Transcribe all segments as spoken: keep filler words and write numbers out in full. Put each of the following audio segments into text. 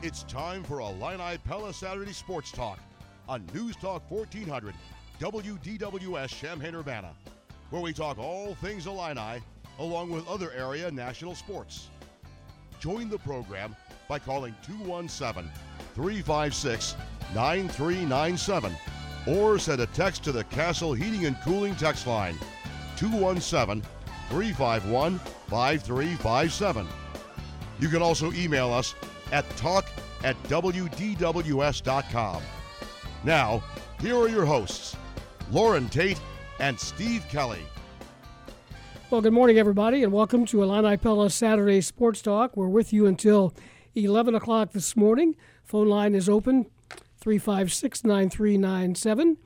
It's time for Illini Pella Saturday Sports Talk on News Talk fourteen hundred W D W S Champaign-Urbana, where we talk all things Illini along with other area national sports. Join the program by calling two one seven, three five six, nine three nine seven or send a text to the Castle Heating and Cooling text line, two one seven, three five one, five three five seven. You can also email us at talk at W D W S dot com. Now, here are your hosts, Lauren Tate and Steve Kelly. Well, good morning, everybody, and welcome to Illini Pella Saturday Sports Talk. We're with you until eleven o'clock this morning. Phone line is open, three five six, nine three nine seven.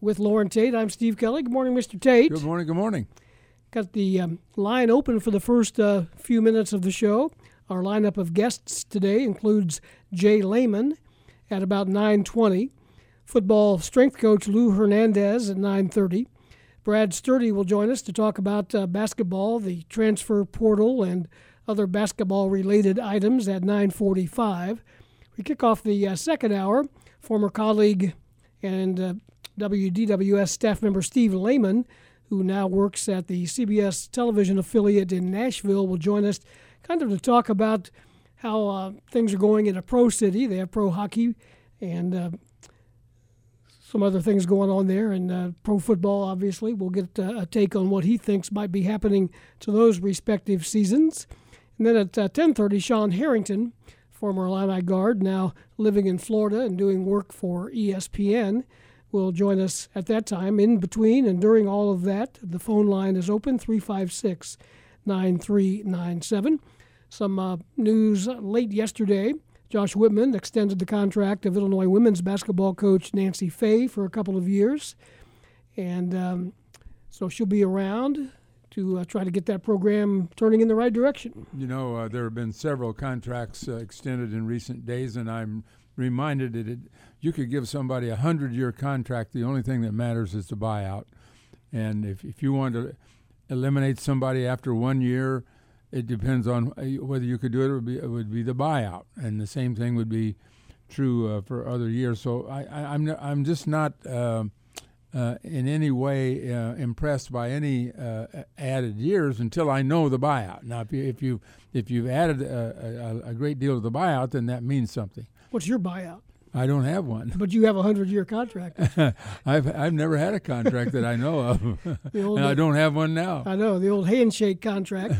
With Lauren Tate, I'm Steve Kelly. Good morning, Mister Tate. Good morning, good morning. Got the um, line open for the first uh, few minutes of the show. Our lineup of guests today includes Jay Leman at about nine twenty, football strength coach Lou Hernandez at nine thirty. Brad Sturdy will join us to talk about uh, basketball, the transfer portal, and other basketball-related items at nine forty-five. We kick off the uh, second hour. Former colleague and uh, W D W S staff member Steve Layman, who now works at the C B S television affiliate in Nashville, will join us kind of to talk about how uh, things are going in a pro city. They have pro hockey and uh, some other things going on there, and uh, pro football, obviously. We'll get uh, a take on what he thinks might be happening to those respective seasons. And then at uh, ten thirty, Sean Harrington, former Illini guard, now living in Florida and doing work for E S P N, will join us at that time. In between and during all of that, the phone line is open, three five six, nine three nine seven. Some uh, news late yesterday. Josh Whitman extended the contract of Illinois women's basketball coach Nancy Fahey for a couple of years. And um, so she'll be around to uh, try to get that program turning in the right direction. You know, uh, there have been several contracts uh, extended in recent days, and I'm reminded that it, you could give somebody a hundred-year contract. The only thing that matters is the buyout. And if, if you want to eliminate somebody after one year, it depends on whether you could do it. It would be, it would be the buyout, and the same thing would be true uh, for other years. So I, I, I'm I'm just not uh, uh, in any way uh, impressed by any uh, added years until I know the buyout. Now, if you if you if you've added a, a, a great deal to the buyout, then that means something. What's your buyout? I don't have one. But you have a hundred-year contract. I've I've never had a contract that I know of, and old, I don't have one now. I know, the old handshake contract.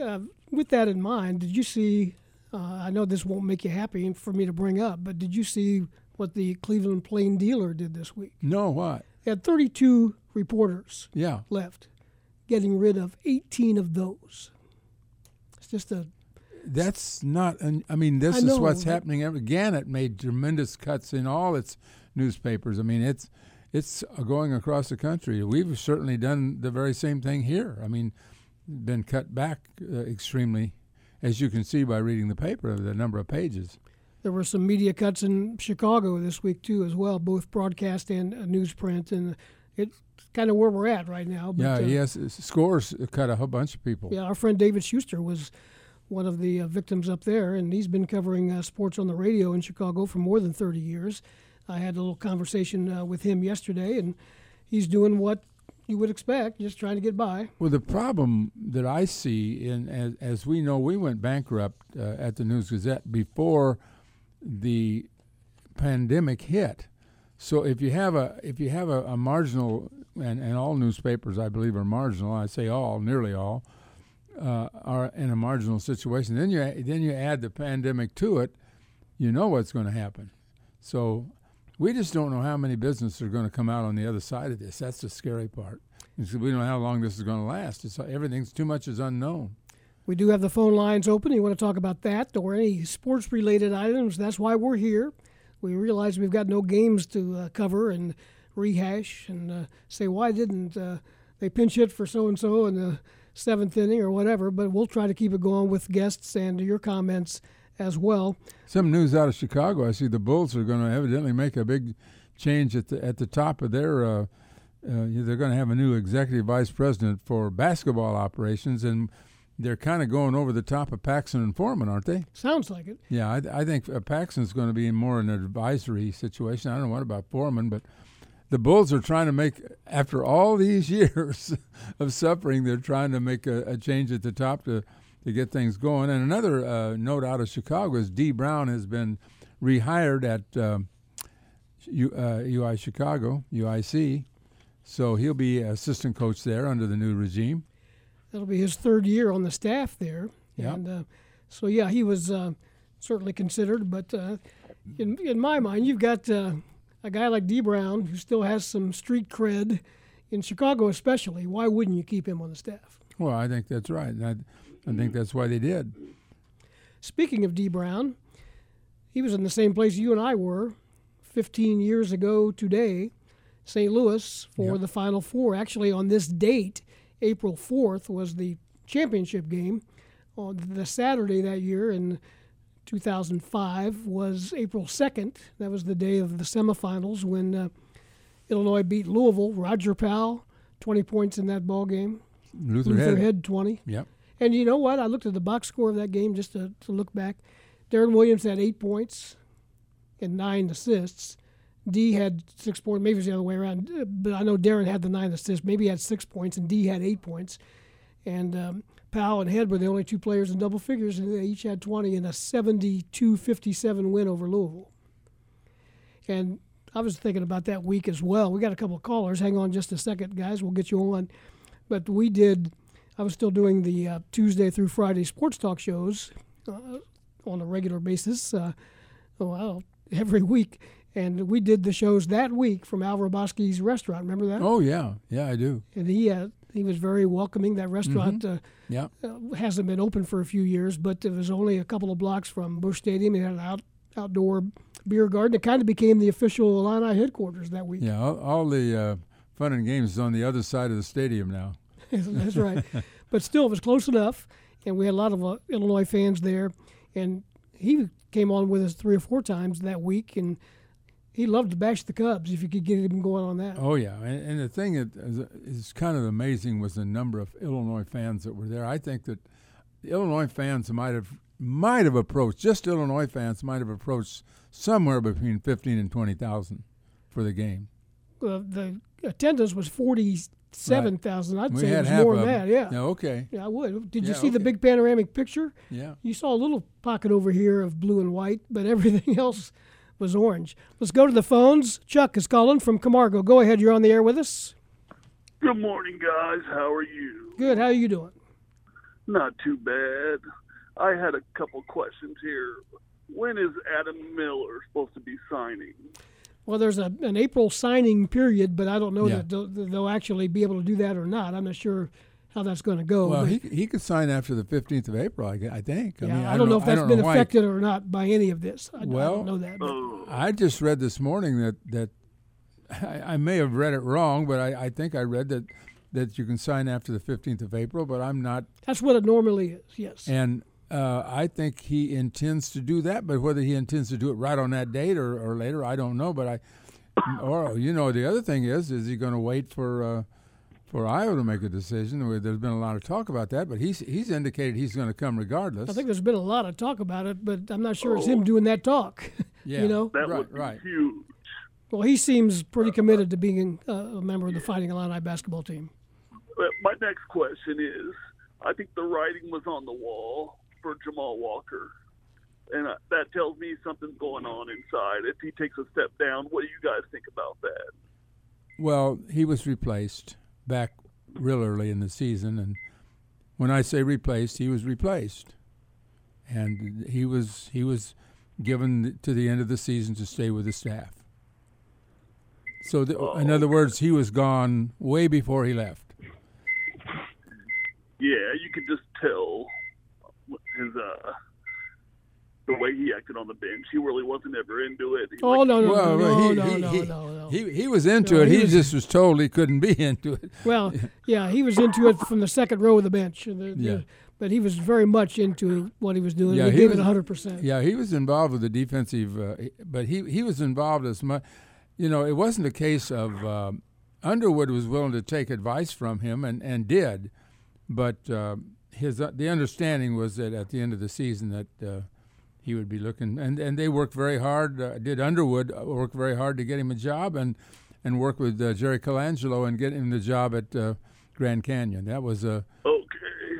Uh, with that in mind, did you see, uh, I know this won't make you happy for me to bring up, but did you see what the Cleveland Plain Dealer did this week? No, what? They had thirty-two reporters yeah. left, getting rid of eighteen of those. It's just a... That's not, an, I mean, this I is know, what's but, happening. Gannett made tremendous cuts in all its newspapers. I mean, it's it's going across the country. We've certainly done the very same thing here. I mean... been cut back uh, extremely, as you can see by reading the paper, the number of pages. There were some media cuts in Chicago this week, too, as well, both broadcast and uh, newsprint, and it's kind of where we're at right now. But, yeah, uh, yes, Scores cut a whole bunch of people. Yeah, our friend David Schuster was one of the uh, victims up there, and he's been covering uh, sports on the radio in Chicago for more than thirty years. I had a little conversation uh, with him yesterday, and he's doing what you would expect, just trying to get by. Well, the problem that I see, in as, as we know, we went bankrupt uh, at the News Gazette before the pandemic hit. So if you have a if you have a, a marginal, and, and all newspapers I believe are marginal. I say all, nearly all, uh, are in a marginal situation. Then you then you add the pandemic to it. You know what's going to happen. So. We just don't know how many businesses are going to come out on the other side of this. That's the scary part. Because we don't know how long this is going to last. It's everything's too much is unknown. We do have the phone lines open. You want to talk about that or any sports-related items? That's why we're here. We realize we've got no games to uh, cover and rehash and uh, say why didn't uh, they pinch hit for so and so in the seventh inning or whatever. But we'll try to keep it going with guests and your comments as well. Some news out of Chicago. I see the Bulls are going to evidently make a big change at the at the top of their. Uh, uh, they're going to have a new executive vice president for basketball operations, and they're kind of going over the top of Paxson and Foreman, aren't they? Sounds like it. Yeah, I, I think Paxson's going to be more in an advisory situation. I don't know what about Foreman, but the Bulls are trying to make, after all these years of suffering, they're trying to make a, a change at the top to, to get things going. And another uh, note out of Chicago is Dee Brown has been rehired at uh, U, uh, U I Chicago, U I C. So he'll be assistant coach there under the new regime. That'll be his third year on the staff there. Yeah. And, uh, so, yeah, he was uh, certainly considered. But uh, in, in my mind, you've got uh, a guy like Dee Brown who still has some street cred in Chicago especially. Why wouldn't you keep him on the staff? Well, I think that's right. And I, I think that's why they did. Speaking of Dee Brown, he was in the same place you and I were fifteen years ago today, Saint Louis, for yep. the Final Four. Actually, on this date, April fourth was the championship game. On the Saturday that year in two thousand five was April second. That was the day of the semifinals when uh, Illinois beat Louisville. Roger Powell, twenty points in that ball game. Luther, Luther Head. Head, twenty. Yep. And you know what? I looked at the box score of that game just to, to look back. Deron Williams had eight points and nine assists. Dee had six points. Maybe it was the other way around. But I know Deron had the nine assists. Maybe he had six points, and Dee had eight points. And um, Powell and Head were the only two players in double figures, and they each had twenty in a seventy-two fifty-seven win over Louisville. And I was thinking about that week as well. We got a couple of callers. Hang on just a second, guys. We'll get you on. But we did – I was still doing the uh, Tuesday through Friday sports talk shows uh, on a regular basis uh, well, every week. And we did the shows that week from Al Roboski's restaurant. Remember that? Oh, yeah. Yeah, I do. And he uh, he was very welcoming. That restaurant mm-hmm. uh, yeah. uh, hasn't been open for a few years, but it was only a couple of blocks from Busch Stadium. It had an out, outdoor beer garden. It kind of became the official Illini headquarters that week. Yeah, all, all the uh, fun and games is on the other side of the stadium now. That's right. But still, it was close enough, and we had a lot of uh, Illinois fans there. And he came on with us three or four times that week, and he loved to bash the Cubs if you could get him going on that. Oh, yeah. And, and the thing that is kind of amazing was the number of Illinois fans that were there. I think that the Illinois fans might have might have approached, just Illinois fans might have approached somewhere between fifteen and twenty thousand for the game. Well, the attendance was forty-seven thousand. Right. I'd we say it was more than that, yeah. Yeah, okay. Yeah, I would. Did yeah, you see okay. the big panoramic picture? Yeah. You saw a little pocket over here of blue and white, but everything else was orange. Let's go to the phones. Chuck is calling from Camargo. Go ahead. You're on the air with us. Good morning, guys. How are you? Good. How are you doing? Not too bad. I had a couple questions here. When is Adam Miller supposed to be signing? Well, there's a, an April signing period, but I don't know yeah. that they'll, they'll actually be able to do that or not. I'm not sure how that's going to go. Well, he, he could sign after the fifteenth of April, I, I think. Yeah, I, mean, I, don't I don't know if that's been affected or not by any of this. I, well, I don't know that. But. I just read this morning that, that I, I may have read it wrong, but I, I think I read that, that you can sign after the fifteenth of April, but I'm not. That's what it normally is, yes. And uh, I think he intends to do that, but whether he intends to do it right on that date or, or later, I don't know. But I, or you know, the other thing is, is he going to wait for uh, – for Iowa to make a decision? There's been a lot of talk about that, but he's he's indicated he's going to come regardless. I think there's been a lot of talk about it, but I'm not sure oh. it's him doing that talk. Yeah, you know? That right, would be right. huge. Well, he seems pretty committed to being uh, a member of the Fighting Illini basketball team. But my next question is, I think the writing was on the wall for Jamal Walker, and uh, that tells me something's going on inside. If he takes a step down, what do you guys think about that? Well, he was replaced back real early in the season, and when I say replaced, he was replaced, and he was he was given to the end of the season to stay with the staff. So the, oh, in other words, he was gone way before he left. Yeah, you could just tell his uh the way he acted on the bench. He really wasn't ever into it. He oh, like, no, no, well, no, he, no, he, no, he, no, no. He, he was into no, it. He, he was, just was told he couldn't be into it. Well, yeah, he was into it from the second row of the bench. The, the, yeah. But he was very much into what he was doing. Yeah, he, he gave was, it one hundred percent. Yeah, he was involved with the defensive, uh, but he, he was involved as much. You know, it wasn't a case of um, Underwood was willing to take advice from him and, and did, but uh, his uh, the understanding was that at the end of the season that uh, he would be looking, and, and they worked very hard. Uh, did Underwood work very hard to get him a job, and and work with uh, Jerry Colangelo and get him the job at uh, Grand Canyon. That was a uh, okay.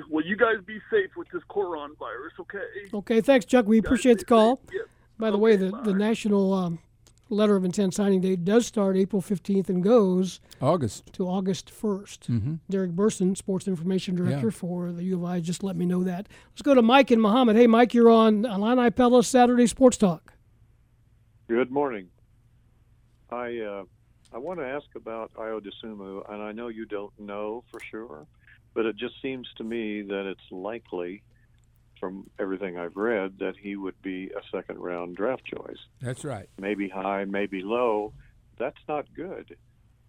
Well, you guys be safe with this coronavirus, okay? Okay, thanks, Chuck. We appreciate the call. Yeah. By the okay, way, the, the national um, letter of intent signing date does start April fifteenth and goes August to August first. Mm-hmm. Derek Burson, sports information director yeah. for the U of I, just let me know that. Let's go to Mike and Muhammad. Hey, Mike, you're on Illini Pella Saturday Sports Talk. Good morning. I uh, I want to ask about Ayo Dosunmu, and I know you don't know for sure, but it just seems to me that it's likely, from everything I've read, that he would be a second-round draft choice. That's right. Maybe high, maybe low. That's not good.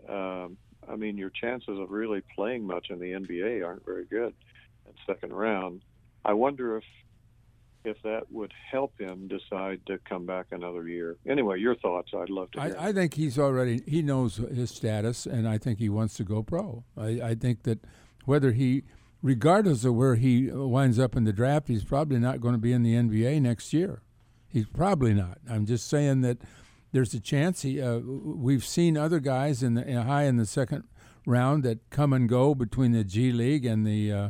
Um, I mean, your chances of really playing much in the N B A aren't very good at second round. I wonder if if that would help him decide to come back another year. Anyway, your thoughts, I'd love to hear. I, I think he's already – he knows his status, and I think he wants to go pro. I, I think that whether he – regardless of where he winds up in the draft, he's probably not going to be in the N B A next year. He's probably not. I'm just saying that there's a chance. He, uh, we've seen other guys in the in high in the second round that come and go between the G League and the uh,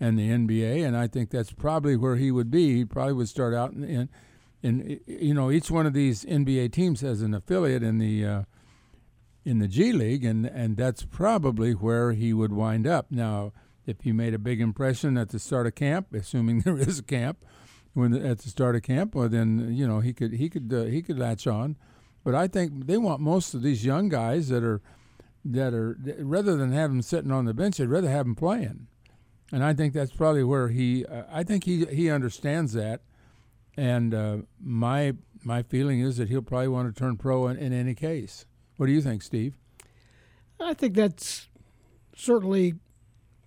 and the N B A, and I think that's probably where he would be. He probably would start out in, in, in you know, each one of these N B A teams has an affiliate in the uh, in the G League, and and that's probably where he would wind up now. If he made a big impression at the start of camp, assuming there is a camp, when the, at the start of camp, well, then you know he could he could uh, he could latch on. But I think they want most of these young guys that are that are rather than have them sitting on the bench, they'd rather have them playing. And I think that's probably where he. Uh, I think he he understands that. And uh, my my feeling is that he'll probably want to turn pro in, in any case. What do you think, Steve? I think that's certainly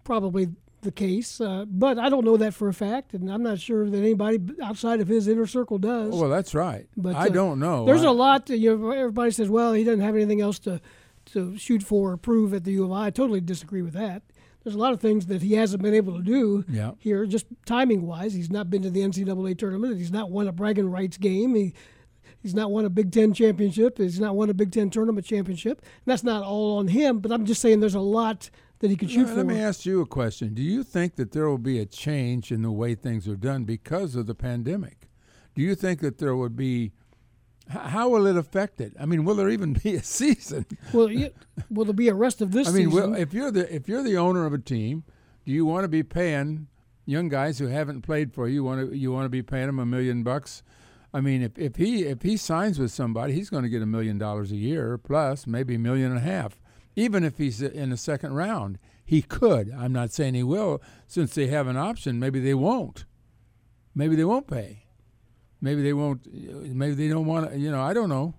probably the case, uh, but I don't know that for a fact, and I'm not sure that anybody outside of his inner circle does. Well, that's right. But I uh, don't know. There's I... a lot. You know, everybody says, well, he doesn't have anything else to, to shoot for or prove at the U of I. I totally disagree with that. There's a lot of things that he hasn't been able to do yeah. here, just timing-wise. He's not been to the N C double A tournament. He's not won a bragging rights game. He He's not won a Big Ten championship. He's not won a Big Ten tournament championship. And that's not all on him, but I'm just saying there's a lot that he could shoot now, for. Let me ask you a question. Do you think that there will be a change in the way things are done because of the pandemic? Do you think that there would be – how will it affect it? I mean, will there even be a season? Will, you, will there be a rest of this I mean, season? Will, if you're the if you're the owner of a team, do you want to be paying young guys who haven't played for you, you want to, you want to be paying them a million bucks? I mean, if, if he if he signs with somebody, he's going to get a million dollars a year plus maybe a million and a half. Even if he's in the second round, he could. I'm not saying he will, since they have an option. Maybe they won't. Maybe they won't pay. Maybe they won't. Maybe they don't want to. You know, I don't know.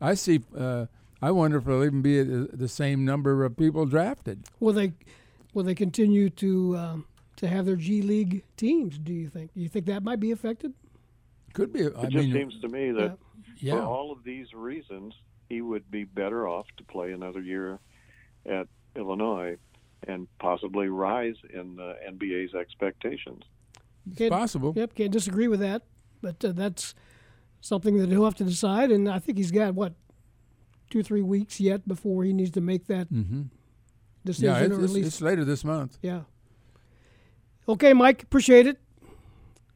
I see. Uh, I wonder if it'll even be a, the same number of people drafted. Will they? Will they continue to um, to have their G League teams? Do you think? Do you think that might be affected? Could be. I it just mean, seems to me that yeah. for all of these reasons, he would be better off to play another year at Illinois and possibly rise in the N B A's expectations. It's can't, possible. Yep, can't disagree with that. But uh, that's something that he'll have to decide. And I think he's got, what, two, three weeks yet before he needs to make that mm-hmm. decision. Yeah, it's, or at least, it's later this month. Yeah. Okay, Mike, appreciate it.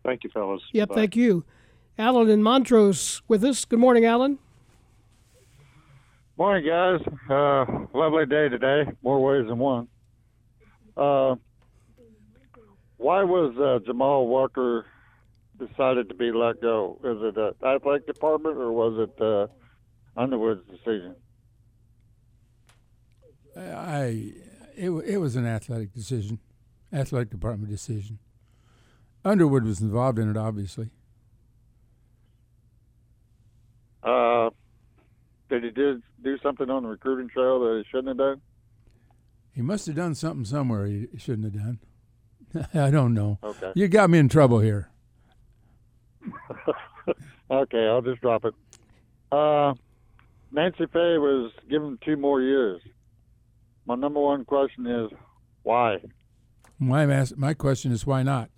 Thank you, fellas. Yep, bye. Thank you. Alan in Montrose with us. Good morning, Alan. Morning, guys. Uh, lovely day today, more ways than one. Uh, why was uh, Jamal Walker decided to be let go? Is it the athletic department or was it uh, Underwood's decision? I it it was an athletic decision, athletic department decision. Underwood was involved in it, obviously. Uh. Did he do, do something on the recruiting trail that he shouldn't have done? He must have done something somewhere he shouldn't have done. I don't know. Okay. You got me in trouble here. Okay, I'll just drop it. Uh, Nancy Fahey was given two more years. My number one question is, why? My ask, my question is, why not?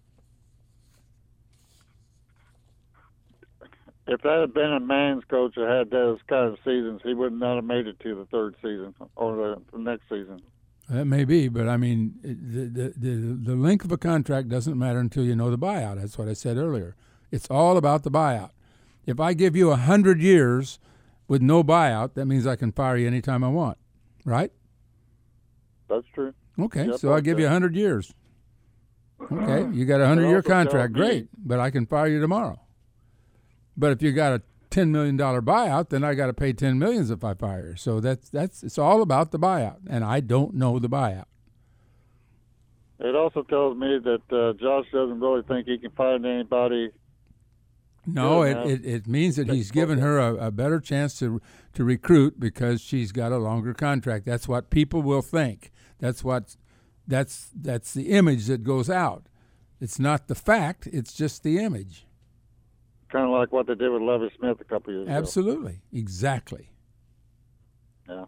If that had been a man's coach that had those kind of seasons, he would not have made it to the third season or the next season. That may be, but, I mean, the, the, the, the length of a contract doesn't matter until you know the buyout. That's what I said earlier. It's all about the buyout. If I give you one hundred years with no buyout, that means I can fire you anytime I want, right? That's true. Okay, yep, so I'll give you one hundred years. Okay, you got a one hundred-year contract, great, but I can fire you tomorrow. But if you got a ten million dollars buyout, then I got to pay ten million dollars if I fire. So that's that's it's all about the buyout, and I don't know the buyout. It also tells me that uh, Josh doesn't really think he can find anybody. No, it, it, it means that he's given her a, a better chance to to recruit because she's got a longer contract. That's what people will think. That's what that's that's the image that goes out. It's not the fact. It's just the image. Kind of like what they did with Lovie Smith a couple years ago. Absolutely. Exactly. Yeah.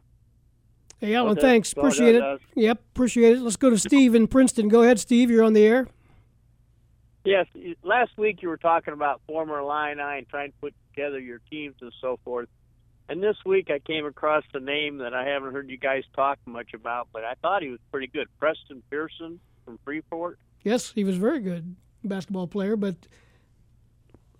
Hey, Alan, okay. Thanks. Sorry, appreciate it. Guys. Yep, appreciate it. Let's go to Steve in Princeton. Go ahead, Steve. You're on the air. Yes. Last week you were talking about former Illini and trying to put together your teams and so forth. And this week I came across a name that I haven't heard you guys talk much about, but I thought he was pretty good. Preston Pearson from Freeport. Yes, he was a very good basketball player, but...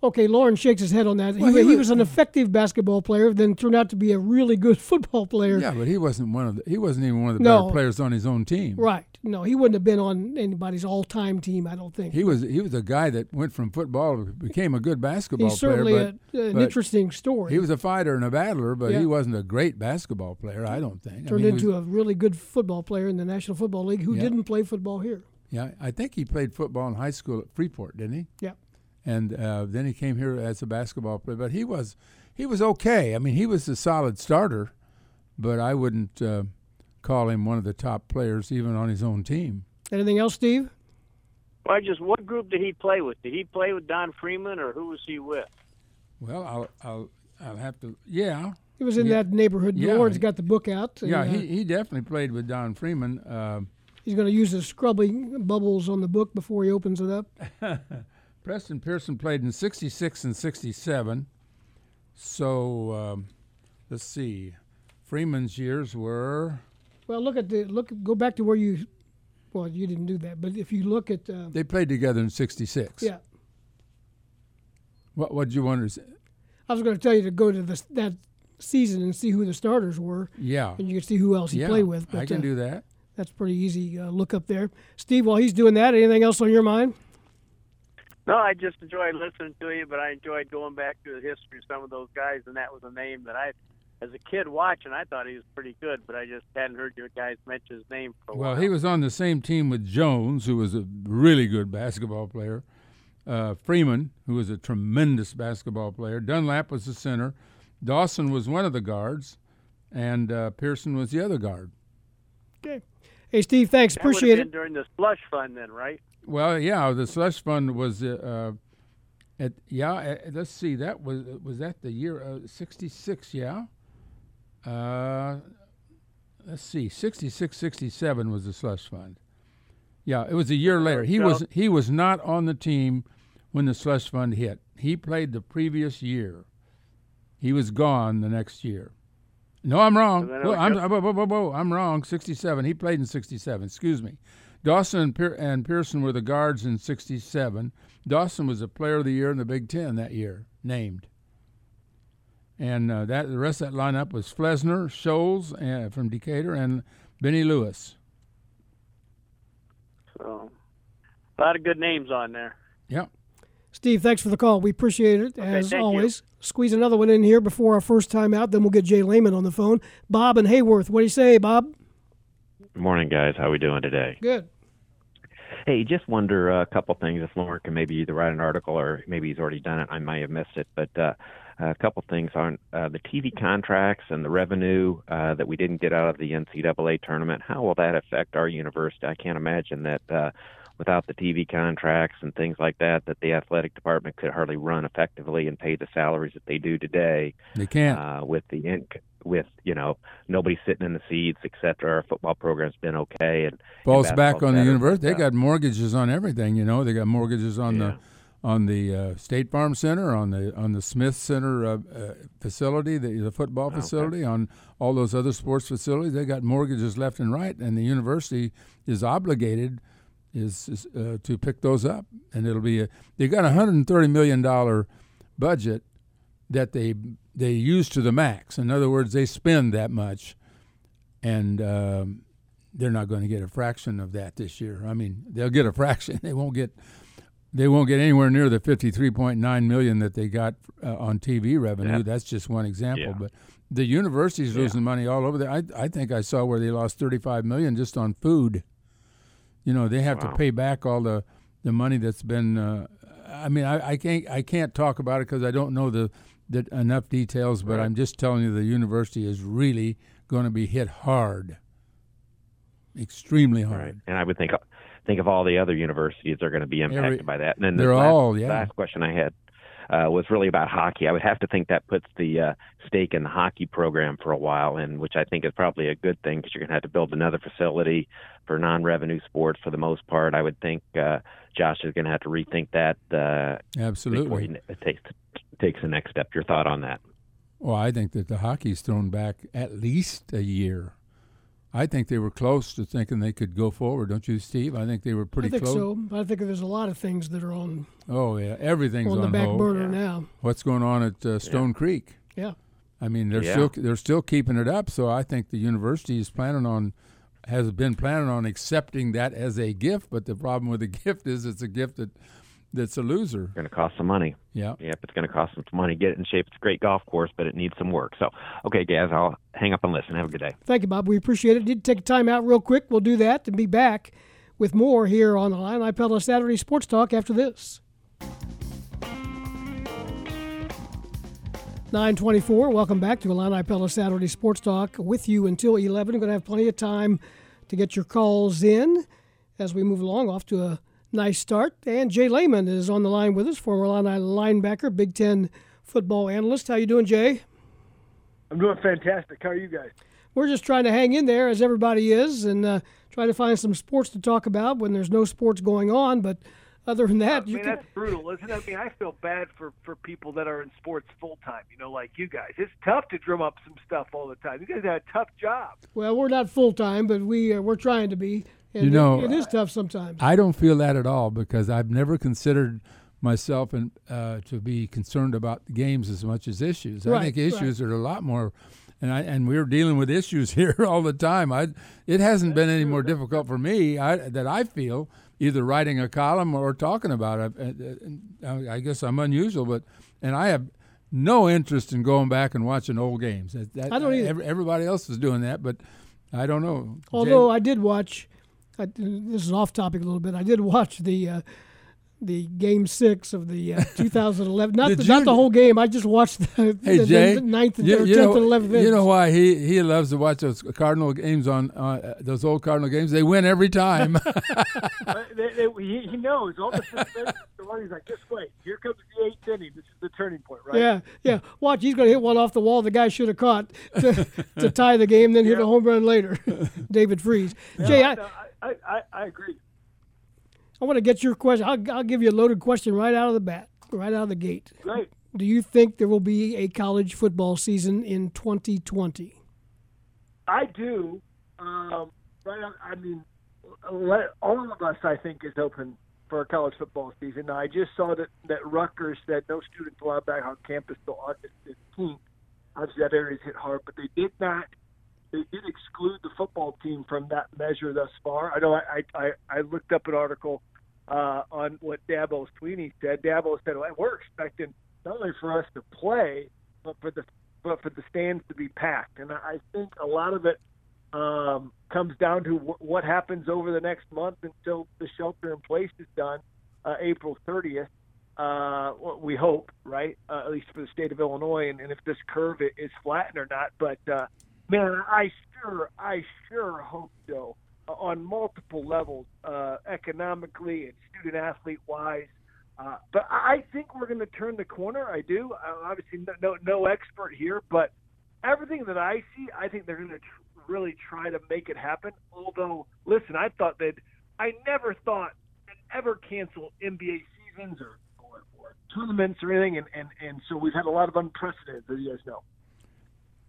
Okay, Lauren shakes his head on that. Well, he, he, was, he was an effective basketball player, then turned out to be a really good football player. Yeah, but he wasn't one of the, he wasn't even one of the no. better players on his own team. Right. No, he wouldn't have been on anybody's all-time team, I don't think. He was he was a guy that went from football to became a good basketball He's player. He's certainly but, a, an but interesting story. He was a fighter and a battler, but yeah. he wasn't a great basketball player, I don't think. Turned I mean, into was, a really good football player in the National Football League who yeah. didn't play football here. Yeah, I think he played football in high school at Freeport, didn't he? Yeah. And uh, then he came here as a basketball player. But he was he was okay. I mean, he was a solid starter, but I wouldn't uh, call him one of the top players even on his own team. Anything else, Steve? Well, just what group did he play with? Did he play with Don Freeman, or who was he with? Well, I'll I'll, I'll have to – yeah. He was in yeah. that neighborhood. Yeah. Lauren's got the book out. And, yeah, he, he definitely played with Don Freeman. Uh, He's going to use the scrubbing bubbles on the book before he opens it up. Preston Pearson played in sixty-six and sixty-seven, so um, let's see. Freeman's years were. Well, look at the look. Go back to where you. Well, you didn't do that, but if you look at. Um, they played together in sixty-six. Yeah. What What did you want to say? I was going to tell you to go to the, that season and see who the starters were. Yeah. And you can see who else he yeah, played with. But, I can uh, do that. That's pretty easy uh, look up there, Steve. While he's doing that, anything else on your mind? No, I just enjoyed listening to you, but I enjoyed going back through the history of some of those guys, and that was a name that I, as a kid watching, I thought he was pretty good, but I just hadn't heard your guys mention his name for a well, while. Well, he was on the same team with Jones, who was a really good basketball player, uh, Freeman, who was a tremendous basketball player, Dunlap was the center, Dawson was one of the guards, and uh, Pearson was the other guard. Okay. Hey, Steve, thanks. That Appreciate been it. During the slush fund then, right? Well, yeah, the slush fund was uh, at yeah. Uh, let's see, that was was that the year uh, sixty-six, yeah. Uh, let's see, sixty-six, sixty-seven was the slush fund. Yeah, it was a year later. He was he was not on the team when the slush fund hit. He played the previous year. He was gone the next year. No, I'm wrong. Whoa, I'm, whoa, whoa, whoa, whoa, I'm wrong. sixty-seven. He played in sixty-seven. Excuse me. Dawson and, Pe- and Pearson were the guards in sixty-seven. Dawson was a player of the year in the Big Ten that year, named. And uh, that the rest of that lineup was Flesner, Scholes uh, from Decatur, and Benny Lewis. So, a lot of good names on there. Yeah. Steve, thanks for the call. We appreciate it, okay, as always. You. Squeeze another one in here before our first time out, then we'll get Jay Leman on the phone. Bob and Hayworth, what do you say, Bob? Good morning, guys. How are we doing today? Good. Hey, just wonder a couple things. If Lauren can maybe either write an article or maybe he's already done it. I might have missed it. But uh, a couple things on uh, the T V contracts and the revenue uh, that we didn't get out of the N C double A tournament. How will that affect our university? I can't imagine that uh, without the T V contracts and things like that, that the athletic department could hardly run effectively and pay the salaries that they do today. They can't. Uh, with the inc- with, you know, nobody sitting in the seats, et cetera. Our football program's been okay. And falls back on the university. They got mortgages on everything, you know. They got mortgages on yeah. the on the uh, State Farm Center, on the on the Smith Center uh, uh, facility, the, the football facility, okay. on all those other sports facilities. They got mortgages left and right, and the university is obligated is, is uh, to pick those up. And it'll be a, they got a one hundred thirty million dollars budget that they they use to the max. In other words, they spend that much, and um, they're not going to get a fraction of that this year. I mean, they'll get a fraction. They won't get they won't get anywhere near the fifty-three point nine million dollars that they got uh, on T V revenue. Yeah. That's just one example. Yeah. But the university's yeah. losing money all over there. I I think I saw where they lost thirty-five million dollars just on food. You know, they have wow. to pay back all the, the money that's been. Uh, I mean, I, I can't I can't talk about it because I don't know the. That enough details, but right. I'm just telling you the university is really going to be hit hard, extremely hard. Right. And I would think think of all the other universities that are going to be impacted Every, by that. And then the last, all, yeah. last question I had uh, was really about hockey. I would have to think that puts the uh, stake in the hockey program for a while, and which I think is probably a good thing because you're going to have to build another facility for non-revenue sports for the most part. I would think uh, Josh is going to have to rethink that. Uh, Absolutely. Before he takes takes the next step. Your thought on that? Well, I think that the hockey's thrown back at least a year. I think they were close to thinking they could go forward, don't you, Steve? I think they were pretty close. I think close. so. I think there's a lot of things that are on. Oh yeah, everything's on, on the back hold. burner yeah. now. What's going on at uh, Stone yeah. Creek? Yeah. I mean, they're yeah. still they're still keeping it up. So I think the university is planning on, has been planning on accepting that as a gift. But the problem with the gift is it's a gift that. That's a loser. It's going to cost some money. Yeah. Yep, it's going to cost some money. Get it in shape. It's a great golf course, but it needs some work. So, okay, guys, I'll hang up and listen. Have a good day. Thank you, Bob. We appreciate it. Did take a time out real quick. We'll do that and be back with more here on the Illini Pella Saturday Sports Talk after this. nine twenty-four. Welcome back to Illini Pella Saturday Sports Talk with you until eleven. We're going to have plenty of time to get your calls in as we move along off to a nice start. And Jay Leman is on the line with us, former Illini linebacker, Big Ten football analyst. How you doing, Jay? I'm doing fantastic. How are you guys? We're just trying to hang in there, as everybody is, and uh, try to find some sports to talk about when there's no sports going on. But other than that, I mean, you can... that's brutal, isn't it? I mean, I feel bad for, for people that are in sports full-time, you know, like you guys. It's tough to drum up some stuff all the time. You guys have a tough job. Well, we're not full-time, but we, uh, we're trying to be. And you know, it is tough sometimes. I don't feel that at all because I've never considered myself and uh, to be concerned about games as much as issues. Right, I think issues right. are a lot more, and I and we're dealing with issues here all the time. I it hasn't That's been any true. more difficult for me I, that I feel either writing a column or talking about it. I, I guess I'm unusual, but and I have no interest in going back and watching old games. That, that, I don't either. Everybody else is doing that, but I don't know. Although Jay, I did watch. I, this is off topic a little bit. I did watch the uh, the game six of the uh, two thousand eleven. Not the, you, not the whole game. I just watched the, hey, the, Jay, the ninth and you, tenth you know, and eleventh. You know why he, he loves to watch those Cardinal games on uh, those old Cardinal games? They win every time. they, they, he, he knows all the suspense stories. Like, just wait. Here comes the eighth inning. This is the turning point, right? Yeah, yeah. Watch. He's going to hit one off the wall. The guy should have caught to, to tie the game, then yeah. hit a home run later. David Freeze. No, Jay, I. No, I I, I, I agree. I want to get your question. I'll, I'll give you a loaded question right out of the bat, right out of the gate. Great. Do you think there will be a college football season in twenty twenty? I do. Um, right. On, I mean, all of us, I think, is open for a college football season. I just saw that, that Rutgers said no students allowed back on campus till August fifteenth. Obviously, that area's hit hard, but they did not. They did exclude the football team from that measure thus far. I know I I, I looked up an article uh, on what Dabo Sweeney said. Dabo said, well, we're expecting not only for us to play, but for the but for the stands to be packed. And I think a lot of it um, comes down to w- what happens over the next month until the shelter in place is done, uh, April thirtieth. Uh, we hope, right? Uh, at least for the state of Illinois, and, and if this curve is flattened or not, but. Uh, Man, I sure, I sure hope so. Uh, on multiple levels, uh, economically and student-athlete-wise. Uh, but I think we're going to turn the corner. I do. I'm obviously no, no no expert here, but everything that I see, I think they're going to tr- really try to make it happen. Although, listen, I thought that I never thought I'd ever cancel N B A seasons or, or, or tournaments or anything, and, and, and so we've had a lot of unprecedented, as you guys know.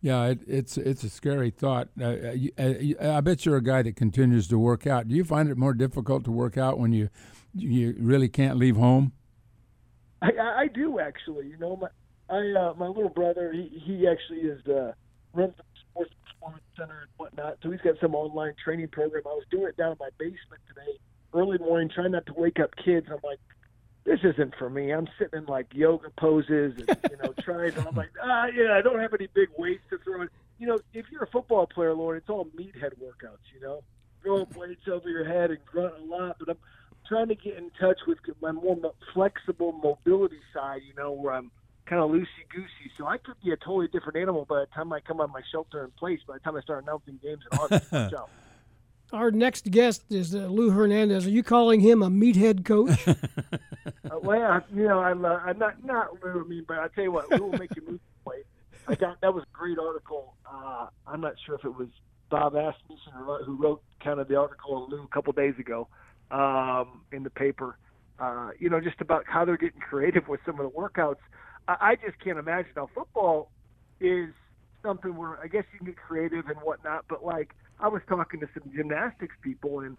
Yeah, it, it's it's a scary thought. Uh, you, uh, I bet you're a guy that continues to work out. Do you find it more difficult to work out when you you really can't leave home? I, I do actually. You know, my I uh, my little brother he, he actually is uh, runs the sports performance center and whatnot. So he's got some online training program. I was doing it down in my basement today, early morning, trying not to wake up kids. I'm like, this isn't for me. I'm sitting in like yoga poses and, you know, trying to, I'm like, ah, yeah, I don't have any big weights to throw in. You know, if you're a football player, Lauren, it's all meathead workouts, you know, throwing weights over your head and grunt a lot. But I'm trying to get in touch with my more flexible mobility side, you know, where I'm kind of loosey-goosey. So I could be a totally different animal by the time I come on my shelter in place, by the time I start announcing games in August. So. Our next guest is uh, Lou Hernandez. Are you calling him a meathead coach? uh, well, you know, I'm, uh, I'm not not Lou. I mean, but I tell you what, Lou will make you move the plate. I got that was a great article. Uh, I'm not sure if it was Bob Asmussen who wrote kind of the article on Lou a couple days ago um, in the paper. Uh, you know, just about how they're getting creative with some of the workouts. I, I just can't imagine how football is something where I guess you can get creative and whatnot, but like. I was talking to some gymnastics people and,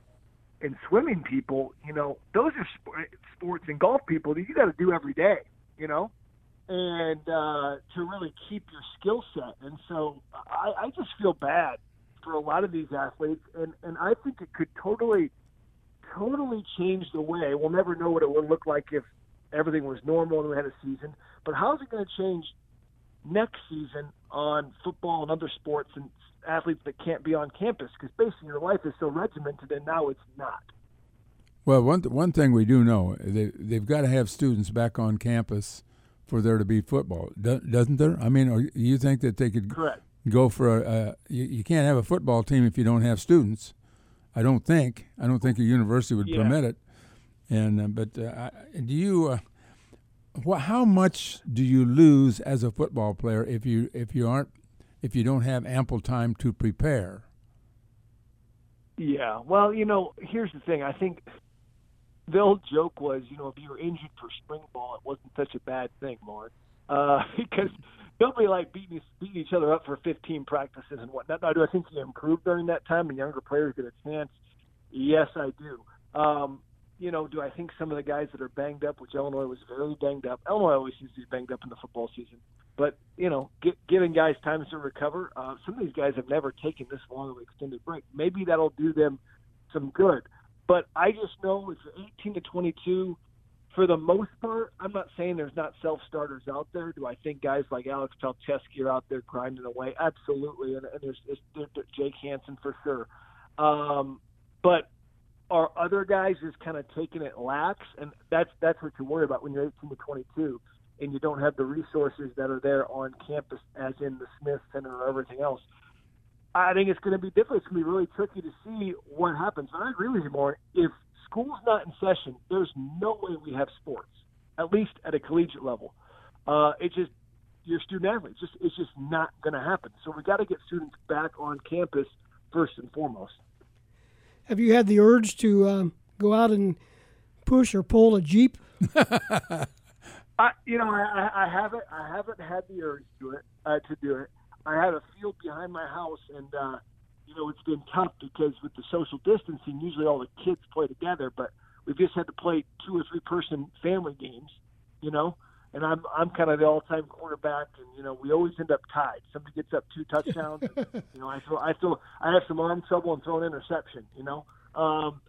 and swimming people, you know, those are sp- sports and golf people that you got to do every day, you know, and uh, to really keep your skill set. And so I, I just feel bad for a lot of these athletes. And, and I think it could totally, totally change the way. We'll never know what it would look like if everything was normal and we had a season, but how's it going to change next season on football and other sports and athletes that can't be on campus, because basically your life is so regimented and now it's not. Well, one th- one thing we do know, they, they've got to have students back on campus for there to be football, do- doesn't there? I mean, or you think that they could Correct. go for a, a you, you can't have a football team if you don't have students. I don't think. I don't think a university would yeah. permit it. And uh, But uh, do you uh, wh- how much do you lose as a football player if you if you aren't if you don't have ample time to prepare? Yeah, well, you know, here's the thing. I think the old joke was, you know, if you were injured for spring ball, it wasn't such a bad thing, Mark, uh, because nobody liked beating, beating each other up for fifteen practices and whatnot. Now, do I think you improved during that time and younger players get a chance? Yes, I do. Um, you know, do I think some of the guys that are banged up, which Illinois was very banged up. Illinois always seems to be banged up in the football season. But, you know, get, giving guys time to recover, uh, some of these guys have never taken this long of an extended break. Maybe that'll do them some good. But I just know it's eighteen to twenty-two. For the most part, I'm not saying there's not self-starters out there. Do I think guys like Alex Palczewski are out there grinding away? Absolutely. And, and there's, there's, there's Jake Hansen for sure. Um, but are other guys just kind of taking it lax? And that's, that's what you worry about when you're eighteen to twenty-two. And you don't have the resources that are there on campus, as in the Smith Center or everything else. I think it's going to be different. It's going to be really tricky to see what happens. And I agree with you, Mark. If school's not in session, there's no way we have sports, at least at a collegiate level. Uh, it's just your student athletes. Just it's just not going to happen. So we got to get students back on campus first and foremost. Have you had the urge to um, go out and push or pull a Jeep? I, you know, I, I haven't I haven't had the urge to it uh, to do it. I had a field behind my house, and uh, you know, it's been tough because with the social distancing, usually all the kids play together, but we've just had to play two or three person family games, you know. And I'm I'm kind of the all time quarterback, and you know, we always end up tied. Somebody gets up two touchdowns, and, you know. I feel I feel I have some arm trouble and throw an interception, you know. Um,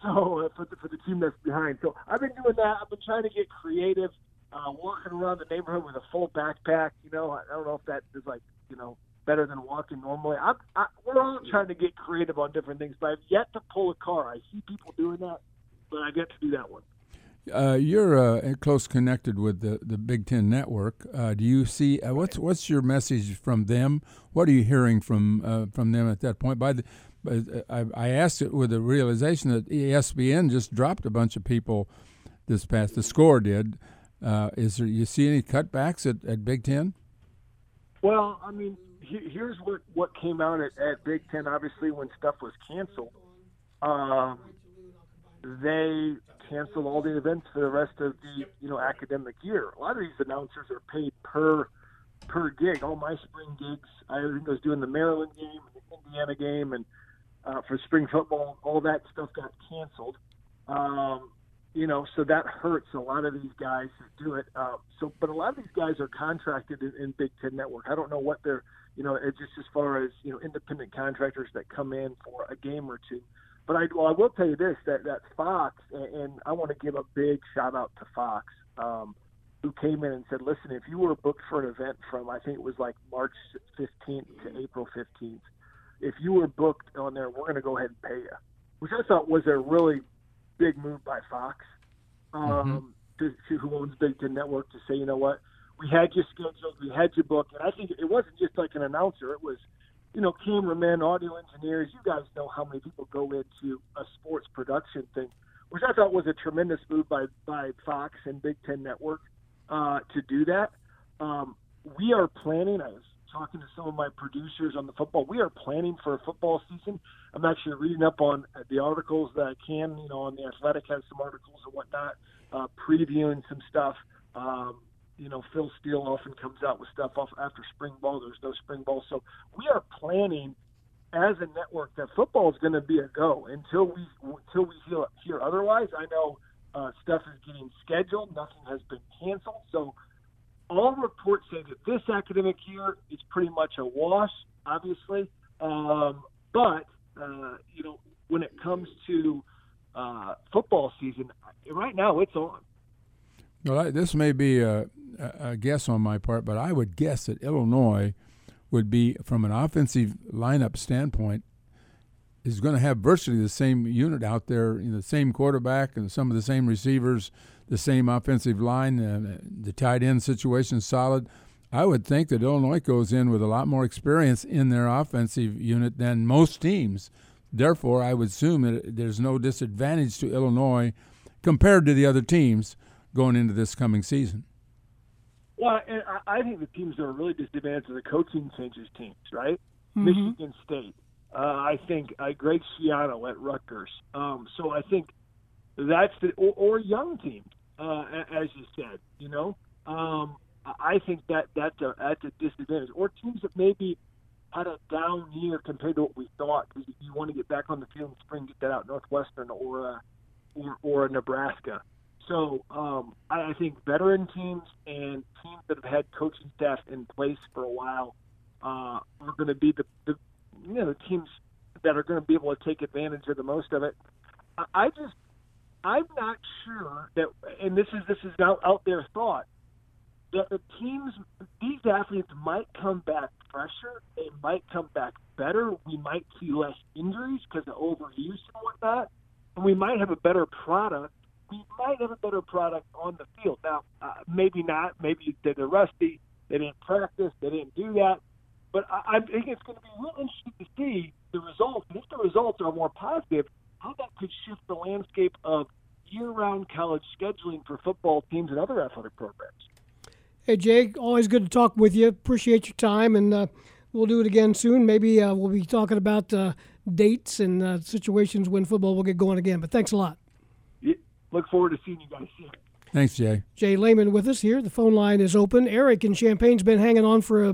so for the, for the team that's behind, so I've been doing that. I've been trying to get creative. Uh, walking around the neighborhood with a full backpack, you know, I don't know if that is like, you know, better than walking normally. I'm, I, we're all trying to get creative on different things, but I've yet to pull a car. I see people doing that, but I've yet to do that one. Uh, you're uh, close connected with the, the Big Ten Network. Uh, do you see uh, what's what's your message from them? What are you hearing from uh, from them at that point? By the, I, I asked it with the realization that E S P N just dropped a bunch of people this past. The Score did. Uh, is there, you see any cutbacks at, at Big Ten? Well, I mean, he, here's what, what came out at, at Big Ten, obviously, when stuff was canceled. Um, they cancel all the events for the rest of the, you know, academic year. A lot of these announcers are paid per per gig. All my spring gigs, I was doing the Maryland game, the Indiana game, and uh, for spring football, all that stuff got canceled. Um, you know, so that hurts a lot of these guys who do it. Uh, so, but a lot of these guys are contracted in, in Big Ten Network. I don't know what they're, you know, it's just as far as, you know, independent contractors that come in for a game or two. But I, well, I will tell you this, that, that Fox, and, and I want to give a big shout-out to Fox, um, who came in and said, listen, if you were booked for an event from, I think it was like March fifteenth to April fifteenth, if you were booked on there, we're going to go ahead and pay you, which I thought was a really big move by Fox, um, mm-hmm. to, to who owns Big Ten Network, to say, you know what, we had you scheduled, we had you booked. And I think it wasn't just like an announcer, it was, you know, cameramen, audio engineers. You guys know how many people go into a sports production thing, which I thought was a tremendous move by, by Fox and Big Ten Network uh, to do that. Um, we are planning, I was talking to some of my producers on the football, we are planning for a football season. I'm actually reading up on the articles that I can, you know, on The Athletic has some articles and whatnot, uh, previewing some stuff. Um, You know, Phil Steele often comes out with stuff off after spring ball. There's no spring ball. So we are planning as a network that football is going to be a go until we until we hear, hear otherwise. I know uh, stuff is getting scheduled. Nothing has been canceled. So all reports say that this academic year is pretty much a wash, obviously. Um, but, uh, you know, when it comes to uh, football season, right now it's on. Well, this may be a, a guess on my part, but I would guess that Illinois would be, from an offensive lineup standpoint, is going to have virtually the same unit out there, you know, the same quarterback and some of the same receivers, the same offensive line, uh, the tight end situation solid. I would think that Illinois goes in with a lot more experience in their offensive unit than most teams. Therefore, I would assume that there's no disadvantage to Illinois compared to the other teams going into this coming season. Well, and I think the teams that are really disadvantaged are the coaching changes teams, right? Mm-hmm. Michigan State. Uh, I think uh, Greg Schiano at Rutgers. Um, so I think that's the – or young team, uh, as you said, you know. Um, I think that that's a, that's a disadvantage. Or teams that maybe had a down year compared to what we thought. You want to get back on the field in spring, get that out, Northwestern or uh, or, or Nebraska. So um, I think veteran teams and teams that have had coaching staff in place for a while uh, are going to be the, the you know the teams that are going to be able to take advantage of the most of it. I just I'm not sure that, and this is this is out, out there thought, that the teams, these athletes might come back fresher. They might come back better. We might see less injuries because of overuse and whatnot, and we might have a better product. We might have a better product on the field. Now, uh, maybe not. Maybe they're rusty. They didn't practice. They didn't do that. But I, I think it's going to be real interesting to see the results. And if the results are more positive, how that could shift the landscape of year-round college scheduling for football teams and other athletic programs. Hey, Jake, always good to talk with you. Appreciate your time, and uh, we'll do it again soon. Maybe uh, we'll be talking about uh, dates and uh, situations when football will get going again. But thanks a lot. Look forward to seeing you guys soon. Thanks, Jay. Jay Leman with us here. The phone line is open. Eric in Champagne's been hanging on for a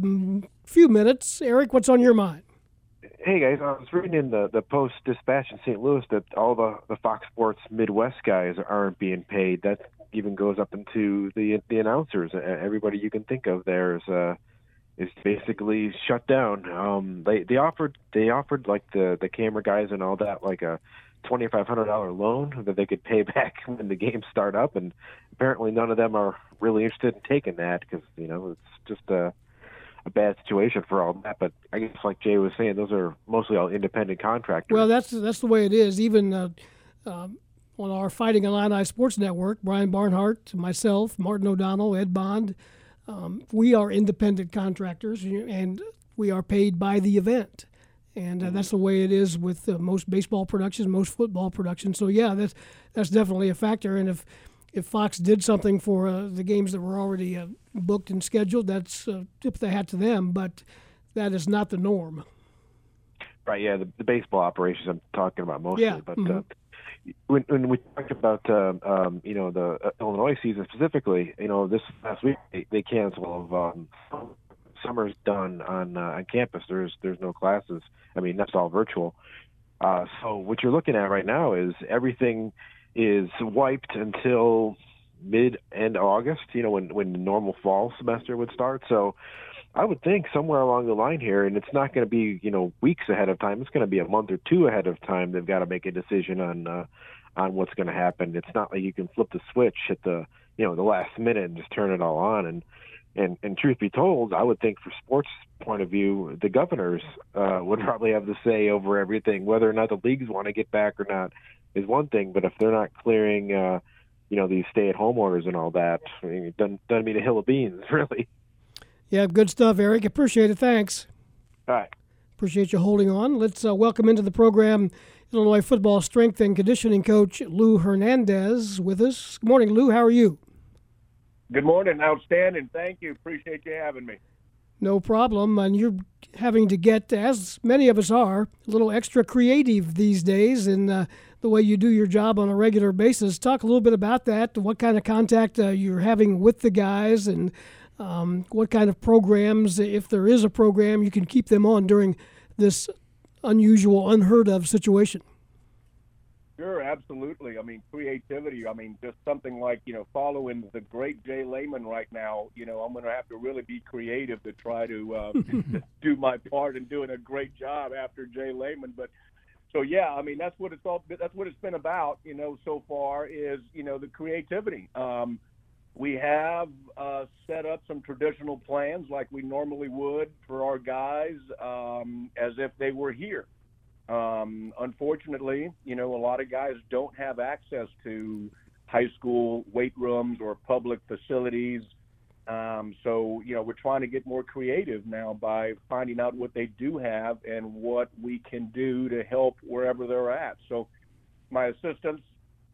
few minutes. Eric, what's on your mind? Hey, guys. I was reading in the, the Post-Dispatch in Saint Louis that all the, the Fox Sports Midwest guys aren't being paid. That even goes up into the the announcers. Everybody you can think of there is uh, is basically shut down. Um, they they offered they offered like the, the camera guys and all that like a twenty-five hundred dollars loan that they could pay back when the games start up, and apparently none of them are really interested in taking that because, you know, it's just a, a bad situation for all that. But I guess, like Jay was saying, those are mostly all independent contractors. Well, that's that's the way it is. Even uh, um, on our Fighting Illini Sports Network, Brian Barnhart, myself, Martin O'Donnell, Ed Bond, um, we are independent contractors, and we are paid by the event. And uh, that's the way it is with uh, most baseball productions, most football productions. So, yeah, that's that's definitely a factor. And if, if Fox did something for uh, the games that were already uh, booked and scheduled, that's uh, tip of the hat to them. But that is not the norm. Right, yeah, the, the baseball operations I'm talking about mostly. Yeah. But mm-hmm. uh, when, when we talked about, uh, um, you know, the uh, Illinois season specifically, you know, this last week they, they canceled. Um, summer's done on uh, on campus. There's there's no classes. I mean, that's all virtual. Uh, so what you're looking at right now is everything is wiped until mid end August, you know, when when the normal fall semester would start. So I would think somewhere along the line here, and it's not going to be, you know, weeks ahead of time. It's going to be a month or two ahead of time. They've got to make a decision on uh, on what's going to happen. It's not like you can flip the switch at the, you know, the last minute and just turn it all on. And and, and truth be told, I would think, for sports point of view, the governors uh, would probably have the say over everything. Whether or not the leagues want to get back or not is one thing, but if they're not clearing, uh, you know, these stay-at-home orders and all that, I mean, it doesn't, doesn't mean a hill of beans, really. Yeah, good stuff, Eric. Appreciate it. Thanks. All right. Appreciate you holding on. Let's uh, welcome into the program Illinois football strength and conditioning coach Lou Hernandez with us. Good morning, Lou. How are you? Good morning. Outstanding. Thank you. Appreciate you having me. No problem. And you're having to get, as many of us are, a little extra creative these days in uh, the way you do your job on a regular basis. Talk a little bit about that, what kind of contact uh, you're having with the guys, and um, what kind of programs, if there is a program, you can keep them on during this unusual, unheard-of situation. Sure, absolutely. I mean, creativity, I mean, just something like, you know, following the great Jay Leman right now, you know, I'm going to have to really be creative to try to uh, do my part in doing a great job after Jay Leman. But so, yeah, I mean, that's what it's all, that's what it's been about, you know, so far is, you know, the creativity. Um, we have uh, set up some traditional plans like we normally would for our guys um, as if they were here. Um, unfortunately, you know, a lot of guys don't have access to high school weight rooms or public facilities. Um, so, you know, we're trying to get more creative now by finding out what they do have and what we can do to help wherever they're at. So my assistants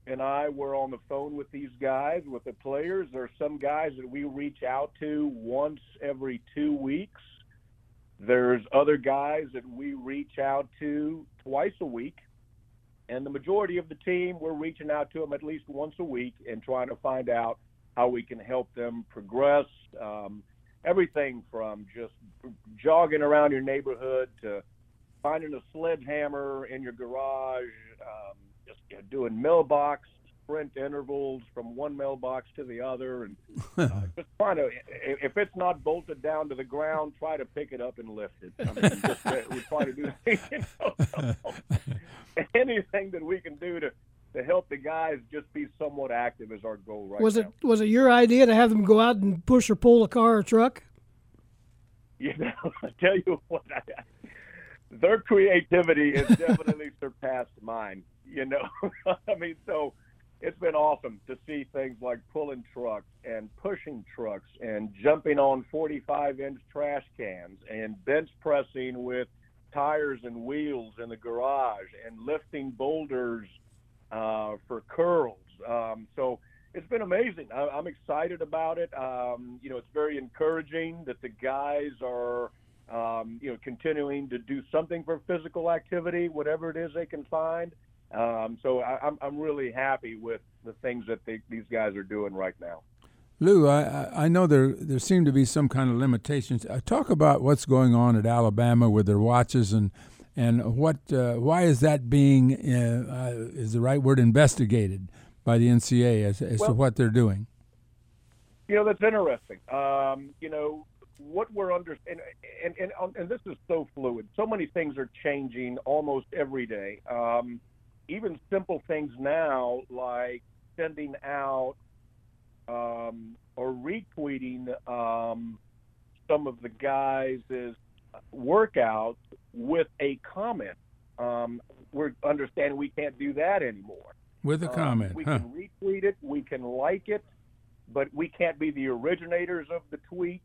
and I were on the phone with these guys, with the players. There are some guys that we reach out to once every two weeks. There's other guys that we reach out to twice a week, and the majority of the team, we're reaching out to them at least once a week and trying to find out how we can help them progress. Um, everything from just jogging around your neighborhood to finding a sledgehammer in your garage, um, just you know, doing mailbox sprint intervals from one mailbox to the other, and uh, just trying to, if it's not bolted down to the ground, try to pick it up and lift it. I mean, just, we're trying to do you know, anything that we can do to, to help the guys just be somewhat active is our goal right now. Was it now. Was it your idea to have them go out and push or pull a car or truck? You know, I tell you what, I, their creativity has definitely surpassed mine. You know, I mean, so. It's been awesome to see things like pulling trucks and pushing trucks and jumping on forty-five inch trash cans and bench pressing with tires and wheels in the garage and lifting boulders uh, for curls. Um, so it's been amazing. I- I'm excited about it. Um, you know, it's very encouraging that the guys are, um, you know, continuing to do something for physical activity, whatever it is they can find. Um, so I, I'm I'm really happy with the things that they, these guys are doing right now. Lou, I, I know there there seem to be some kind of limitations. Uh, talk about what's going on at Alabama with their watches and and what uh, why is that being uh, uh, is the right word investigated by the N C A A as, as well, to what they're doing. You know, that's interesting. Um, you know. What we're under and, and and and this is so fluid. So many things are changing almost every day. Um, even simple things now, like sending out um, or retweeting um, some of the guys' workouts with a comment. Um, we're understanding we can't do that anymore. With a comment, um, we huh. can retweet it, we can like it, but we can't be the originators of the tweet.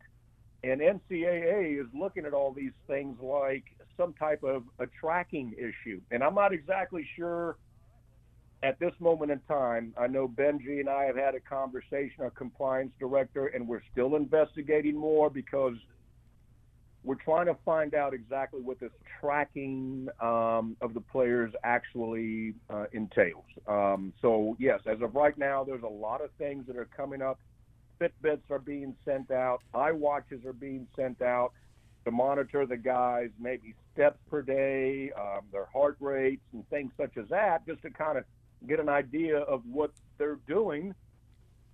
And N C A A is looking at all these things like some type of a tracking issue. And I'm not exactly sure at this moment in time. I know Benji and I have had a conversation, our compliance director, and we're still investigating more because We're trying to find out exactly what this tracking um, of the players actually uh, entails. Um, so, yes, as of right now, there's a lot of things that are coming up. Fitbits are being sent out. iWatches are being sent out to monitor the guys, maybe steps per day, um, their heart rates and things such as that, just to kind of get an idea of what they're doing.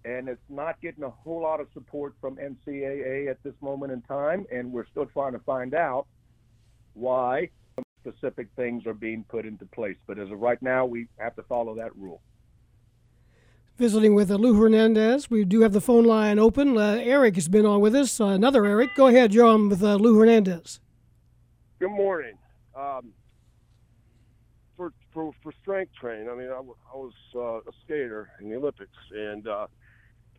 And it's not getting a whole lot of support from N C A A at this moment in time, and we're still trying to find out why specific things are being put into place. But as of right now, we have to follow that rule. Visiting with Lou Hernandez, we do have the phone line open. Uh, Eric has been on with us. Uh, another Eric, go ahead. You're on with uh, Lou Hernandez. Good morning. Um, for, for for strength training, I mean, I, I was uh, a skater in the Olympics, and uh,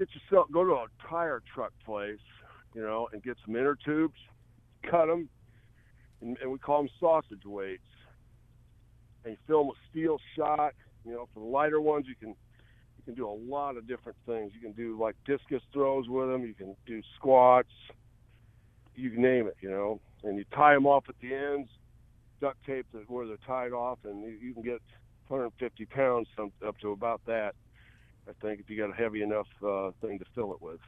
get yourself go to a tire truck place, you know, and get some inner tubes, cut them, and, and we call them sausage weights. And you fill them with steel shot. You know, for the lighter ones, you can. You can do a lot of different things. You can do like discus throws with them. You can do squats. You can name it, you know. And you tie them off at the ends, duct tape where they're tied off, and you, you can get one hundred fifty pounds up to about that, I think, if you got a heavy enough uh, thing to fill it with.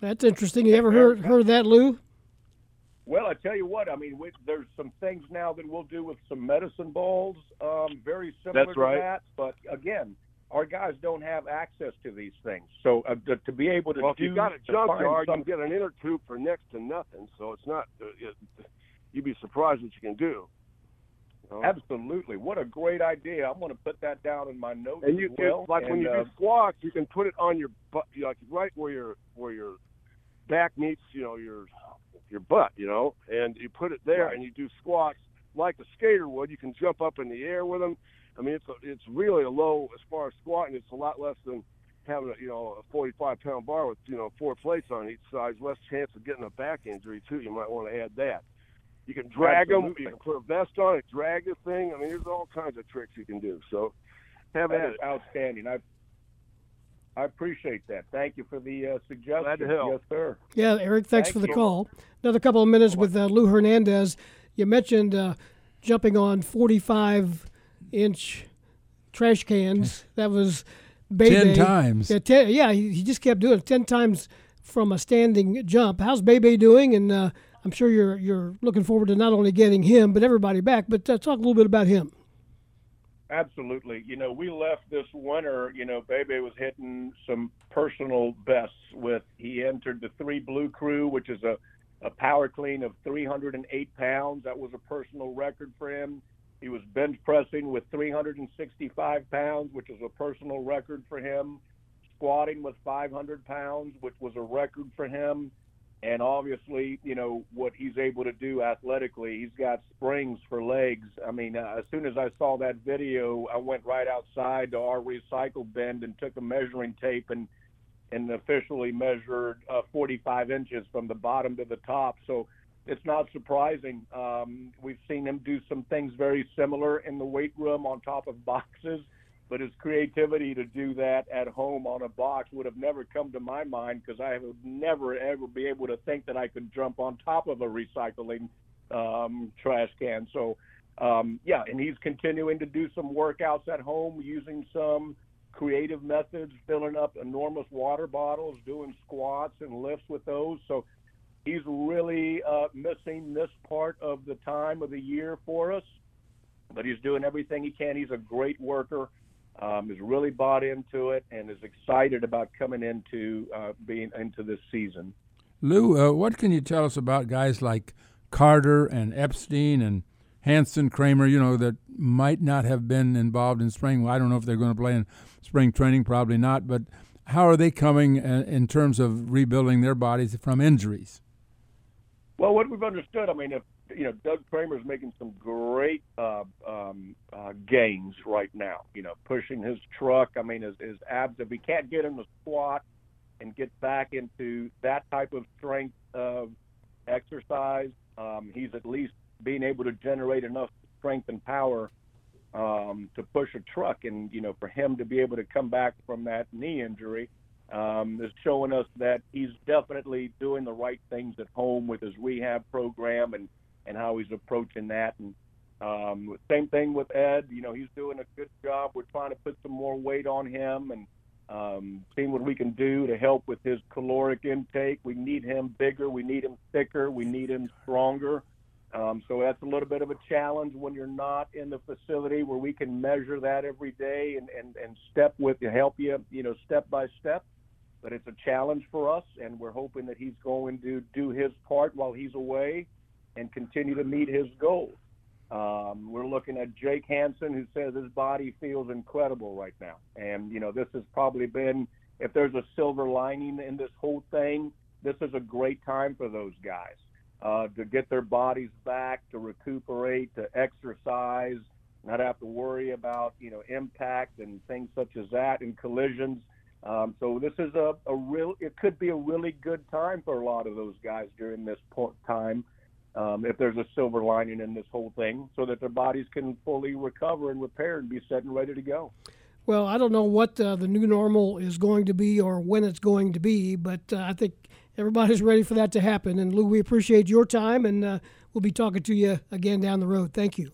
That's interesting. You ever heard heard of that, Lou? Well, I tell you what, I mean, we, there's some things now that we'll do with some medicine balls, um, very similar That's to right. that. But again, our guys don't have access to these things, so uh, to, to be able to well, do, if you've got a junkyard, you can get an inner tube for next to nothing. So it's not uh, it, you'd be surprised what you can do. You know? Absolutely, what a great idea! I'm going to put that down in my notes. And you as well. Can, like and, when you uh, do squats, you can put it on your butt, like right where your where your back meets, you know, your your butt, you know, and you put it there, right. And you do squats like a skater would. You can jump up in the air with them. I mean, it's a, it's really a low as far as squatting. It's a lot less than having a, you know, a forty-five pound bar with, you know, four plates on each side. Less chance of getting a back injury too. You might want to add that. You can drag Absolutely. them. You can put a vest on it, drag the thing. I mean, there's all kinds of tricks you can do. So, have that at is it. Outstanding. I I appreciate that. Thank you for the uh, suggestion. Glad to help. Yes, sir. Yeah, Eric. Thanks Thank for the you. call. Another couple of minutes with uh, Lou Hernandez. You mentioned uh, jumping on forty-five. Inch trash cans. That was Bay ten Bay. times. Yeah, ten, yeah he, he just kept doing it ten times from a standing jump. How's Bay Bay doing? And uh, I'm sure you're you're looking forward to not only getting him but everybody back. But uh, talk a little bit about him. Absolutely. You know, we left this winter. You know, Bay Bay was hitting some personal bests. With he entered the Three Blue Crew, which is a a power clean of three hundred eight pounds. That was a personal record for him. He was bench pressing with three hundred sixty-five pounds, which was a personal record for him, squatting with five hundred pounds, which was a record for him. And obviously, you know, what he's able to do athletically, he's got springs for legs. I mean, uh, as soon as I saw that video, I went right outside to our recycle bin and took a measuring tape and, and officially measured uh, forty-five inches from the bottom to the top. So it's not surprising. Um, we've seen him do some things very similar in the weight room on top of boxes, but his creativity to do that at home on a box would have never come to my mind, because I would never, ever be able to think that I could jump on top of a recycling um, trash can. So, um, yeah, and he's continuing to do some workouts at home using some creative methods, filling up enormous water bottles, doing squats and lifts with those. So he's really uh, missing this part of the time of the year for us, but he's doing everything he can. He's a great worker, um, is really bought into it, and is excited about coming into uh, being into this season. Lou, uh, what can you tell us about guys like Carter and Epstein and Hansen, Kramer, you know, that might not have been involved in spring? Well, I don't know if they're going to play in spring training, probably not, but how are they coming in terms of rebuilding their bodies from injuries? Well, what we've understood, I mean, if you know, Doug Kramer's making some great uh, um, uh, gains right now. You know, pushing his truck. I mean, his, his abs. If we can't get him to squat and get back into that type of strength of exercise, um, he's at least being able to generate enough strength and power um, to push a truck. And you know, for him to be able to come back from that knee injury, um, is showing us that he's definitely doing the right things at home with his rehab program and, and how he's approaching that. And um, same thing with Ed. You know, he's doing a good job. We're trying to put some more weight on him and um, seeing what we can do to help with his caloric intake. We need him bigger. We need him thicker. We need him stronger. Um, so that's a little bit of a challenge when you're not in the facility where we can measure that every day and, and, and step with to help you, you know, step by step. But it's a challenge for us, and we're hoping that he's going to do his part while he's away and continue to meet his goals. Um, we're looking at Jake Hansen, who says his body feels incredible right now. And, you know, this has probably been, if there's a silver lining in this whole thing, this is a great time for those guys. Uh, to get their bodies back, to recuperate, to exercise, not have to worry about, you know, impact and things such as that and collisions. Um, so this is a, a real, it could be a really good time for a lot of those guys during this point time, um, if there's a silver lining in this whole thing, so that their bodies can fully recover and repair and be set and ready to go. Well, I don't know what uh, the new normal is going to be or when it's going to be, but uh, I think everybody's ready for that to happen. And, Lou, we appreciate your time, and uh, we'll be talking to you again down the road. Thank you.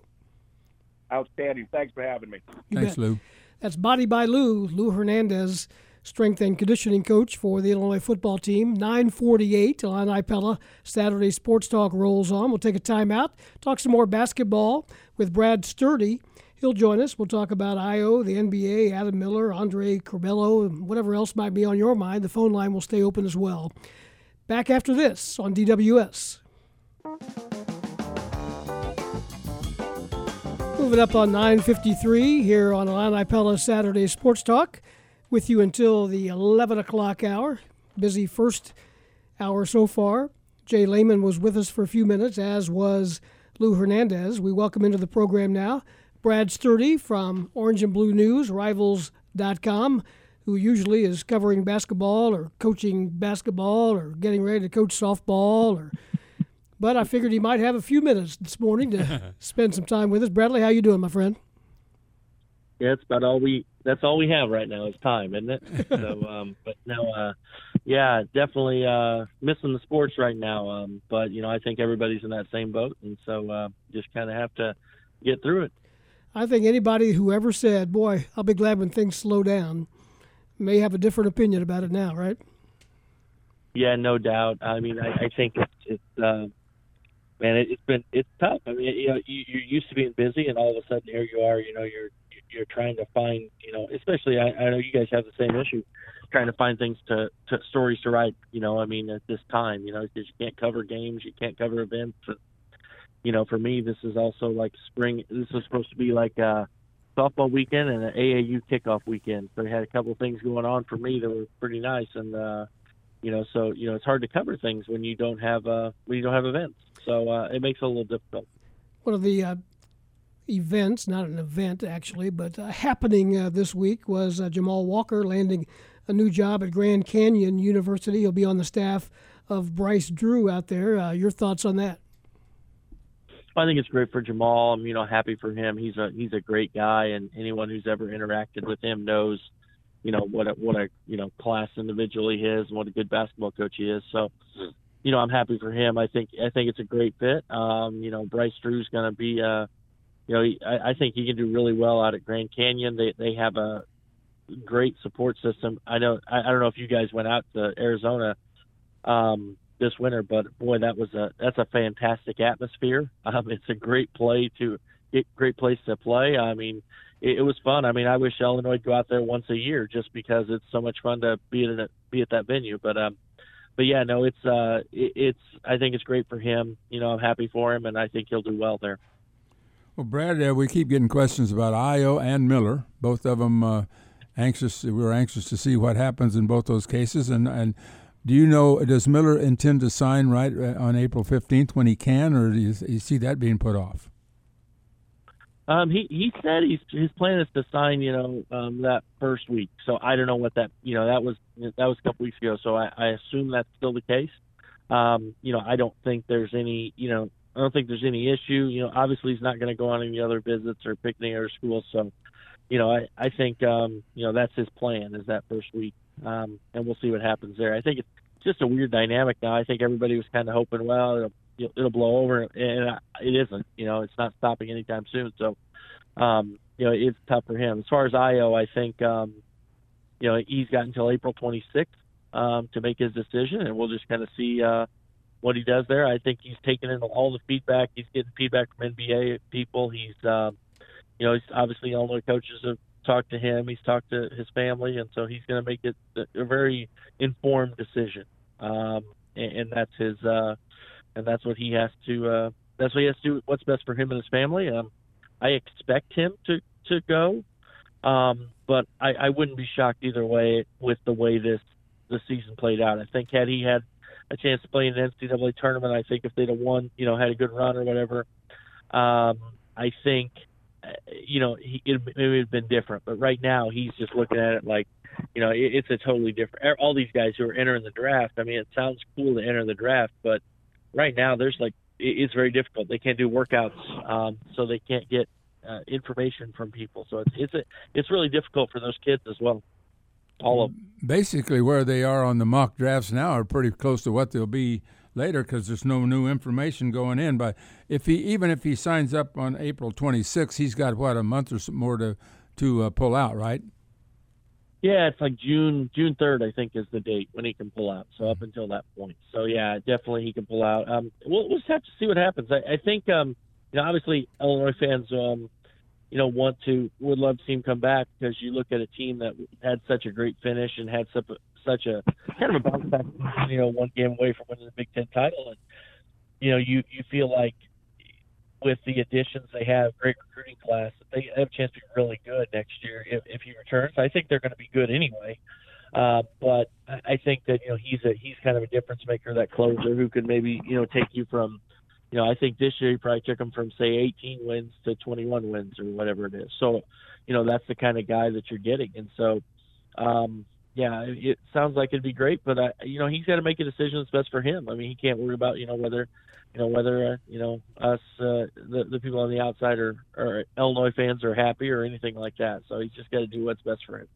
Outstanding. Thanks for having me. You Thanks, bet. Lou. That's Body by Lou, Lou Hernandez, strength and conditioning coach for the Illinois football team. nine forty-eight, Illini Pella, Saturday Sports Talk rolls on. We'll take a timeout, talk some more basketball with Brad Sturdy. He'll join us. We'll talk about I O, the N B A, Adam Miller, Andre Corbello, and whatever else might be on your mind. The phone line will stay open as well. Back after this on D W S. Moving up on nine fifty-three here on Illini Pella Saturday Sports Talk with you until the eleven o'clock hour. Busy first hour so far. Jay Leman was with us for a few minutes, as was Lou Hernandez. We welcome into the program now Brad Sturdy from Orange and Blue News, Rivals dot com, who usually is covering basketball or coaching basketball or getting ready to coach softball. Or, but I figured he might have a few minutes this morning to spend some time with us. Bradley, how you doing, my friend? Yeah, that's about all we. That's all we have right now is time, isn't it? So, um, but no, uh, yeah, definitely uh, missing the sports right now. Um, but you know, I think everybody's in that same boat, and so uh, just kind of have to get through it. I think anybody who ever said, boy, I'll be glad when things slow down, may have a different opinion about it now, right? Yeah, no doubt. I mean, I, I think it's, it's uh, man, it, it's been, it's tough. I mean, you know, you, you're used to being busy, and all of a sudden here you are, you know, you're, you're trying to find, you know, especially, I, I know you guys have the same issue, trying to find things to, to stories to write, you know, I mean, at this time, you know, because you can't cover games, you can't cover events. You know, for me, this is also like spring. This is supposed to be like a softball weekend and an A A U kickoff weekend. So we had a couple of things going on for me that were pretty nice. And, uh, you know, so, you know, it's hard to cover things when you don't have uh, when you don't have events. So uh, it makes it a little difficult. One of the uh, events, not an event actually, but uh, happening uh, this week was uh, Jamal Walker landing a new job at Grand Canyon University. He'll be on the staff of Bryce Drew out there. Uh, your thoughts on that? I think it's great for Jamal. I'm, you know, happy for him. He's a he's a great guy, and anyone who's ever interacted with him knows, you know, what a, what a you know class individual he is and what a good basketball coach he is. So, you know, I'm happy for him. I think I think it's a great fit. Um, you know, Bryce Drew's going to be, uh, you know, he, I, I think he can do really well out at Grand Canyon. They they have a great support system. I know I, I don't know if you guys went out to Arizona. Um, this winter, but boy, that was a that's a fantastic atmosphere. Um, it's a great play to great place to play. I mean, it, it was fun. I mean, I wish Illinois would go out there once a year just because it's so much fun to be at a, be at that venue. But um, but yeah, no, it's uh, it, it's I think it's great for him. You know, I'm happy for him, and I think he'll do well there. Well, Brad, uh, we keep getting questions about Io and Miller. Both of them uh, anxious. We were anxious to see what happens in both those cases, and and. Do you know, does Miller intend to sign right on April fifteenth when he can, or do you, you see that being put off? Um, he, he said he's, his plan is to sign, you know, um, that first week. So I don't know what that, you know, that was that was a couple weeks ago. So I, I assume that's still the case. Um, you know, I don't think there's any, you know, I don't think there's any issue. You know, obviously he's not going to go on any other visits or picnic or school. So, you know, I, I think, um, you know, that's his plan is that first week. um, and we'll see what happens there. I think it's just a weird dynamic now. I think everybody was kind of hoping, well, it'll, it'll blow over, and it isn't. You know, it's not stopping anytime soon. So, um, you know, it's tough for him. As far as I O, I think, um, you know, he's got until April twenty-sixth um, to make his decision, and we'll just kind of see uh, what he does there. I think he's taking in all the feedback. He's getting feedback from N B A people. He's, um, you know, he's obviously Illinois coaches have talked to him. He's talked to his family, and so he's going to make it a very informed decision. Um, and, and that's his, uh, and that's what he has to. Uh, that's what he has to do. What's best for him and his family. Um, I expect him to to go, um, but I, I wouldn't be shocked either way with the way this the season played out. I think had he had a chance to play in an N C double A tournament, I think if they'd have won, you know, had a good run or whatever, um, I think. You know, he, it, it would have been different. But right now, he's just looking at it like, you know, it, it's a totally different. All these guys who are entering the draft, I mean, it sounds cool to enter the draft, but right now, there's like, it, it's very difficult. They can't do workouts, um, so they can't get uh, information from people. So it's it's a, it's really difficult for those kids as well. All of them. Basically, where they are on the mock drafts now are pretty close to what they'll be later because there's no new information going in. But if he, even if he signs up on April twenty-sixth, he's got what, a month or some more to to uh, pull out, right? Yeah, it's like June June third, I think, is the date when he can pull out. So up until that point, so yeah, definitely he can pull out. Um, we'll, we'll just have to see what happens. I, I think, um, you know, obviously Illinois fans, um, you know, want to would love to see him come back because you look at a team that had such a great finish and had such a such a kind of a bounce back, you know, one game away from winning the Big Ten title. And, you know, you, you feel like with the additions they have, great recruiting class, they have a chance to be really good next year if, if he returns. I think they're going to be good anyway. Uh, but I think that, you know, he's a he's kind of a difference maker, that closer who could maybe, you know, take you from, you know, I think this year he probably took him from, say, eighteen wins to twenty-one wins or whatever it is. So, you know, that's the kind of guy that you're getting. And so, um, yeah, it sounds like it'd be great, but I, you know, he's got to make a decision that's best for him. I mean, he can't worry about, you know, whether, you know, whether uh, you know, us, uh, the the people on the outside are, or Illinois fans are happy or anything like that. So he's just got to do what's best for him.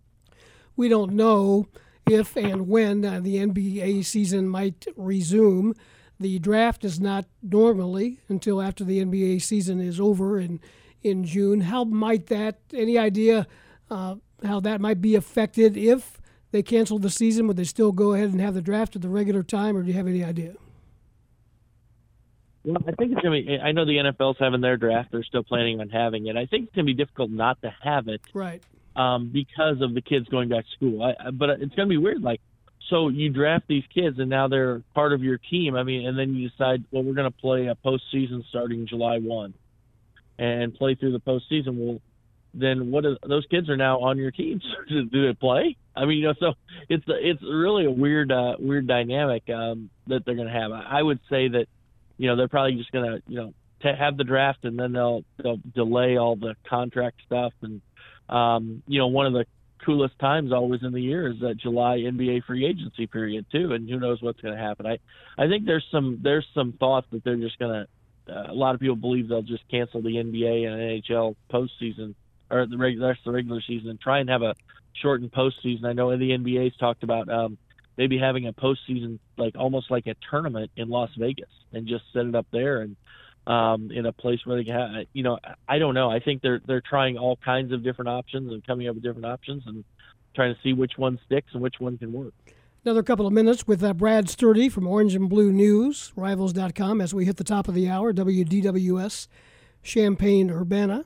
We don't know if and when uh, the N B A season might resume. The draft is not normally until after the N B A season is over in in June. How might that? Any idea uh, how that might be affected if they canceled the season? Would they still go ahead and have the draft at the regular time, or do you have any idea? Well, I think it's going to be – I know the N F L's having their draft. They're still planning on having it. I think it's going to be difficult not to have it, right? Um, because of the kids going back to school. I, but it's going to be weird. Like, so you draft these kids, and now they're part of your team. I mean, and then you decide, well, we're going to play a postseason starting July first and play through the postseason. Well, then what are, those kids are now on your teams. Do they play? I mean, you know, so it's it's really a weird uh, weird dynamic um, that they're going to have. I would say that, you know, they're probably just going to, you know, t- have the draft and then they'll they'll delay all the contract stuff. And, um, you know, one of the coolest times always in the year is that July N B A free agency period too. And who knows what's going to happen. I, I think there's some there's some thought that they're just going to uh, – a lot of people believe they'll just cancel the N B A and N H L postseason, or the regular, the regular season, and try and have a shortened postseason. I know the N B A's talked about um, maybe having a postseason, like almost like a tournament in Las Vegas, and just set it up there and um, in a place where they can have, you know, I don't know. I think they're they're trying all kinds of different options and coming up with different options and trying to see which one sticks and which one can work. Another couple of minutes with uh, Brad Sturdy from Orange and Blue News, Rivals dot com, as we hit the top of the hour, W D W S, Champaign, Urbana.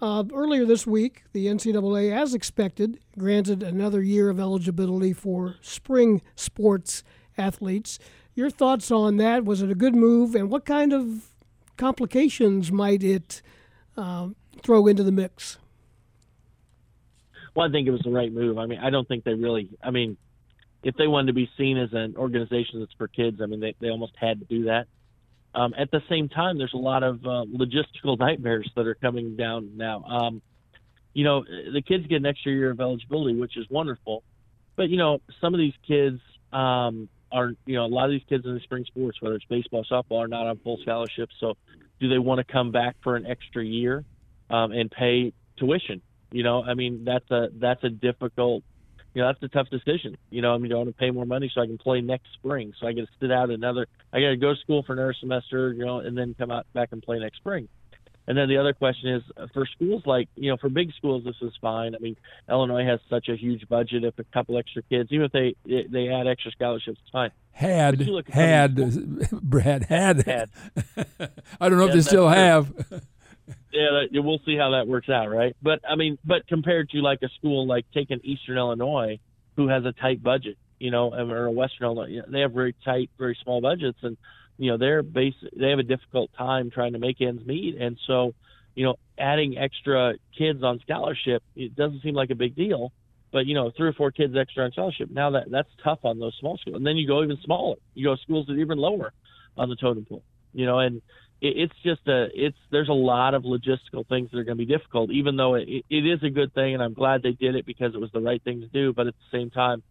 Uh, earlier this week, the N C double A, as expected, granted another year of eligibility for spring sports athletes. Your thoughts on that? Was it a good move? And what kind of complications might it uh, throw into the mix? Well, I think it was the right move. I mean, I don't think they really – I mean, if they wanted to be seen as an organization that's for kids, I mean, they, they almost had to do that. Um, at the same time, there's a lot of uh, logistical nightmares that are coming down now. Um, you know, the kids get an extra year of eligibility, which is wonderful. But, you know, some of these kids um, are, you know, a lot of these kids in the spring sports, whether it's baseball, softball, are not on full scholarships. So do they want to come back for an extra year um, and pay tuition? You know, I mean, that's a that's a difficult you know, that's a tough decision. You know, I mean, I want to pay more money so I can play next spring. So I got to sit out another – I got to go to school for another semester, you know, and then come out back and play next spring. And then the other question is, for schools like, you know, for big schools, this is fine. I mean, Illinois has such a huge budget. If a couple extra kids, even if they they add extra scholarships, it's fine. Had, had, Brad, had. had. I don't know yeah, if they still true. have. Yeah, we'll see how that works out, right? But, I mean, but compared to like a school like taking Eastern Illinois, who has a tight budget, you know, or Western Illinois, they have very tight, very small budgets. And, you know, they're base, they have a difficult time trying to make ends meet. And so, you know, adding extra kids on scholarship, it doesn't seem like a big deal. But, you know, three or four kids extra on scholarship, now that that's tough on those small schools. And then you go even smaller. You go schools that are even lower on the totem pole, you know, and it's just a it's there's a lot of logistical things that are going to be difficult, even though it, it is a good thing. And I'm glad they did it because it was the right thing to do. But at the same time,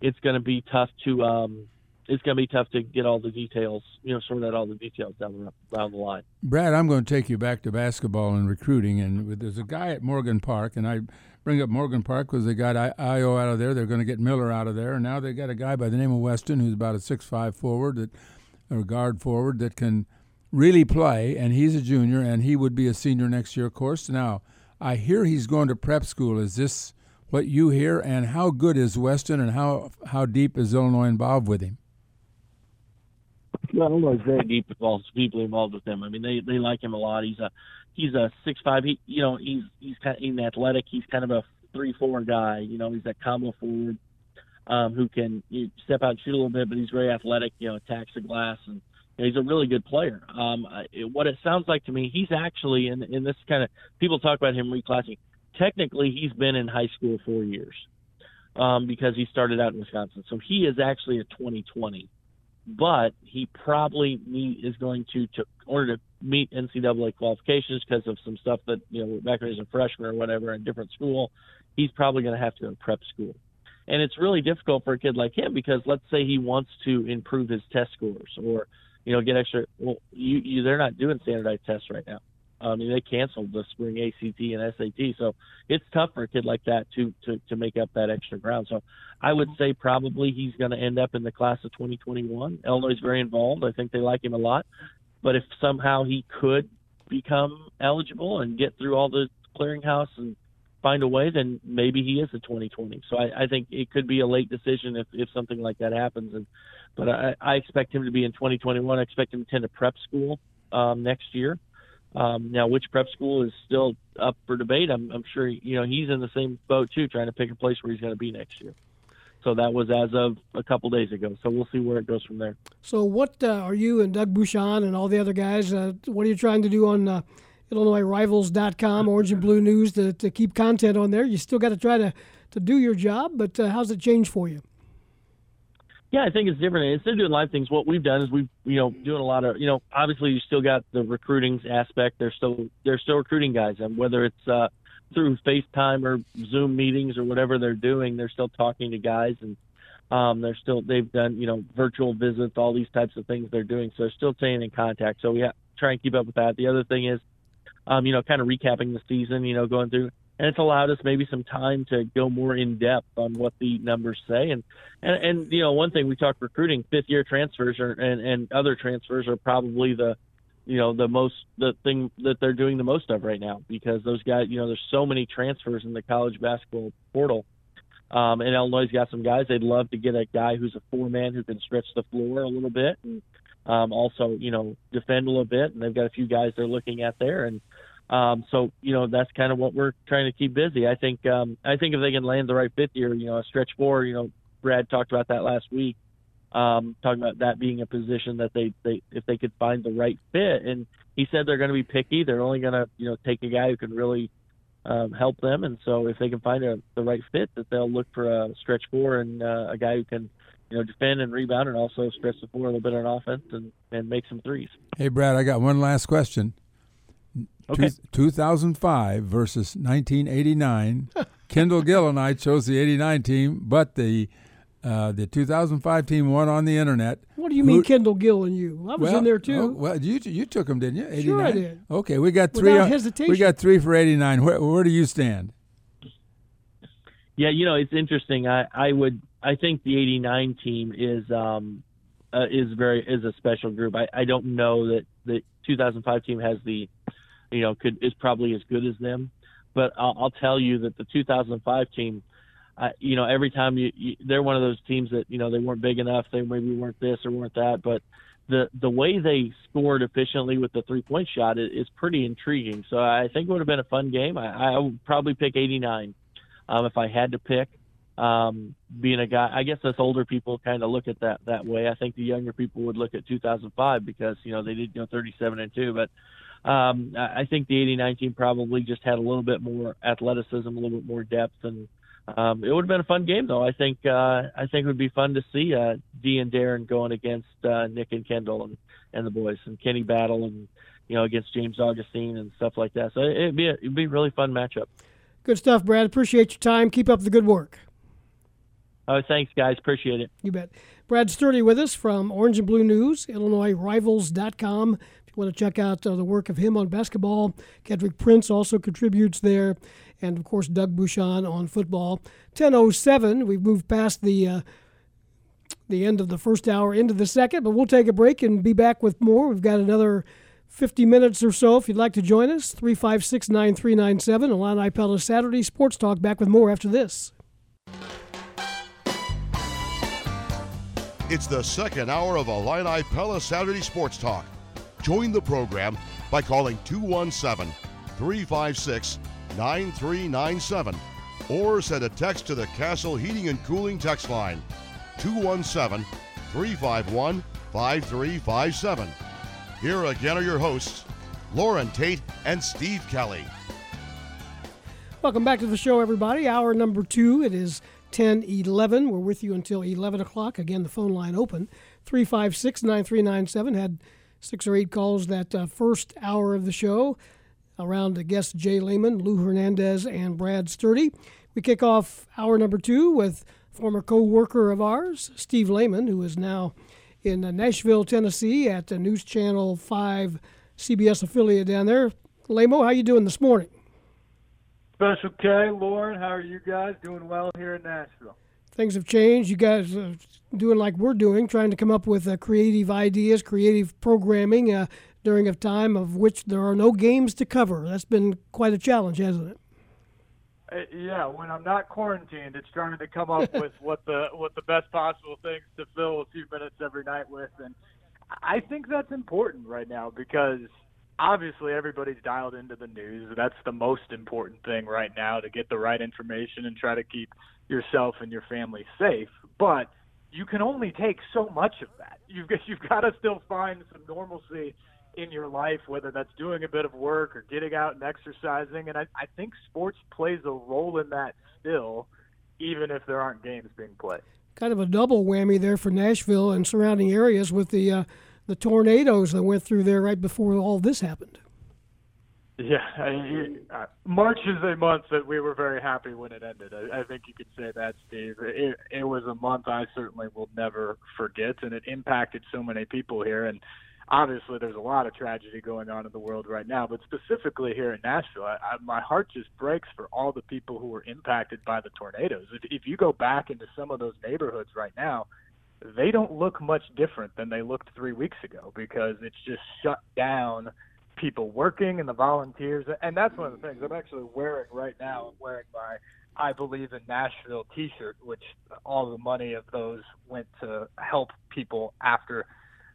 it's going to be tough to um, it's going to be tough to get all the details, you know, sort out all the details down the, down the line. Brad, I'm going to take you back to basketball and recruiting. And there's a guy at Morgan Park, and I bring up Morgan Park because they got I O out of there. They're going to get Miller out of there. And now they got a guy by the name of Weston who's about a six five forward that, or guard forward that can – really play, and he's a junior, and he would be a senior next year, of course. Now, I hear he's going to prep school. Is this what you hear? And how good is Weston, and how how deep is Illinois involved with him? Well, Illinois is very deep involved, deeply involved with him. I mean, they, they like him a lot. He's a he's a six five. He you know he's he's kind of in athletic. He's kind of a three four guy. You know, he's that combo forward um, who can you step out and shoot a little bit, but he's very athletic. You know, attacks the glass and. He's a really good player. Um, it, what it sounds like to me, he's actually in, in this kind of – people talk about him reclassing. Technically, he's been in high school four years um, because he started out in Wisconsin. So he is actually a twenty twenty, but he probably need, is going to, to – in order to meet N C double A qualifications because of some stuff that, you know, back when he was a freshman or whatever in different school, he's probably going to have to go to prep school. And it's really difficult for a kid like him because let's say he wants to improve his test scores or – you know, get extra. Well, you, you they're not doing standardized tests right now. I mean, they canceled the spring A C T and S A T, so it's tough for a kid like that to to, to make up that extra ground. So, I would say probably he's going to end up in the class of twenty twenty-one. Illinois is very involved. I think they like him a lot. But if somehow he could become eligible and get through all the clearinghouse and find a way, then maybe he is a twenty twenty. So I, I think it could be a late decision if, if something like that happens. And but I, I expect him to be in twenty twenty-one. I expect him to attend a prep school um, next year. Um, now, which prep school is still up for debate. I'm, I'm sure you know he's in the same boat too, trying to pick a place where he's going to be next year. So that was as of a couple days ago. So we'll see where it goes from there. So what uh, are you and Doug Bouchon and all the other guys? Uh, what are you trying to do on? Uh... Illinois Rivals dot com, Orange and Blue News, to, to keep content on there. You still got to try to, to do your job, but uh, how's it changed for you? Yeah, I think it's different. Instead of doing live things, what we've done is we've, you know, doing a lot of, you know, obviously you still got the recruiting aspect. They're still, they're still recruiting guys, and whether it's uh, through FaceTime or Zoom meetings or whatever they're doing, they're still talking to guys, and um, they're still, they've done, you know, virtual visits, all these types of things they're doing. So they're still staying in contact. So we have, try and keep up with that. The other thing is, Um, you know, kind of recapping the season, you know, going through. And it's allowed us maybe some time to go more in-depth on what the numbers say. And, and, and you know, one thing we talked recruiting, fifth-year transfers are, and, and other transfers are probably the, you know, the most the thing that they're doing the most of right now because those guys, you know, there's so many transfers in the college basketball portal. Um, and Illinois's got some guys. They'd love to get a guy who's a four-man who can stretch the floor a little bit and um, also, you know, defend a little bit. And they've got a few guys they're looking at there. And um, so, you know, that's kind of what we're trying to keep busy. I think um, I think if they can land the right fifth year, you know, a stretch four, you know, Brad talked about that last week, um, talking about that being a position that they, they if they could find the right fit. And he said they're going to be picky. They're only going to, you know, take a guy who can really – Um, help them, and so if they can find a, the right fit, that they'll look for a stretch four and uh, a guy who can, you know, defend and rebound, and also stretch the floor a little bit on offense and, and make some threes. Hey, Brad, I got one last question. Okay. two thousand five versus nineteen eighty-nine. Kendall Gill and I chose the eighty-nine team, but the uh, the two thousand five team won on the internet. What do you Who, mean, Kendall Gill and you? I was well, in there too. Oh, well, you you took them, didn't you? eighty-nine? Sure, I did. Okay, we got three. Without hesitation. We got three for eighty-nine. Where, where do you stand? Yeah, you know, it's interesting. I, I would I think the eighty-nine team is um uh, is very is a special group. I, I don't know that the two thousand five team has the, you know, could is probably as good as them, but I'll, I'll tell you that the two thousand five team, I, you know, every time you, you they're one of those teams that, you know, they weren't big enough, they maybe weren't this or weren't that, but the the way they scored efficiently with the three-point shot is, is pretty intriguing. So I think it would have been a fun game. I, I would probably pick eighty-nine um, if I had to pick. Um, being a guy, I guess us older people kind of look at that that way. I think the younger people would look at two thousand five because, you know, they did go thirty-seven and two, but um, I think the eighty-nine team probably just had a little bit more athleticism, a little bit more depth, and um, it would have been a fun game though. I think uh, I think it would be fun to see uh, Dee and Deron going against uh, Nick and Kendall and, and the boys, and Kenny Battle, and, you know, against James Augustine and stuff like that. So it'd be a, it'd be a really fun matchup. Good stuff, Brad. Appreciate your time. Keep up the good work. Oh, thanks, guys. Appreciate it. You bet. Brad Sturdy with us from Orange and Blue News, Illinois Rivals dot com. If you want to check out uh, the work of him on basketball, Kedrick Prince also contributes there, and, of course, Doug Bouchon on football. ten oh seven, we've moved past the uh, the end of the first hour into the second, but we'll take a break and be back with more. We've got another fifty minutes or so if you'd like to join us. three five six, nine three nine seven, Illini Pella Saturday Sports Talk. Back with more after this. It's the second hour of Illini Pella Saturday Sports Talk. Join the program by calling two one seven, three five six, nine three nine seven or send a text to the Castle Heating and Cooling text line, two one seven, three five one, five three five seven. Here again are your hosts, Lauren Tate and Steve Kelly. Welcome back to the show, everybody. Hour number two. It is ten eleven. We're with you until eleven o'clock. Again, the phone line open, three five six, nine three nine seven. Had six or eight calls that uh, first hour of the show around the guests Jay Leman, Lou Hernandez, and Brad Sturdy. We kick off hour number two with former co-worker of ours, Steve Layman, who is now in uh, Nashville, Tennessee at the News Channel five C B S affiliate down there. Lamo, how you doing this morning? Special K, Lauren, how are you guys? Doing well here in Nashville. Things have changed. You guys are doing like we're doing, trying to come up with uh, creative ideas, creative programming uh, during a time of which there are no games to cover. That's been quite a challenge, hasn't it? Uh, yeah, when I'm not quarantined, it's trying to come up with what the what the best possible things to fill a few minutes every night with. And I think that's important right now because – obviously, everybody's dialed into the news. That's the most important thing right now, to get the right information and try to keep yourself and your family safe. But you can only take so much of that. You've got, you've got to still find some normalcy in your life, whether that's doing a bit of work or getting out and exercising. And I, I think sports plays a role in that still, even if there aren't games being played. Kind of a double whammy there for Nashville and surrounding areas with the uh, – the tornadoes that went through there right before all this happened. Yeah, I, I, March is a month that we were very happy when it ended. I, I think you could say that, Steve. It, it was a month I certainly will never forget, and it impacted so many people here. And obviously there's a lot of tragedy going on in the world right now, but specifically here in Nashville, I, I, my heart just breaks for all the people who were impacted by the tornadoes. If, if you go back into some of those neighborhoods right now, they don't look much different than they looked three weeks ago because it's just shut down people working and the volunteers. And that's one of the things I'm actually wearing right now. I'm wearing my I Believe in Nashville t-shirt, which all the money of those went to help people after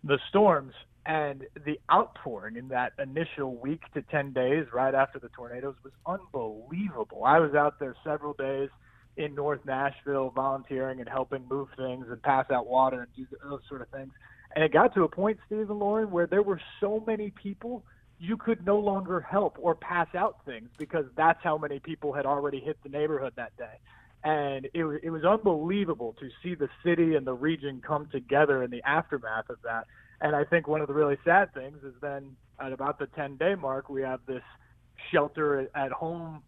the storms. And the outpouring in that initial week to ten days right after the tornadoes was unbelievable. I was out there several days in North Nashville volunteering and helping move things and pass out water and do those sort of things. And it got to a point, Steve and Lauren, where there were so many people you could no longer help or pass out things because that's how many people had already hit the neighborhood that day. And it, it was unbelievable to see the city and the region come together in the aftermath of that. And I think one of the really sad things is then at about the ten-day mark, we have this shelter at home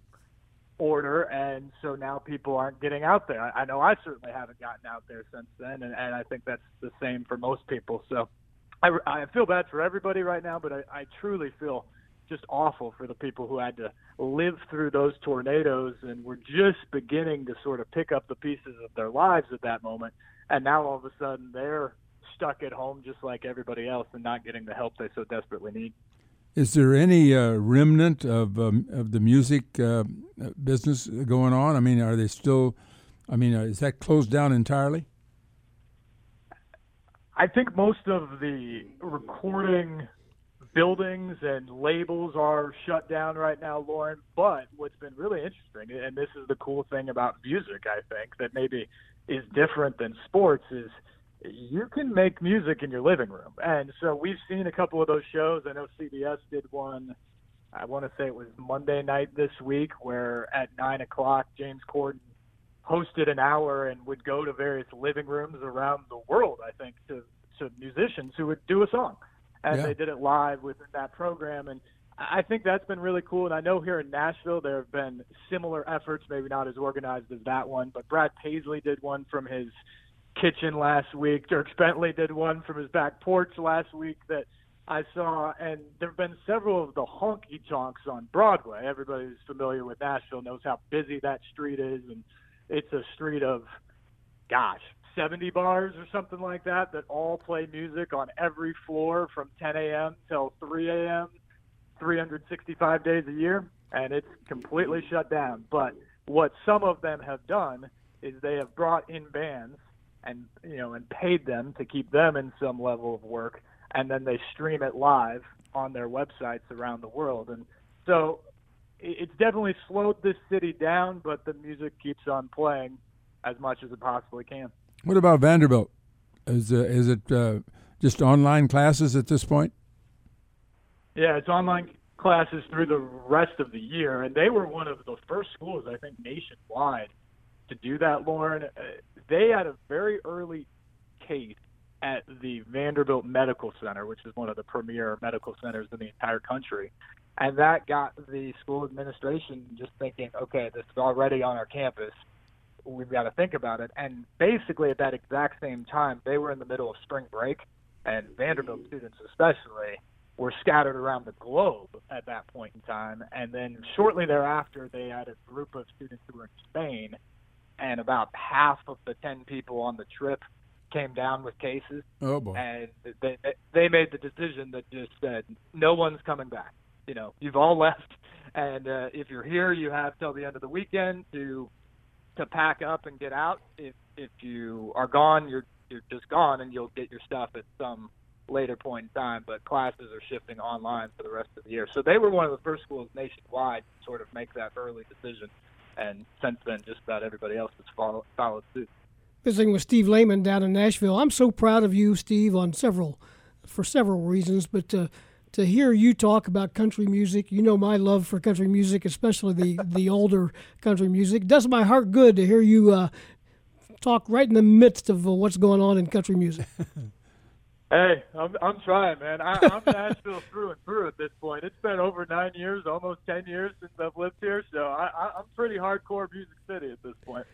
order, and so now people aren't getting out there. I, I know I certainly haven't gotten out there since then, and, and I think that's the same for most people. So I, I feel bad for everybody right now, but I, I truly feel just awful for the people who had to live through those tornadoes and were just beginning to sort of pick up the pieces of their lives at that moment. And now all of a sudden they're stuck at home just like everybody else and not getting the help they so desperately need. Is there any uh, remnant of um, of the music uh, business going on? I mean, are they still, I mean, uh, is that closed down entirely? I think most of the recording buildings and labels are shut down right now, Lauren. But what's been really interesting, and this is the cool thing about music, I think, that maybe is different than sports, is you can make music in your living room. And so we've seen a couple of those shows. I know C B S did one, I want to say it was Monday night this week, where at nine o'clock, James Corden hosted an hour and would go to various living rooms around the world, I think, to, to musicians who would do a song. And yeah. They did it live within that program. And I think that's been really cool. And I know here in Nashville there have been similar efforts, maybe not as organized as that one, but Brad Paisley did one from his kitchen last week. Dirk Bentley did one from his back porch last week that I saw, and there have been several of the honky tonks on Broadway. Everybody who's familiar with Nashville knows how busy that street is, and it's a street of, gosh, seventy bars or something like that that all play music on every floor from ten a.m. till three a.m., three hundred sixty-five days a year, and it's completely shut down. But what some of them have done is they have brought in bands and, you know, and paid them to keep them in some level of work, and then they stream it live on their websites around the world. And so it's definitely slowed this city down, but the music keeps on playing as much as it possibly can. What about Vanderbilt? Is uh, is it uh, just online classes at this point? Yeah, it's online classes through the rest of the year, and they were one of the first schools, I think, nationwide to do that, Lauren. Uh, they had a very early case at the Vanderbilt Medical Center, which is one of the premier medical centers in the entire country. And that got the school administration just thinking, okay, this is already on our campus. We've got to think about it. And basically at that exact same time, they were in the middle of spring break, and Vanderbilt students especially were scattered around the globe at that point in time. And then shortly thereafter, they had a group of students who were in Spain, and about half of the ten people on the trip came down with cases. Oh boy. And they they made the decision that just said, no one's coming back. You know, you've all left, and uh, if you're here, you have till the end of the weekend to to pack up and get out. If if you are gone, you're you're just gone, and you'll get your stuff at some later point in time. But classes are shifting online for the rest of the year. So they were one of the first schools nationwide to sort of make that early decision. And since then, just about everybody else has followed, followed suit. Visiting with Steve Layman down in Nashville. I'm so proud of you, Steve, on several, for several reasons. But uh, to hear you talk about country music, you know my love for country music, especially the, the older country music. Does my heart good to hear you uh, talk right in the midst of uh, what's going on in country music. Hey, I'm, I'm trying, man. I, I'm Nashville through and through at this point. It's been over nine years, almost ten years since I've lived here, so I, I, I'm pretty hardcore Music City at this point.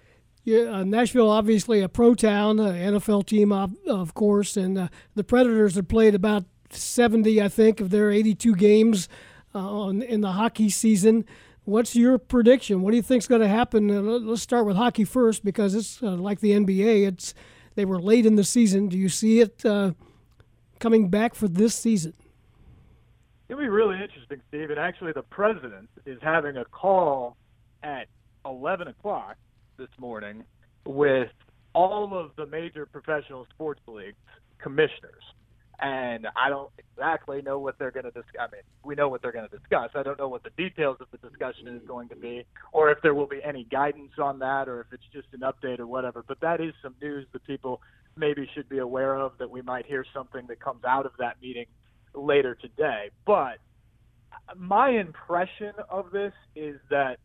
Yeah, uh, Nashville, obviously a pro town, uh, N F L team, of, of course, and uh, the Predators have played about seventy, I think, of their eighty-two games uh, on, in the hockey season. What's your prediction? What do you think's going to happen? Uh, let's start with hockey first, because it's uh, like the N B A. It's they were late in the season. Do you see it Uh, coming back for this season? It'll be really interesting, Steve. And actually the president is having a call at eleven o'clock this morning with all of the major professional sports leagues commissioners. And I don't exactly know what they're going to discuss. I mean, we know what they're going to discuss. I don't know what the details of the discussion is going to be, or if there will be any guidance on that, or if it's just an update or whatever. But that is some news that people maybe should be aware of, that we might hear something that comes out of that meeting later today. But my impression of this is that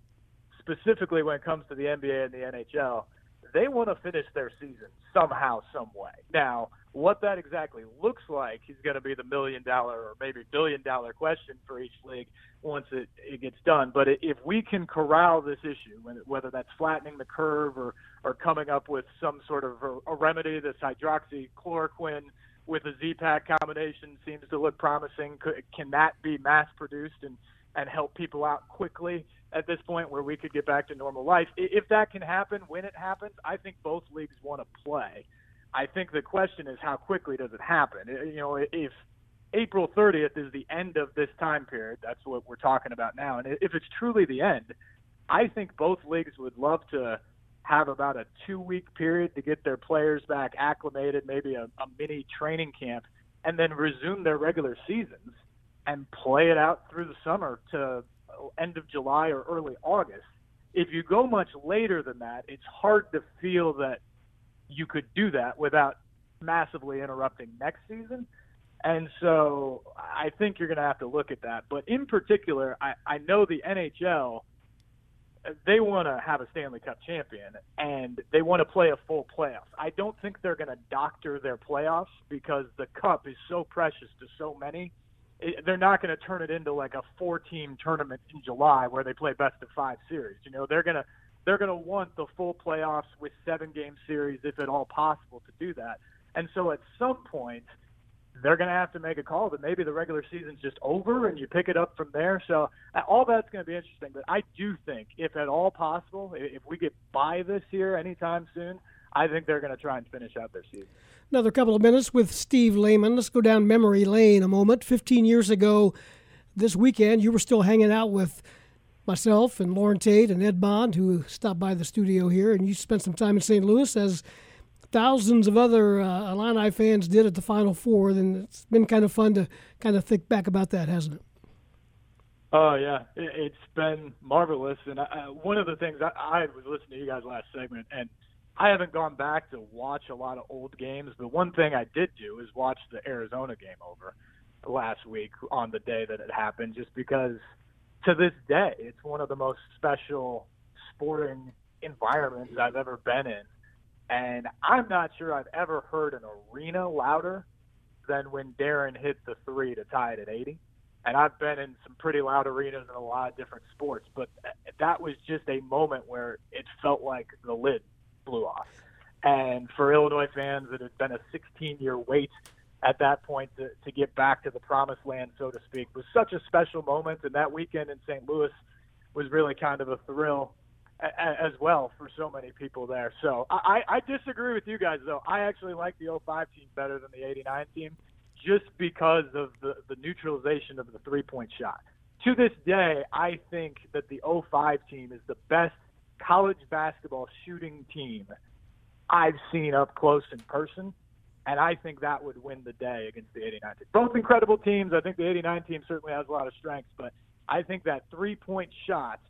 specifically when it comes to the N B A and the N H L, they want to finish their season somehow, some way. Now, what that exactly looks like is going to be the million-dollar or maybe billion-dollar question for each league once it, it gets done. But if we can corral this issue, whether that's flattening the curve or, or coming up with some sort of a remedy, this hydroxychloroquine with a Z-Pack combination seems to look promising. Could, can that be mass-produced and, and help people out quickly at this point where we could get back to normal life? If that can happen, when it happens, I think both leagues want to play. I think the question is how quickly does it happen? You know, if April thirtieth is the end of this time period, that's what we're talking about now. And if it's truly the end, I think both leagues would love to have about a two-week period to get their players back acclimated, maybe a, a mini training camp, and then resume their regular seasons and play it out through the summer to end of July or early August. If you go much later than that, it's hard to feel that you could do that without massively interrupting next season. And so I think you're going to have to look at that. But in particular, I, I know the N H L, they want to have a Stanley Cup champion, and they want to play a full playoff. I don't think they're going to doctor their playoffs because the cup is so precious to so many. It, they're not going to turn it into like a four-team tournament in July where they play best of five series. You know, they're going to they're going to want the full playoffs with seven-game series if at all possible to do that. And so at some point, they're going to have to make a call that maybe the regular season's just over and you pick it up from there. So all that's going to be interesting. But I do think, if at all possible, if we get by this year anytime soon, I think they're going to try and finish out their season. Another couple of minutes with Steve Layman. Let's go down memory lane a moment. Fifteen years ago this weekend, you were still hanging out with myself and Lauren Tate and Ed Bond, who stopped by the studio here, and you spent some time in Saint Louis as thousands of other uh, Illini fans did at the Final Four. Then it's been kind of fun to kind of think back about that, hasn't it? Oh, yeah. It's been marvelous. And I, one of the things, I, I was listening to you guys last segment, and I haven't gone back to watch a lot of old games, but one thing I did do is watch the Arizona game over last week on the day that it happened, just because to this day it's one of the most special sporting environments I've ever been in. And I'm not sure I've ever heard an arena louder than when Deron hit the three to tie it at eighty. And I've been in some pretty loud arenas in a lot of different sports, but that was just a moment where it felt like the lid blew off. And for Illinois fans, it had been a sixteen-year wait at that point to, to get back to the promised land, so to speak. It was such a special moment, and that weekend in Saint Louis was really kind of a thrill as well for so many people there. So I, I disagree with you guys, though. I actually like the oh five team better than the eighty-nine team just because of the, the neutralization of the three-point shot. To this day, I think that the oh five team is the best college basketball shooting team I've seen up close in person, and I think that would win the day against the eighty-nine team. Both incredible teams. I think the eighty-nine team certainly has a lot of strengths, but I think that three-point shot,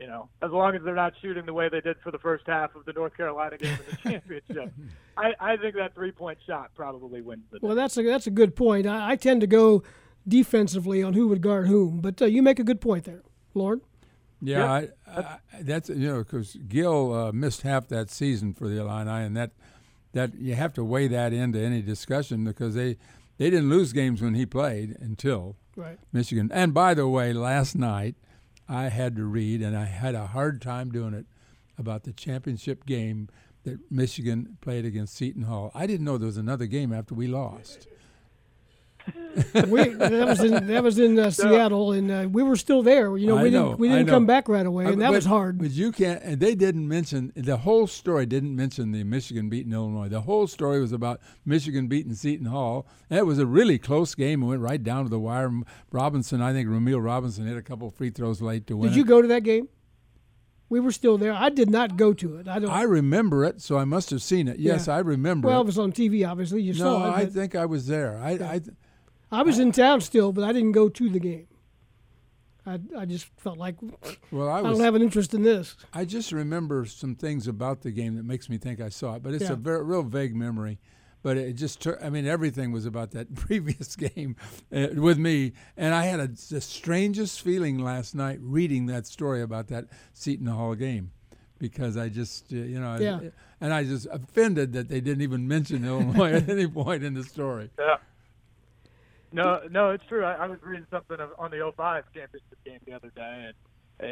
you know, as long as they're not shooting the way they did for the first half of the North Carolina game in the championship, I, I think that three-point shot probably wins the day. Well, that's a, that's a good point. I, I tend to go defensively on who would guard whom, but uh, you make a good point there, Lauren. Yeah, yep. I, I, that's, you know, because Gill uh, missed half that season for the Illini, and that that you have to weigh that into any discussion because they, they didn't lose games when he played until right. Michigan. And by the way, last night I had to read, and I had a hard time doing it, about the championship game that Michigan played against Seton Hall. I didn't know there was another game after we lost. we, that was in, that was in uh, Seattle, and uh, we were still there. You know, we know, didn't we didn't come back right away, and I, that but, was hard. But you can't. And they didn't mention the whole story. Didn't mention the Michigan beating Illinois. The whole story was about Michigan beating Seton Hall. And it was a really close game. It went right down to the wire. Robinson, I think Ramil Robinson hit a couple free throws late to win. Did it. You go to that game? We were still there. I did not go to it. I don't. I remember it, so I must have seen it. Yes, yeah. I remember. Well, it was on T V, obviously. You no, saw it. No, I think I was there. I. Yeah. I I was in town still, but I didn't go to the game. I, I just felt like well, I, was, I don't have an interest in this. I just remember some things about the game that makes me think I saw it, but it's yeah. a very, real vague memory. But it just took, I mean, everything was about that previous game uh, with me, and I had a, the strangest feeling last night reading that story about that Seton Hall game. Because I just, uh, you know, yeah. I, and I just offended that they didn't even mention Illinois at any point in the story. Yeah. No, no, it's true. I, I was reading something of, on the oh five championship game the other day, and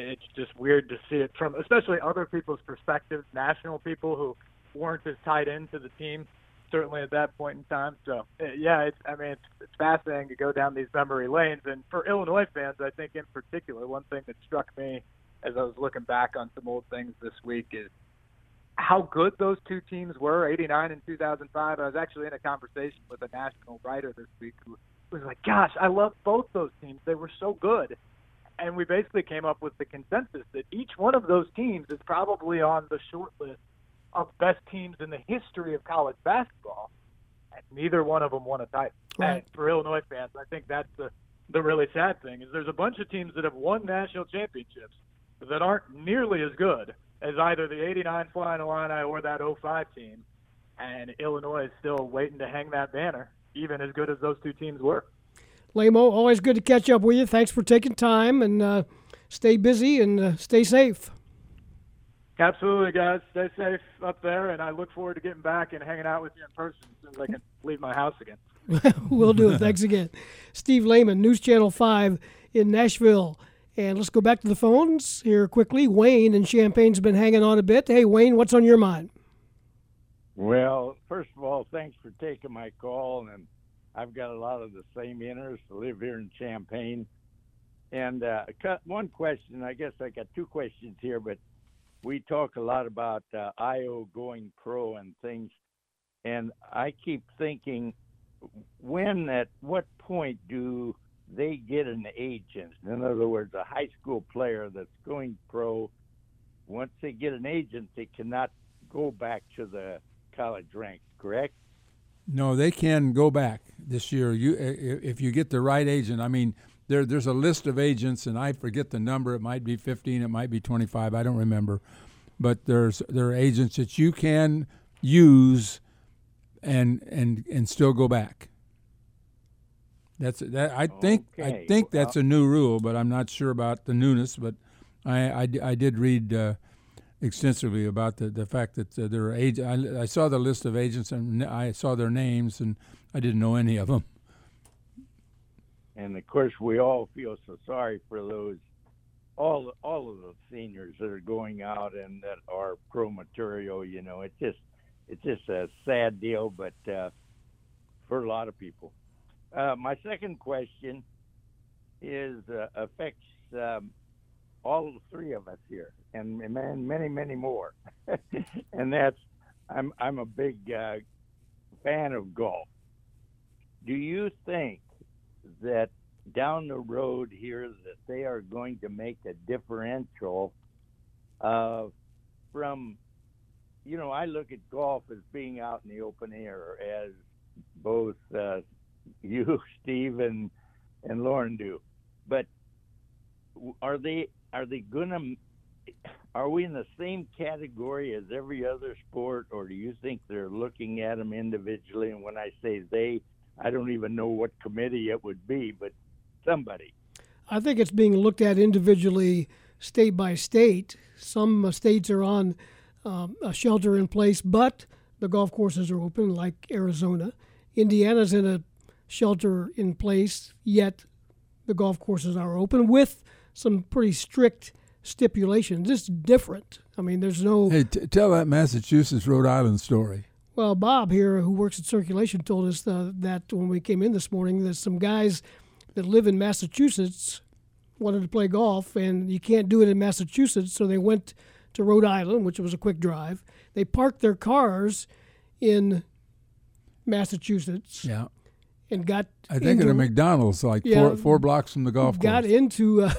it's just weird to see it from, especially other people's perspectives, national people who weren't as tied into the team. certainly at that point in time. So, yeah, it's, I mean, it's, it's fascinating to go down these memory lanes. And for Illinois fans, I think in particular, one thing that struck me as I was looking back on some old things this week is how good those two teams were, eighty-nine and two thousand five. I was actually in a conversation with a national writer this week who was like, gosh, I love both those teams. They were so good. And we basically came up with the consensus that each one of those teams is probably on the short list of best teams in the history of college basketball, and neither one of them won a title. Right. And for Illinois fans, I think that's the, the really sad thing, is there's a bunch of teams that have won national championships that aren't nearly as good as either the eighty-nine Flying Illini or that oh five team, and Illinois is still waiting to hang that banner, even as good as those two teams were. Lamo, always good to catch up with you. Thanks for taking time, and uh, stay busy and uh, stay safe. Absolutely, guys. Stay safe up there, and I look forward to getting back and hanging out with you in person as soon as I can leave my house again. We'll do it. Thanks again. Steve Layman, News Channel five in Nashville. And let's go back to the phones here quickly. Wayne in Champaign's been hanging on a bit. Hey, Wayne, what's on your mind? Well, first of all, thanks for taking my call, and I've got a lot of the same interests. I live here in Champaign. And uh, one question, I guess I got two questions here, but we talk a lot about uh, I O going pro and things, and I keep thinking, when, at what point do they get an agent? In other words, a high school player that's going pro, once they get an agent, they cannot go back to the college ranks, correct? No, they can go back this year. You, if you get the right agent, I mean, There, there's a list of agents, and I forget the number. It might be fifteen, it might be twenty-five. I don't remember, but there's there are agents that you can use, and and, and still go back. That's that. I think okay. I think that's a new rule, but I'm not sure about the newness. But I I, I did read uh, extensively about the, the fact that uh, there are agents. I, I saw the list of agents, and I saw their names, and I didn't know any of them. And, of course, we all feel so sorry for those, all all of those seniors that are going out and that are pro material. You know, it's just it's just a sad deal, but uh, for a lot of people. Uh, my second question is uh, affects um, all three of us here, and many, many more. And that's, I'm, I'm a big uh, fan of golf. Do you think that down the road here that they are going to make a differential uh, from, you know, I look at golf as being out in the open air, as both uh, you, Steve, and, and Lauren do. But are they are they gonna are we in the same category as every other sport, or do you think they're looking at them individually? And when I say they, I don't even know what committee it would be, but somebody. I think it's being looked at individually, state by state. Some states are on um, a shelter in place, but the golf courses are open, like Arizona. Indiana's in a shelter in place, yet the golf courses are open with some pretty strict stipulations. It's different. I mean, there's no... Hey, t- tell that Massachusetts, Rhode Island story. Well, Bob here, who works at Circulation, told us uh, that when we came in this morning, that some guys that live in Massachusetts wanted to play golf, and you can't do it in Massachusetts, so they went to Rhode Island, which was a quick drive. They parked their cars in Massachusetts. Yeah. And got I think into, at a McDonald's, like yeah, four, four blocks from the golf got course. Got into uh,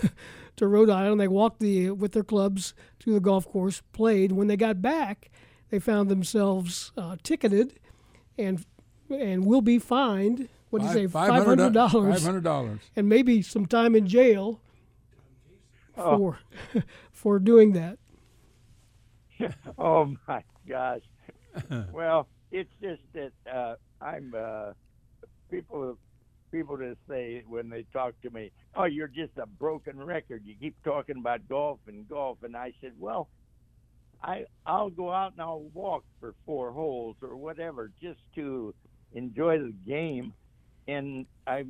to Rhode Island. They walked the with their clubs to the golf course, played. When they got back, they found themselves uh, ticketed, and and will be fined. What do you say, five hundred dollars? Five hundred dollars, and maybe some time in jail oh. for for doing that. Oh my gosh! Well, it's just that uh, I'm uh, people people just say when they talk to me, "Oh, you're just a broken record. You keep talking about golf and golf," and I said, "Well." I, I'll go out and I'll walk for four holes or whatever just to enjoy the game. And I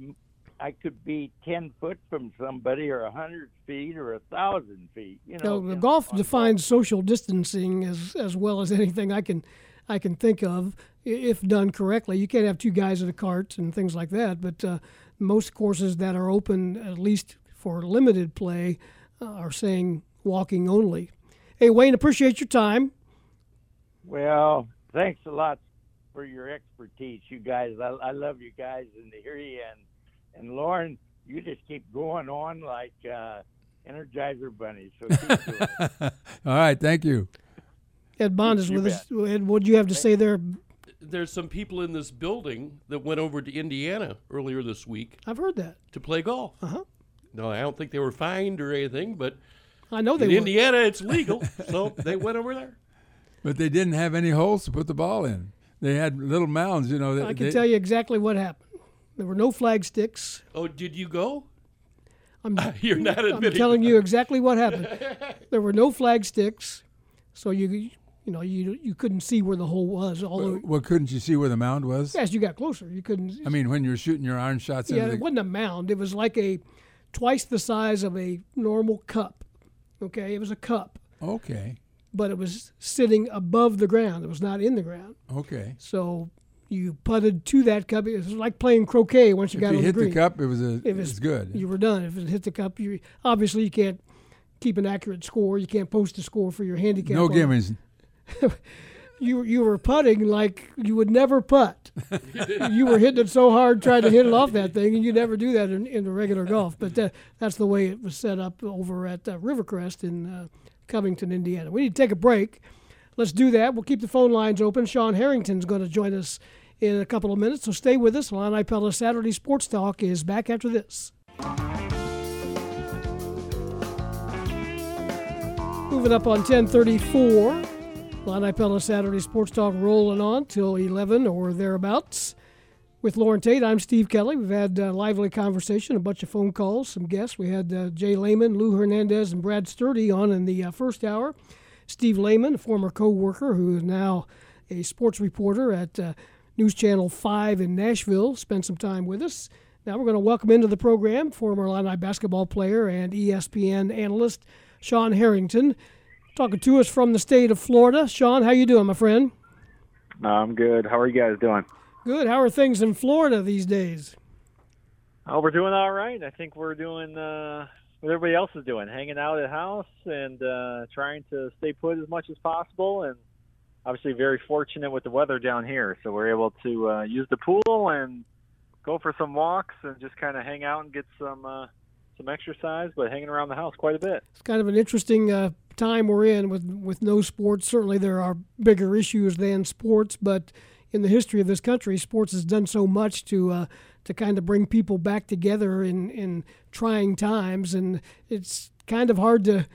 I could be ten foot from somebody or one hundred feet or one thousand feet. You know, now, the golf defines social distancing as, as well as anything I can I can think of, if done correctly. You can't have two guys in a cart and things like that, but uh, most courses that are open, at least for limited play, uh, are saying walking only. Hey, Wayne, appreciate your time. Well, thanks a lot for your expertise, you guys. I, I love you guys, and to hear you. And, and Lauren, you just keep going on like uh, Energizer bunnies. So keep doing it. All right, thank you. Ed Bond is with us. Ed, what do you have to say there? There's some people in this building that went over to Indiana earlier this week. I've heard that. To play golf. Uh-huh. No, I don't think they were fined or anything, but I know they in were. Indiana it's legal, so they went over there. But they didn't have any holes to put the ball in. They had little mounds, you know. That, I can they, tell you exactly what happened. There were no flag sticks. Oh, did you go? I'm, uh, you're not admitting. I'm telling you exactly what happened. There were no flag sticks, so you... You know, you you couldn't see where the hole was. Although, well, well, couldn't you see where the mound was? Yes, you got closer. You couldn't. I mean, when you were shooting your iron shots. Yeah, into the... it wasn't a mound. It was like a twice the size of a normal cup. Okay, it was a cup. Okay. But it was sitting above the ground. It was not in the ground. Okay. So you putted to that cup. It was like playing croquet once you if got you on the green. If you hit the cup, it was, a, it, it was good. You were done. If it hit the cup, you obviously you can't keep an accurate score. You can't post a score for your handicap. No gimmies. you you were putting like you would never putt. You were hitting it so hard trying to hit it off that thing, and you never do that in, in the regular golf. But that, that's the way it was set up over at uh, Rivercrest in uh, Covington, Indiana. We need to take a break. Let's do that. We'll keep the phone lines open. Sean Harrington's going to join us in a couple of minutes, so stay with us. Illini Pella Saturday Sports Talk is back after this. Moving up on ten thirty-four. Illini Pella Saturday Sports Talk rolling on till eleven or thereabouts. With Lauren Tate, I'm Steve Kelly. We've had a lively conversation, a bunch of phone calls, some guests. We had uh, Jay Leman, Lou Hernandez, and Brad Sturdy on in the uh, first hour. Steve Layman, a former co-worker who is now a sports reporter at uh, News Channel five in Nashville, spent some time with us. Now we're going to welcome into the program former Illini basketball player and E S P N analyst Sean Harrington. Talking to us from the state of Florida. Sean, how you doing, my friend? I'm good. How are you guys doing? Good. How are things in Florida these days? Oh, we're doing all right. I think we're doing uh, what everybody else is doing, hanging out at house and uh, trying to stay put as much as possible, and obviously very fortunate with the weather down here. So we're able to uh, use the pool and go for some walks and just kind of hang out and get some uh, some exercise, but hanging around the house quite a bit. It's kind of an interesting uh time we're in with with no sports. Certainly there are bigger issues than sports, but in the history of this country, sports has done so much to uh, to kind of bring people back together in, in trying times, and it's kind of hard to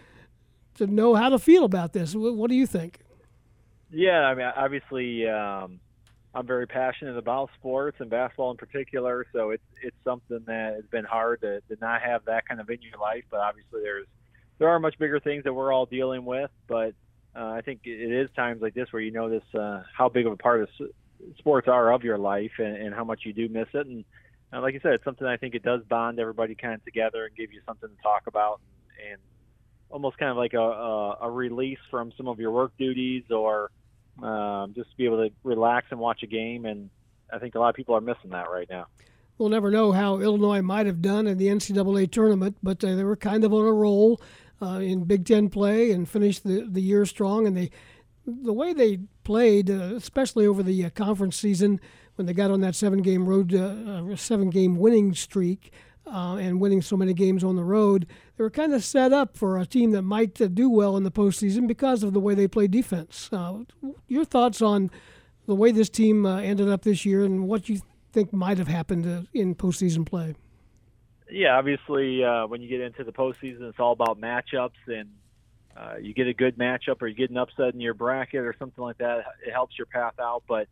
to know how to feel about this. What do you think? Yeah, I mean, obviously um, I'm very passionate about sports and basketball in particular, so it's, it's something that has been hard to, to not have that kind of in your life, but obviously there's There are much bigger things that we're all dealing with, but uh, I think it is times like this where you know this uh, how big of a part of sports are of your life and, and how much you do miss it. And uh, like you said, it's something I think it does bond everybody kind of together and give you something to talk about and, and almost kind of like a, a, a release from some of your work duties or um, just to be able to relax and watch a game. And I think a lot of people are missing that right now. We'll never know how Illinois might have done in the N C double A tournament, but uh, they were kind of on a roll. Uh, in Big Ten play and finished the, the year strong. And they, the way they played, uh, especially over the uh, conference season when they got on that seven-game road, uh, uh, seven-game winning streak uh, and winning so many games on the road, they were kind of set up for a team that might uh, do well in the postseason because of the way they play defense. Uh, your thoughts on the way this team uh, ended up this year and what you think might have happened uh, in postseason play? Yeah, obviously, uh, when you get into the postseason, it's all about matchups, and uh, you get a good matchup or you get an upset in your bracket or something like that. It helps your path out. But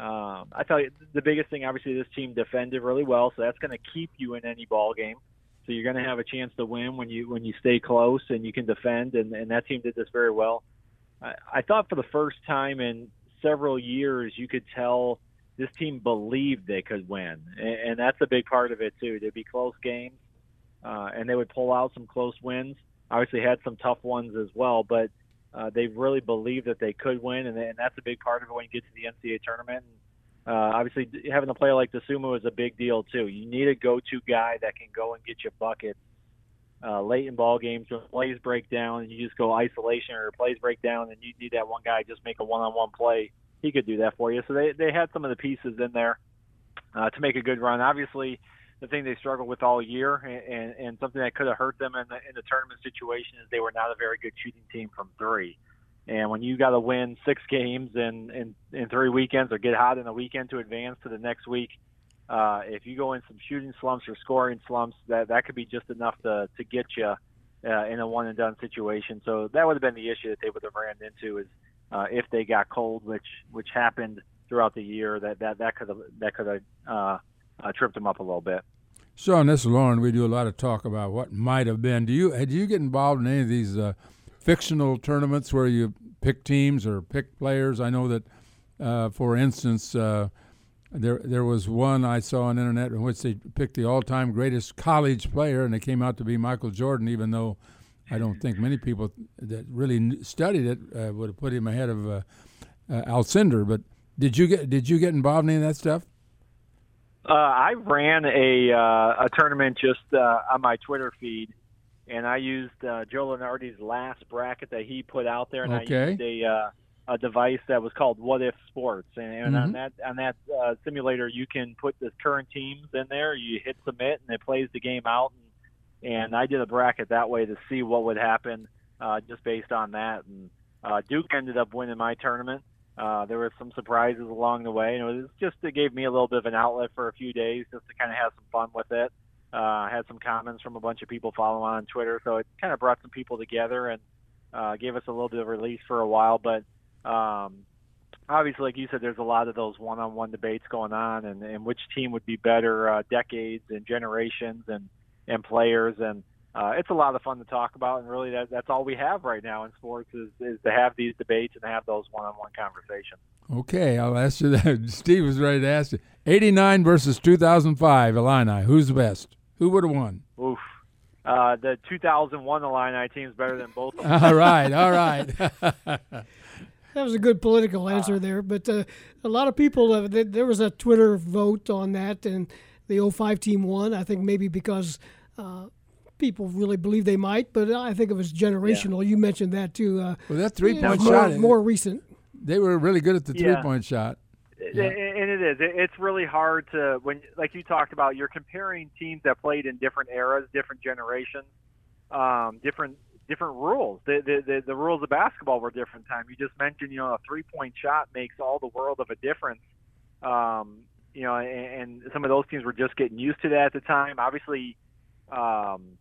um, I tell you, the biggest thing, obviously, this team defended really well, so that's going to keep you in any ball game. So you're going to have a chance to win when you when you stay close and you can defend, and, and that team did this very well. I, I thought for the first time in several years, you could tell this team believed they could win, and that's a big part of it, too. There'd be close games, uh, and they would pull out some close wins. Obviously had some tough ones as well, but Uh, they've really believed that they could win, and, and that's a big part of it when you get to the N C double A tournament. Uh, obviously, having a player like DeSumo is a big deal, too. You need a go-to guy that can go and get you buckets uh, late in ball games when plays break down, and you just go isolation or plays break down, and you need that one guy to just make a one-on-one play. He could do that for you. So they, they had some of the pieces in there uh, to make a good run. Obviously, the thing they struggled with all year and, and, and something that could have hurt them in the, in the tournament situation is they were not a very good shooting team from three. And when you got to win six games in, in, in three weekends or get hot in a weekend to advance to the next week, uh, if you go in some shooting slumps or scoring slumps, that, that could be just enough to, to get you uh, in a one-and-done situation. So that would have been the issue that they would have ran into is uh, if they got cold, which which happened throughout the year, that that that could have that could have uh, uh, tripped them up a little bit. Sean, this is Lauren. We do a lot of talk about what might have been. Do you do you get involved in any of these uh, fictional tournaments where you pick teams or pick players? I know that, uh, for instance, uh, there there was one I saw on the internet in which they picked the all-time greatest college player, and it came out to be Michael Jordan, even though I don't think many people that really studied it uh, would have put him ahead of uh, uh, Alcindor. But did you get did you get involved in any of that stuff? Uh, I ran a uh, a tournament just uh, on my Twitter feed, and I used uh, Joe Lenardi's last bracket that he put out there, and okay. I used a uh, a device that was called What If Sports, and, and mm-hmm. on that on that uh, simulator you can put the current teams in there. You hit submit, and it plays the game out. And, and I did a bracket that way to see what would happen uh, just based on that. And uh, Duke ended up winning my tournament. Uh, there were some surprises along the way, and it was just it gave me a little bit of an outlet for a few days just to kind of have some fun with it. Uh, I had some comments from a bunch of people following on Twitter, so it kind of brought some people together and uh, gave us a little bit of release for a while. But um, obviously, like you said, there's a lot of those one-on-one debates going on, and, and which team would be better, uh, decades and generations and, and players, and uh, it's a lot of fun to talk about, and really that, that's all we have right now in sports is, is to have these debates and have those one-on-one conversations. Okay, I'll ask you that. Steve was ready to ask you. eighty-nine versus two thousand five Illini, who's the best? Who would have won? Oof. Uh, the two thousand one Illini team's better than both of them. All right, all right. That was a good political answer uh, there, but uh, a lot of people, uh, th- there was a Twitter vote on that, and the oh five team won, I think maybe because uh, – people really believe they might, but I think it was generational. Yeah. You mentioned that too. Uh, well, that three-point yeah, shot. More, more recent. They were really good at the yeah. three-point shot. Yeah. And it is. It's really hard to, when, like you talked about, you're comparing teams that played in different eras, different generations, um, different different rules. The, the, the, the rules of basketball were different time. You just mentioned, you know, a three-point shot makes all the world of a difference. Um, you know, and, and some of those teams were just getting used to that at the time. Obviously, um,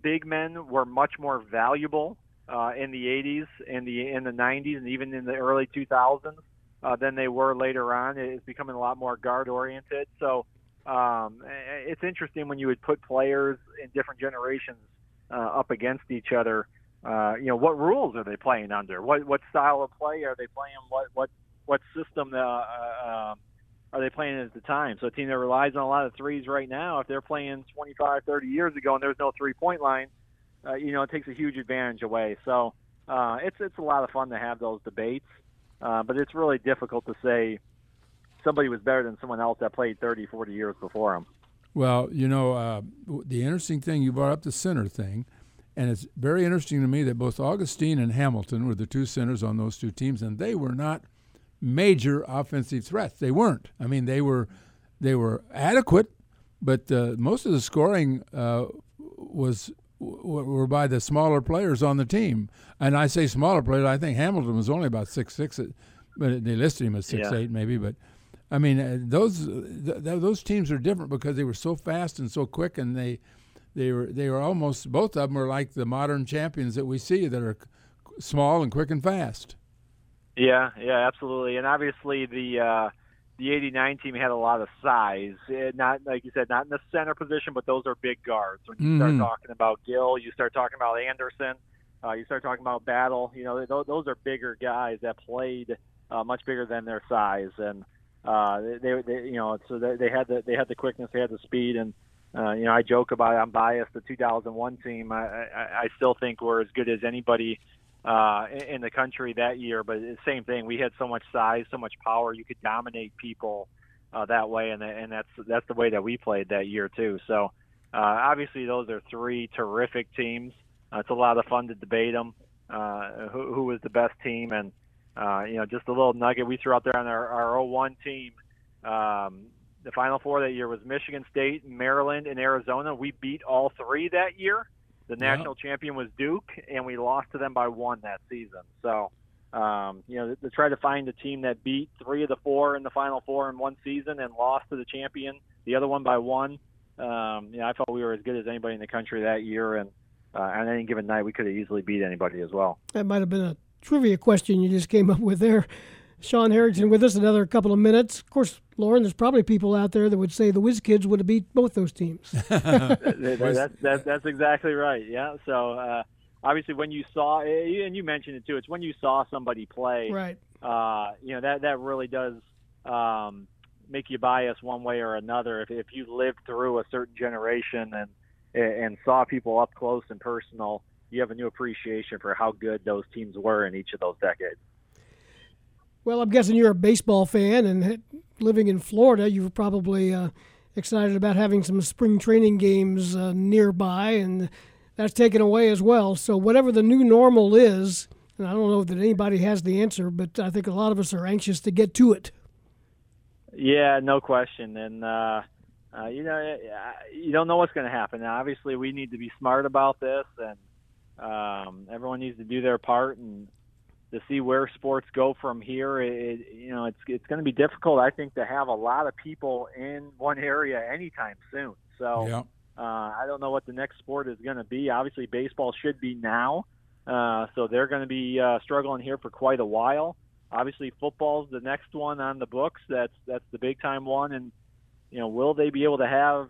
big men were much more valuable uh, in the eighties, in the in the nineties, and even in the early two thousands uh, than they were later on. It's becoming a lot more guard-oriented. So um, it's interesting when you would put players in different generations uh, up against each other. Uh, you know, what rules are they playing under? What what style of play are they playing? What what what system uh, uh, are they playing at the time? So a team that relies on a lot of threes right now, if they're playing twenty-five, thirty years ago and there's no three-point line, uh, you know, it takes a huge advantage away. So uh, it's it's a lot of fun to have those debates, uh, but it's really difficult to say somebody was better than someone else that played thirty, forty years before them. Well, you know, uh, the interesting thing, you brought up the center thing, and it's very interesting to me that both Augustine and Hamilton were the two centers on those two teams, and they were not major offensive threats. They weren't. I mean, they were they were adequate, but uh, most of the scoring uh, was w- were by the smaller players on the team. And I say smaller players. I think Hamilton was only about six six, but they listed him as six eight yeah. maybe. But I mean, those th- th- those teams are different because they were so fast and so quick, and they they were they were almost both of them are like the modern champions that we see that are c- small and quick and fast. Yeah, yeah, absolutely. And obviously the uh, the eighty-nine team had a lot of size. It, not like you said, not in the center position, but those are big guards. When you mm-hmm. start talking about Gill, you start talking about Anderson, uh, you start talking about Battle. You know, those, those are bigger guys that played uh, much bigger than their size, and uh, they, they, you know, so they, they had the they had the quickness, they had the speed, and uh, you know, I joke about it, I'm biased. The two thousand one team, I, I, I still think were as good as anybody uh, in, in the country that year. But same thing, we had so much size, so much power, you could dominate people uh, that way, and and that's that's the way that we played that year too. So uh, obviously those are three terrific teams. Uh, it's a lot of fun to debate them, uh, who, who was the best team. And uh, you know, just a little nugget we threw out there on our oh one team. Um, the Final Four that year was Michigan State, Maryland, and Arizona. We beat all three that year. The national yeah. champion was Duke, and we lost to them by one that season. So, um, you know, to try to find a team that beat three of the four in the Final Four in one season and lost to the champion, the other one by one, um, you know, I felt we were as good as anybody in the country that year. And uh, on any given night, we could have easily beat anybody as well. That might have been a trivia question you just came up with there. Sean Harrington with us another couple of minutes. Of course, Lauren, there's probably people out there that would say the Whiz Kids would have beat both those teams. that's, that's, that's exactly right, yeah. So, uh, obviously, when you saw, and you mentioned it too, it's when you saw somebody play, right. uh, you know, that, that really does um, make you biased one way or another. If, if you lived through a certain generation and and saw people up close and personal, you have a new appreciation for how good those teams were in each of those decades. Well, I'm guessing you're a baseball fan, and living in Florida, you were probably uh, excited about having some spring training games uh, nearby, and that's taken away as well. So whatever the new normal is, and I don't know that anybody has the answer, but I think a lot of us are anxious to get to it. Yeah, no question. And, uh, uh, you know, you don't know what's going to happen. Now, obviously, we need to be smart about this, and um, everyone needs to do their part, and to see where sports go from here, it, you know, it's it's going to be difficult, I think, to have a lot of people in one area anytime soon. So yeah. uh, I don't know what the next sport is going to be. Obviously, baseball should be now, uh, so they're going to be uh, struggling here for quite a while. Obviously, football's the next one on the books. That's that's the big time one, and you know, will they be able to have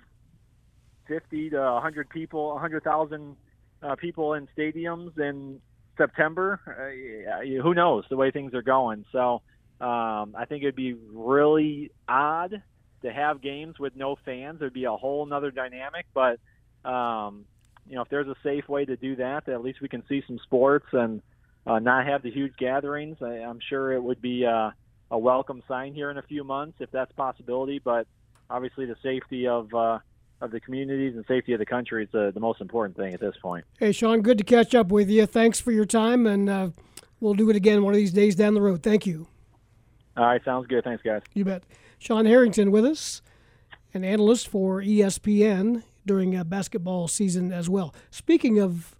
fifty to a hundred people, a hundred thousand uh, people in stadiums and September, uh, who knows the way things are going. So um, I think it'd be really odd to have games with no fans. There'd be a whole nother dynamic, but um, you know, if there's a safe way to do that, that at least we can see some sports and uh, not have the huge gatherings. I, I'm sure it would be uh, a welcome sign here in a few months if that's a possibility, but obviously the safety of uh, of the communities and safety of the country is the, the most important thing at this point. Hey, Sean, good to catch up with you. Thanks for your time, and uh, we'll do it again one of these days down the road. Thank you. All right, sounds good. Thanks, guys. You bet. Sean Harrington with us, an analyst for E S P N during a basketball season as well. Speaking of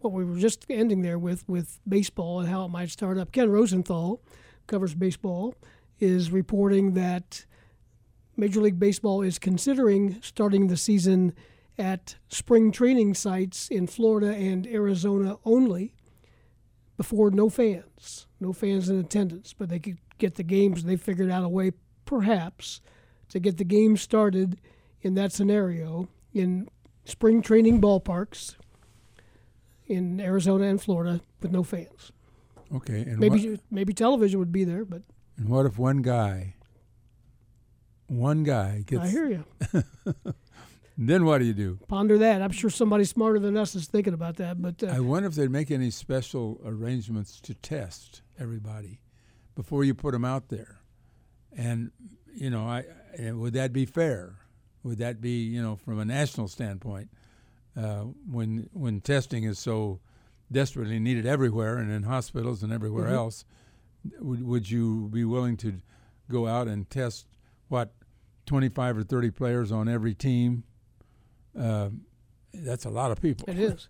what we were just ending there with, with baseball and how it might start up, Ken Rosenthal, covers baseball, is reporting that Major League Baseball is considering starting the season at spring training sites in Florida and Arizona only before no fans, no fans in attendance. But they could get the games. They figured out a way, perhaps, to get the games started in that scenario in spring training ballparks in Arizona and Florida with no fans. Okay. And maybe, what, maybe television would be there. But and what if one guy... One guy gets... I hear you. Then what do you do? Ponder that. I'm sure somebody smarter than us is thinking about that. But uh, I wonder if they'd make any special arrangements to test everybody before you put them out there. And, you know, I, I would that be fair? Would that be, you know, from a national standpoint, uh, when when testing is so desperately needed everywhere and in hospitals and everywhere mm-hmm. else, would, would you be willing to go out and test, what, twenty-five or thirty players on every team? Uh, that's a lot of people. It is.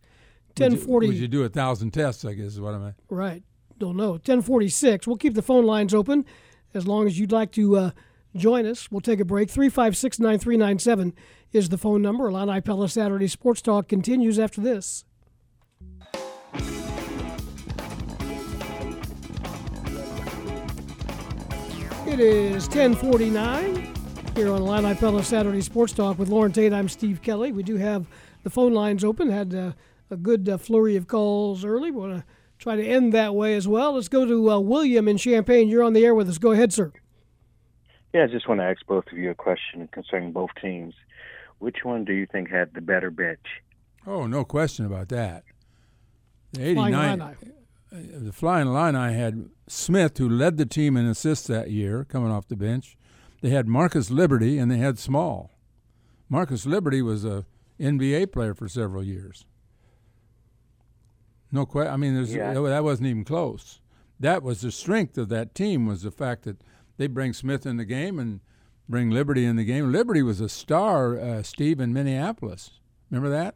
ten forty. Would you, would you do one thousand tests, I guess is what I'm at. Right. Don't know. ten forty-six. We'll keep the phone lines open as long as you'd like to uh, join us. We'll take a break. three five six, nine three nine seven is the phone number. Illini Pella Saturday Sports Talk continues after this. It is ten forty-nine here on Illini Pella Saturday Sports Talk with Lauren Tate. I'm Steve Kelly. We do have the phone lines open. Had uh, a good uh, flurry of calls early. We want to try to end that way as well. Let's go to uh, William in Champaign. You're on the air with us. Go ahead, sir. Yeah, I just want to ask both of you a question concerning both teams. Which one do you think had the better bench? Oh, no question about that. The eighty-nine, the Flying Illini had Smith, who led the team in assists that year, coming off the bench. They had Marcus Liberty, and they had Small. Marcus Liberty was a N B A player for several years. No question. I mean, there's, yeah. that wasn't even close. That was the strength of that team, was the fact that they bring Smith in the game and bring Liberty in the game. Liberty was a star, uh, Steve, in Minneapolis. Remember that?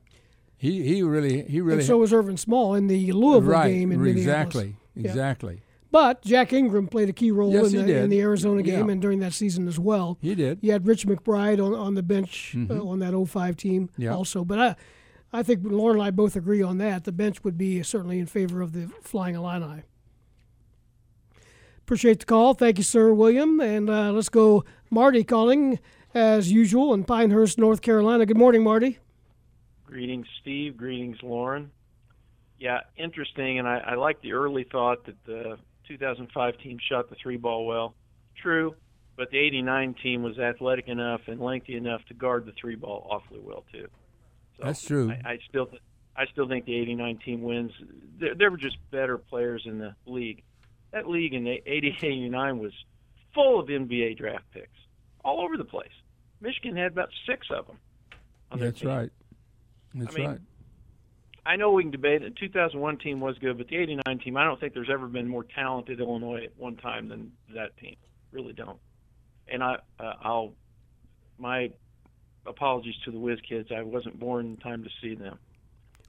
He he really he really. And so was Irvin Small in the Louisville right, game in exactly, Minneapolis. Exactly, exactly. Yeah. But Jack Ingram played a key role yes, in, the, in the Arizona game yeah. and during that season as well. He did. You had Rich McBride on, on the bench mm-hmm. uh, on that oh five team yeah. also. But I I think Lauren and I both agree on that. The bench would be certainly in favor of the Flying Illini. Appreciate the call. Thank you, sir, William. And uh, let's go Marty calling as usual in Pinehurst, North Carolina. Good morning, Marty. Greetings, Steve. Greetings, Lauren. Yeah, interesting, and I, I like the early thought that the two thousand five team shot the three ball well. True, but the eighty-nine team was athletic enough and lengthy enough to guard the three ball awfully well too. So that's true. I, I still, th- I still think the eighty-nine team wins. There, there were just better players in the league. That league in the eighty eighty-nine was full of N B A draft picks all over the place. Michigan had about six of them. On their that's team. Right. That's I mean, right. I know we can debate it. The two thousand one team was good, but the eighty-nine team, I don't think there's ever been more talented Illinois at one time than that team. Really don't. And I, uh, I'll, my apologies to the Whiz Kids. I wasn't born in time to see them.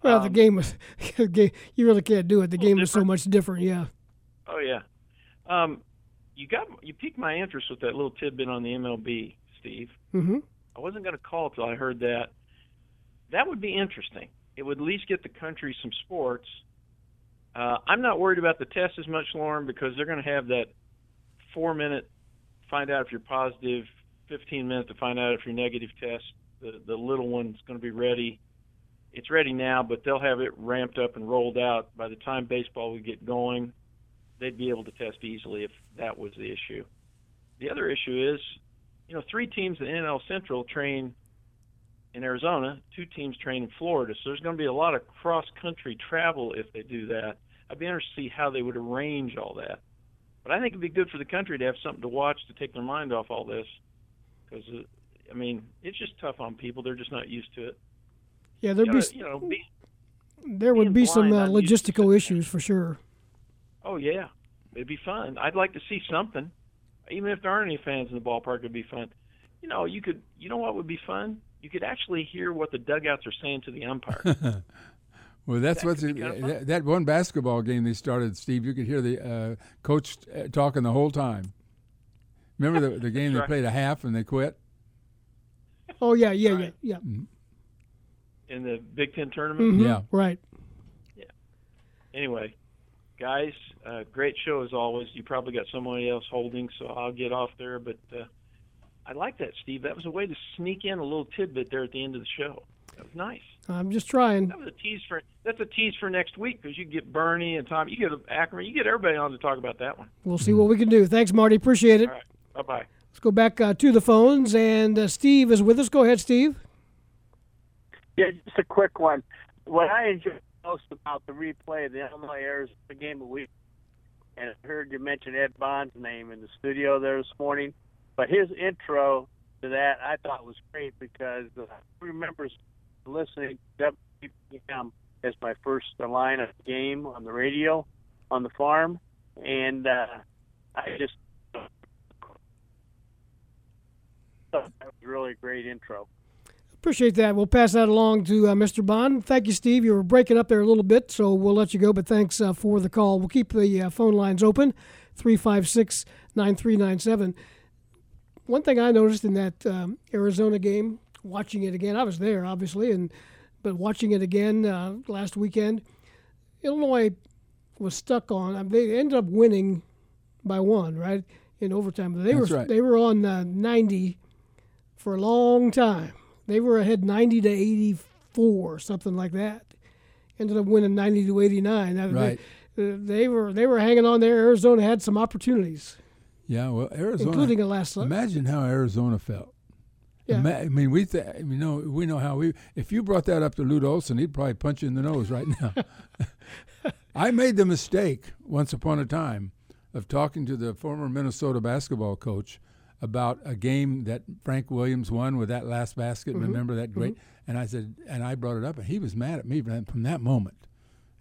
Well, um, the game was, you really can't do it. The game different. was so much different, yeah. Oh, yeah. Um, you got you piqued my interest with that little tidbit on the M L B, Steve. Mm-hmm. I wasn't going to call till I heard that. That would be interesting. It would at least get the country some sports. Uh, I'm not worried about the test as much, Lauren, because they're going to have that four-minute find out if you're positive, fifteen-minute to find out if you're negative test. The, the little one's going to be ready. It's ready now, but they'll have it ramped up and rolled out. By the time baseball would get going, they'd be able to test easily if that was the issue. The other issue is, you know, three teams in N L Central train in Arizona, two teams train in Florida, so there's going to be a lot of cross-country travel if they do that. I'd be interested to see how they would arrange all that. But I think it'd be good for the country to have something to watch to take their mind off all this because, I mean, it's just tough on people. They're just not used to it. Yeah, there'd be, you know, be, there would be some uh, logistical issues for sure. Oh, yeah. It'd be fun. I'd like to see something. Even if there aren't any fans in the ballpark, it'd be fun. You know, you could. You know what would be fun? You could actually hear what the dugouts are saying to the umpire. Well, that's that what's it, that, that one basketball game they started, Steve. You could hear the uh, coach talking the whole time. Remember the, the game right. they played a half and they quit? Oh yeah, yeah, right. yeah, yeah. In the Big Ten tournament. Mm-hmm. Yeah, right. Yeah. Anyway, guys, uh, great show as always. You probably got somebody else holding, so I'll get off there, but. Uh, I like that, Steve. That was a way to sneak in a little tidbit there at the end of the show. That was nice. I'm just trying. That was a tease for. That's a tease for next week because you get Bernie and Tom. You get Ackerman. You get everybody on to talk about that one. We'll see what we can do. Thanks, Marty. Appreciate it. All right. Bye-bye. Let's go back uh, to the phones, and uh, Steve is with us. Go ahead, Steve. Yeah, just a quick one. What I enjoyed most about the replay of the Illinois Arizona game of the week, and I heard you mention Ed Bond's name in the studio there this morning. But his intro to that I thought was great because I remember listening to W D W S as my first line of game on the radio on the farm, and uh, I just thought that was a really great intro. Appreciate that. We'll pass that along to uh, Mister Bond. Thank you, Steve. You were breaking up there a little bit, so we'll let you go, but thanks uh, for the call. We'll keep the uh, phone lines open, three five six, nine three nine seven. One thing I noticed in that um, Arizona game, watching it again, I was there obviously, and but watching it again uh, last weekend, Illinois was stuck on. I mean, they ended up winning by one, right, in overtime. But they That's were right. they were on uh, ninety for a long time. They were ahead ninety to eighty-four, or something like that. Ended up winning ninety to eighty-nine. I mean, right. They, they were they were hanging on there. Arizona had some opportunities. Yeah, well, Arizona. Including a last look. Imagine how Arizona felt. Yeah. Ma- I mean, we th- you know we know how we. If you brought that up to Lute Olson, he'd probably punch you in the nose right now. I made the mistake once upon a time of talking to the former Minnesota basketball coach about a game that Frank Williams won with that last basket. Mm-hmm. Remember that great? Mm-hmm. And I said, and I brought it up, and he was mad at me from that moment.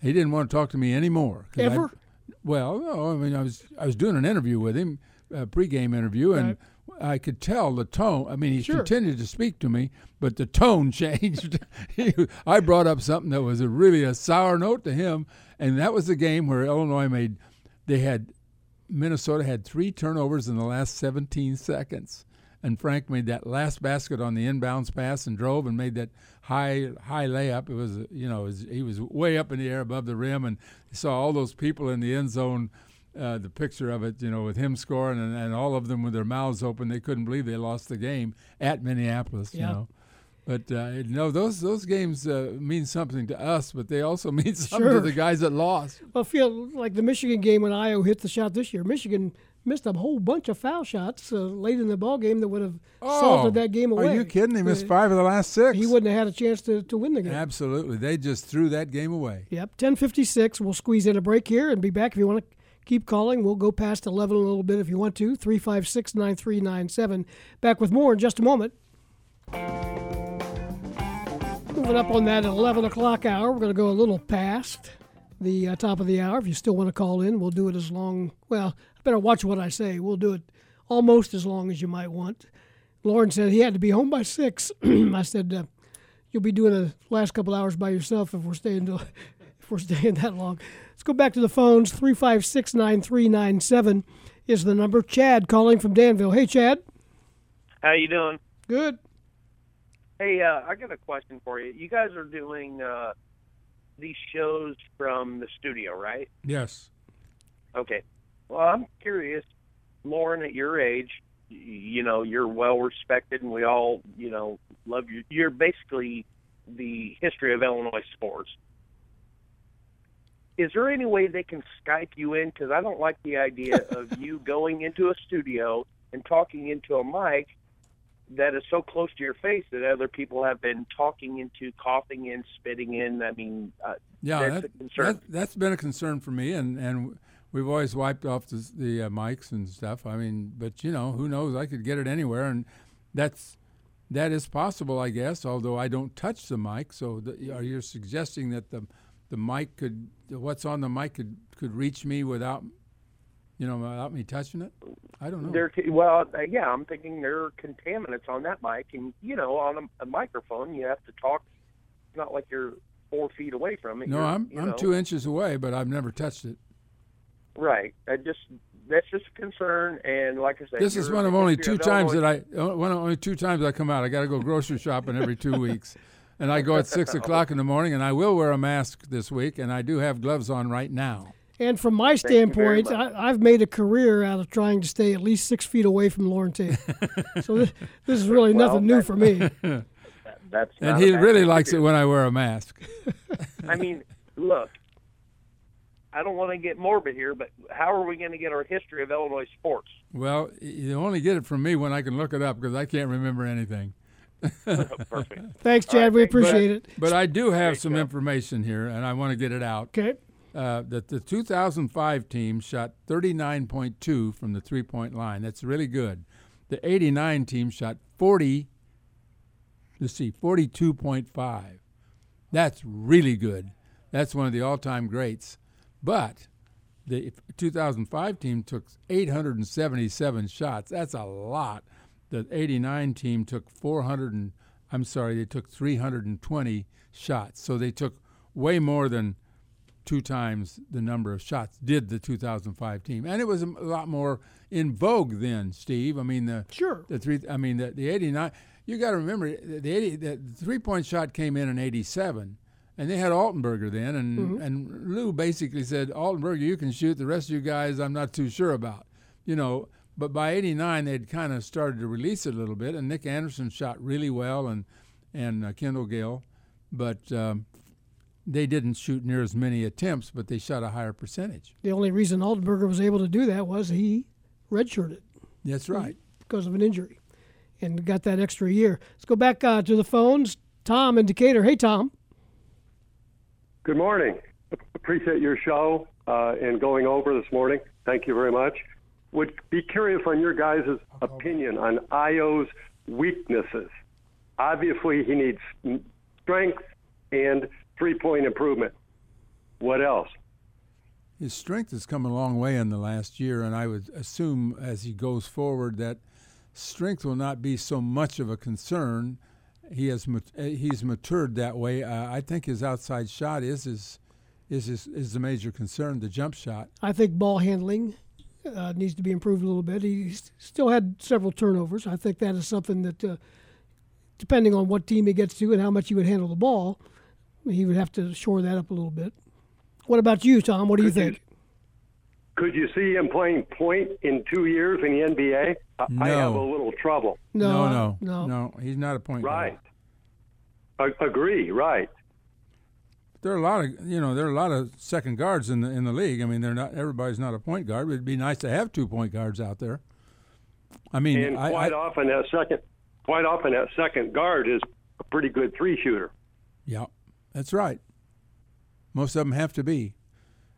He didn't want to talk to me anymore. Ever? I, well, no. I mean, I was I was doing an interview with him, a pregame interview, and. Right. I could tell the tone. I mean, he sure. continued to speak to me, but the tone changed. he, I brought up something that was a really a sour note to him, and that was the game where Illinois made – they had – Minnesota had three turnovers in the last seventeen seconds, and Frank made that last basket on the inbounds pass and drove and made that high high layup. It was, you know, it was, he was way up in the air above the rim, and saw all those people in the end zone – Uh, the picture of it, you know, with him scoring and, and all of them with their mouths open. They couldn't believe they lost the game at Minneapolis, yeah. you know. But, uh, you know, those those games uh, mean something to us, but they also mean something sure. to the guys that lost. Well, I feel like the Michigan game when Iowa hit the shot this year. Michigan missed a whole bunch of foul shots uh, late in the ball game that would have oh, salted that game away. Are you kidding? He missed uh, five of the last six. He wouldn't have had a chance to, to win the game. Absolutely. They just threw that game away. Yep, ten fifty-six. We'll squeeze in a break here and be back if you want to. Keep calling. We'll go past eleven a little bit if you want to. three five six, nine three nine seven. Back with more in just a moment. Moving up on that at eleven o'clock hour, we're going to go a little past the uh, top of the hour. If you still want to call in, we'll do it as long. Well, I better watch what I say. We'll do it almost as long as you might want. Lauren said he had to be home by six. I said, uh, you'll be doing the last couple hours by yourself if we're staying till... We're staying that long. Let's go back to the phones. three five six, nine three nine seven is the number. Chad calling from Danville. Hey, Chad. How you doing? Good. Hey, uh, I got a question for you. You guys are doing uh, these shows from the studio, right? Yes. Okay. Well, I'm curious, Lauren, at your age, you know, you're well-respected, and we all, you know, love you. You're basically the history of Illinois sports. Is there any way they can Skype you in? Because I don't like the idea of you going into a studio and talking into a mic that is so close to your face that other people have been talking into, coughing in, spitting in. I mean, uh, yeah, that's that, a concern. That, that's been a concern for me, and, and we've always wiped off the, the uh, mics and stuff. I mean, but, you know, who knows? I could get it anywhere, and that's that is possible, I guess, although I don't touch the mic. So the, are you suggesting that the – the mic could, what's on the mic could, could reach me without, you know, without me touching it? I don't know. There, well, yeah, I'm thinking there are contaminants on that mic. And, you know, on a, a microphone, you have to talk. It's not like you're four feet away from it. No, you're, I'm, you I'm know. two inches away, but I've never touched it. Right. I just, that's just a concern. And like I said, this is one of only two times that I, one of only two times I come out. I got to go grocery shopping every two weeks. And I go at six o'clock in the morning, and I will wear a mask this week, and I do have gloves on right now. And from my standpoint, I, I've made a career out of trying to stay at least six feet away from Lauren Tate. So this, this is really well, nothing new for me. That, that's and he really likes it when I wear a mask. I mean, look, I don't want to get morbid here, but how are we going to get our history of Illinois sports? Well, you only get it from me when I can look it up because I can't remember anything. Perfect. Thanks, Chad. Right, we appreciate but, it. But I do have Thanks, some Chad. information here, and I want to get it out. Okay. Uh, that the two thousand five team shot thirty-nine point two from the three-point line. That's really good. The eighty-nine team shot forty. Let's see, forty-two point five. That's really good. That's one of the all-time greats. But the two thousand five team took eight hundred seventy-seven shots. That's a lot. The eighty-nine team took four hundred and I'm sorry, they took three hundred twenty shots. So they took way more than two times the number of shots did the two thousand five team. And it was a lot more in vogue then, Steve. I mean the sure. the three I mean the, the eighty-nine, you got to remember the eighty the three-point shot came in in eighty-seven. And they had Altenberger then and mm-hmm. and Lou basically said, "Altenberger, you can shoot. The rest of you guys I'm not too sure about." You know, but by eighty-nine, they'd kind of started to release it a little bit, and Nick Anderson shot really well and and uh, Kendall Gill. But um, they didn't shoot near as many attempts, but they shot a higher percentage. The only reason Altenberger was able to do that was he redshirted. That's right. Because of an injury. and got that extra year. Let's go back uh, to the phones. Tom in Decatur. Hey, Tom. Good morning. Appreciate your show uh, and going over this morning. Thank you very much. Would be curious on your guys' opinion on Io's weaknesses. Obviously, he needs strength and three-point improvement. What else? His strength has come a long way in the last year, and I would assume as he goes forward that strength will not be so much of a concern. He has he's matured that way. Uh, I think his outside shot is his, is his, is the major concern, the jump shot. I think ball handling uh, needs to be improved a little bit. He's still had several turnovers. I think that is something that, uh, depending on what team he gets to and how much he would handle the ball, he would have to shore that up a little bit. What about you, Tom? What do you could think? You, could you see him playing point in two years in the N B A? I, no. I have a little trouble. No, no, no. No, no he's not a point guard. Right. I agree, right. There are a lot of, you know, there are a lot of second guards in the in the league. I mean, they're not everybody's not a point guard. It would be nice to have two point guards out there. I mean, and I, quite I, often that second quite often that second guard is a pretty good three shooter. Yeah. That's right. Most of them have to be.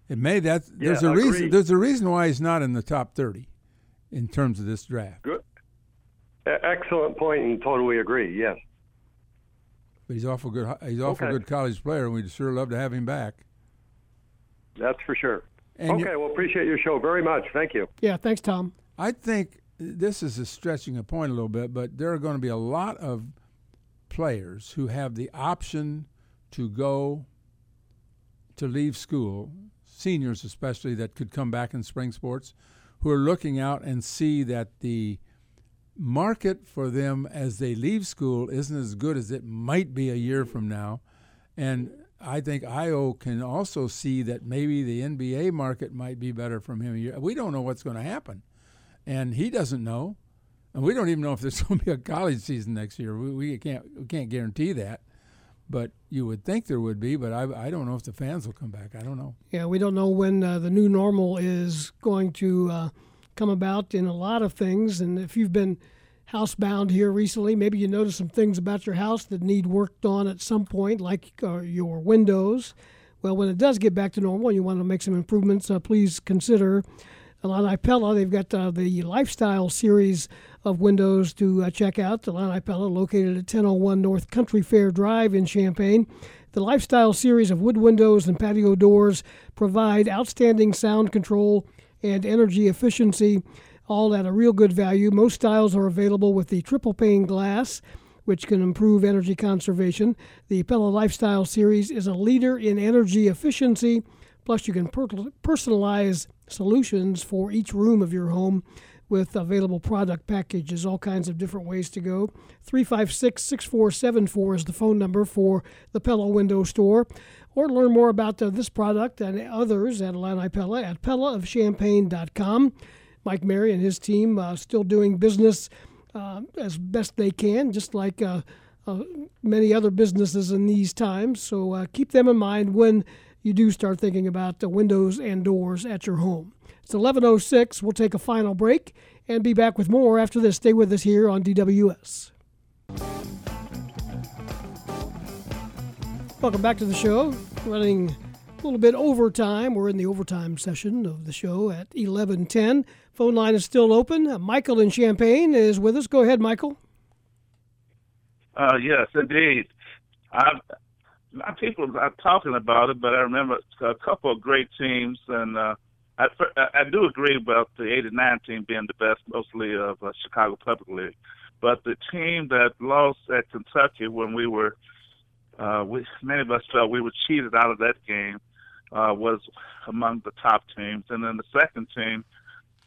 It may that there's yeah, a agreed. reason. There's a reason why he's not in the top thirty in terms of this draft. Good, excellent point, and totally agree. Yes, but he's awful good. He's awful okay. good college player, and we'd sure love to have him back. That's for sure. And okay, you, well, appreciate your show very much. Thank you. Yeah, thanks, Tom. I think this is a stretching a point a little bit, but there are going to be a lot of players who have the option to go. To leave school, seniors especially that could come back in spring sports, who are looking out and see that the market for them as they leave school isn't as good as it might be a year from now. And I think I O can also see that maybe the N B A market might be better from him a year. We don't know what's going to happen, and he doesn't know, and we don't even know if there's going to be a college season next year. We, we can't we can't guarantee that. But you would think there would be, but I, I don't know if the fans will come back. I don't know. Yeah, we don't know when uh, the new normal is going to uh, come about in a lot of things. And if you've been housebound here recently, maybe you notice some things about your house that need worked on at some point, like uh, your windows. Well, when it does get back to normal and you want to make some improvements, uh, please consider Illini Pella. They've got uh, the Lifestyle series of windows to uh, check out. Illini Pella, located at ten oh one North Country Fair Drive in Champaign. The Lifestyle series of wood windows and patio doors provide outstanding sound control and energy efficiency, all at a real good value. Most styles are available with the triple pane glass, which can improve energy conservation. The Pella Lifestyle series is a leader in energy efficiency. Plus, you can per- personalize solutions for each room of your home with available product packages, all kinds of different ways to go. three five six, six four seven four is the phone number for the Pella Window Store. Or learn more about uh, this product and others at Illini Pella at pella of champaign dot com. Mike Mary and his team uh, still doing business uh, as best they can, just like uh, uh, many other businesses in these times. So uh, keep them in mind when you do start thinking about the windows and doors at your home. It's eleven oh six. We'll take a final break and be back with more after this. Stay with us here on D W S. Welcome back to the show. Running a little bit over time. We're in the overtime session of the show at eleven ten. Phone line is still open. Michael in Champaign is with us. Go ahead, Michael. Uh, yes, indeed. I've People are talking about it, but I remember a couple of great teams, and uh, I, I do agree about the eighty-nine team being the best, mostly of uh, Chicago Public League. But the team that lost at Kentucky when we were, uh, we, many of us felt we were cheated out of that game, uh, was among the top teams. And then the second team,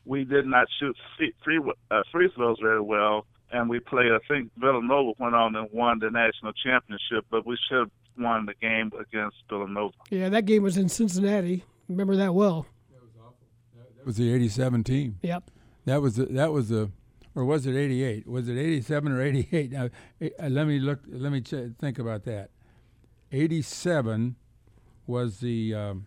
we did not shoot free, free, uh, free throws very well, and we played, I think Villanova went on and won the national championship, but we should have won the game against Villanova. Yeah, that game was in Cincinnati. Remember that well. That was awful. That, that was the eighty-seven team. Yep. That was the, that was the, or was it eighty-eight? Was it eighty-seven or eighty-eight? Now, let me look. Let me ch- think about that. eighty-seven was the um,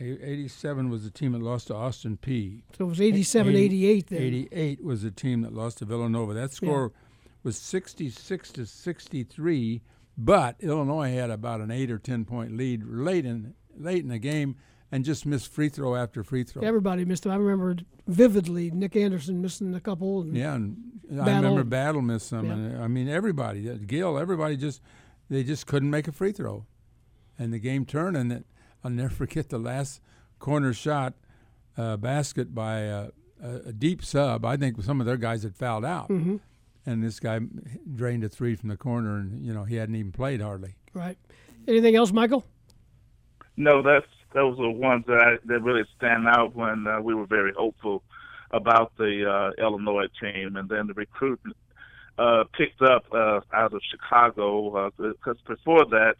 eighty-seven was the team that lost to Austin Peay. So it was eighty-seven eighty-eight then. eighty-eight was the team that lost to Villanova. That score yeah. was sixty-six to sixty-three, but Illinois had about an eight or ten point lead late in late in the game and just missed free throw after free throw. Everybody missed them. I remember vividly Nick Anderson missing a couple. And yeah, and Battle. I remember Battle missed some. Yeah. And I mean, everybody, Gill, everybody just, they just couldn't make a free throw. And the game turned, and it, I'll never forget the last corner shot uh, basket by a, a, a deep sub. I think some of their guys had fouled out. Mm-hmm. And this guy drained a three from the corner, and, you know, he hadn't even played hardly. Right. Anything else, Michael? No, that's those are the ones that, I, that really stand out when uh, we were very hopeful about the uh, Illinois team. And then the recruitment uh, picked up uh, out of Chicago, because uh, before that,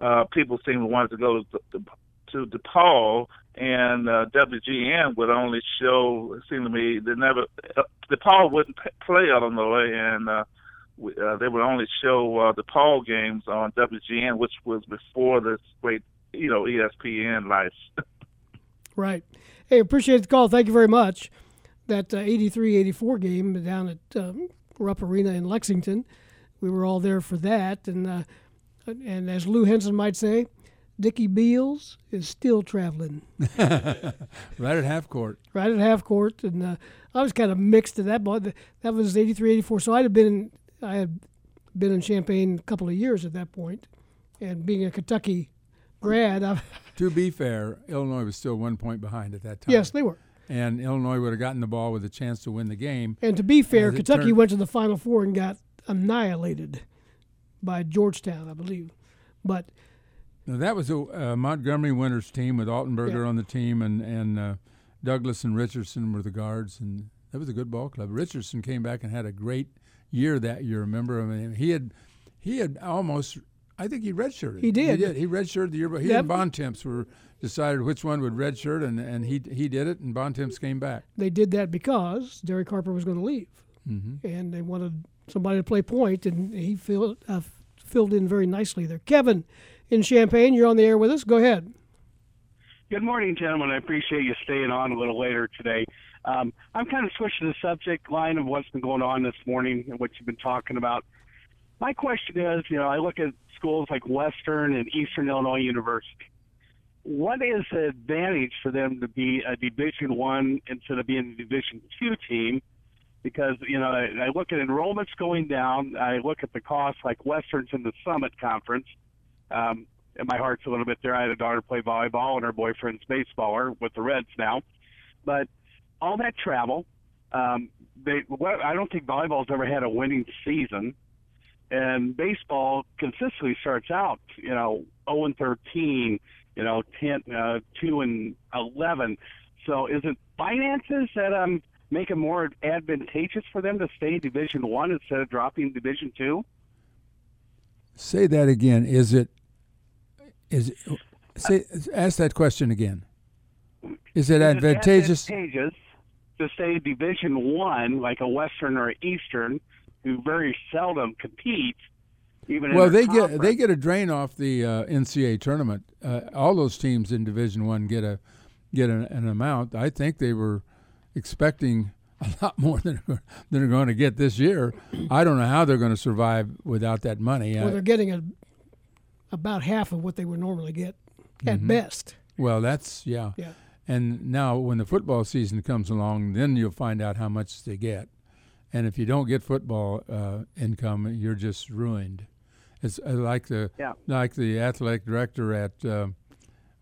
Uh, people seemed to want to go to, to DePaul, and uh, W G N would only show, it seemed to me, they never, uh, DePaul wouldn't p- play Illinois, and uh, we, uh, they would only show uh, DePaul games on W G N, which was before this great, you know, E S P N life. Right. Hey, appreciate the call. Thank you very much. That eighty-three eighty-four game down at um, Rupp Arena in Lexington, we were all there for that, and uh, And as Lou Henson might say, Dickie Beals is still traveling. Right at half court. Right at half court. And uh, I was kind of mixed at that point. That was eighty-three eighty-four. So I'd have been in, I had been in Champaign a couple of years at that point. And being a Kentucky grad. I've to be fair, Illinois was still one point behind at that time. Yes, they were. And Illinois would have gotten the ball with a chance to win the game. And to be fair, Kentucky turned- went to the Final Four and got annihilated by Georgetown, I believe. But now that was a uh, Montgomery Winters team with Altenberger yeah. on the team, and, and uh, Douglas and Richardson were the guards, and that was a good ball club. Richardson came back and had a great year that year, remember? I mean, he had he had almost, I think he redshirted. He did. He, did. he redshirted the year, but he yep. and Bontemps were decided which one would redshirt, and, and he he did it, and Bontemps came back. They did that because Derek Harper was going to leave, mm-hmm. and they wanted somebody to play point, and he filled, uh, filled in very nicely there. Kevin in Champaign, you're on the air with us. Go ahead. Good morning, gentlemen. I appreciate you staying on a little later today. Um, I'm kind of switching the subject line of what's been going on this morning and what you've been talking about. My question is, you know, I look at schools like Western and Eastern Illinois University. What is the advantage for them to be a Division One instead of being a Division Two team? Because, you know, I look at enrollments going down. I look at the cost, like Western's in the Summit Conference. Um, and my heart's a little bit there. I had a daughter play volleyball, and her boyfriend's baseballer with the Reds now. But all that travel, um, they, well, I don't think volleyball's ever had a winning season. And baseball consistently starts out, you know, oh and thirteen, you know, ten, uh, two and eleven. So is it finances that um. make it more advantageous for them to stay in Division One instead of dropping Division Two? Say that again. Is it? Is it, say ask that question again. Is it, is advantageous? it advantageous to stay in Division One, like a Western or an Eastern, who very seldom compete? Even well, in they conference. get they get a drain off the uh, N C A A tournament. Uh, all those teams in Division One get a get an, an amount. I think they were expecting a lot more than they're going to get this year. I don't know how they're going to survive without that money. Well, they're getting a, about half of what they would normally get at mm-hmm. best. Well, that's, yeah. yeah. And now when the football season comes along, then you'll find out how much they get. And if you don't get football uh, income, you're just ruined. It's like the yeah. like the athletic director at uh,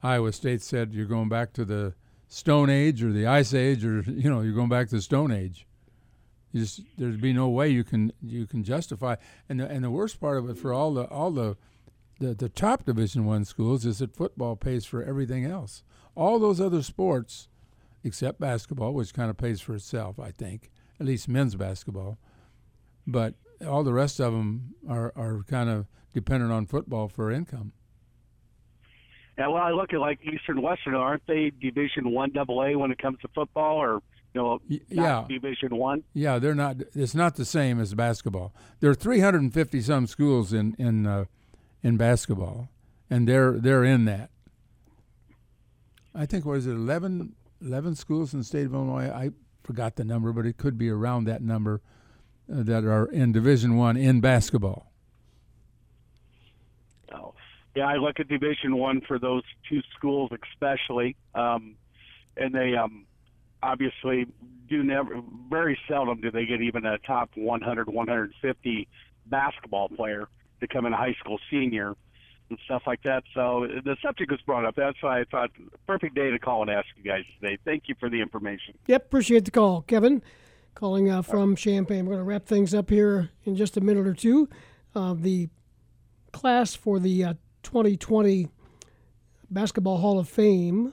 Iowa State said, you're going back to the Stone Age or the Ice Age, or you know, you're going back to the Stone Age. You just, there'd be no way you can you can justify. And the, and the worst part of it for all the all the the, the top Division One schools is that football pays for everything else. All those other sports, except basketball, which kind of pays for itself, I think, at least men's basketball. But all the rest of them are are kind of dependent on football for income. Yeah, well, I look at like Eastern Western. Aren't they Division One Double A when it comes to football, or you know, yeah. Division One? Yeah, they're not. It's not the same as basketball. There are three hundred fifty some schools in in uh, in basketball, and they're they're in that. I think, what is it, eleven, eleven schools in the state of Illinois? I forgot the number, but it could be around that number uh, that are in Division One in basketball. Oh, yeah, I look at Division One for those two schools especially, um, and they um, obviously do never, very seldom do they get even a top one hundred, one hundred fifty basketball player to come in, a high school senior and stuff like that. So the subject was brought up. That's why I thought perfect day to call and ask you guys today. Thank you for the information. Yep, appreciate the call, Kevin. Calling uh, from Champaign. We're going to wrap things up here in just a minute or two. Uh, the class for the uh, twenty twenty Basketball Hall of Fame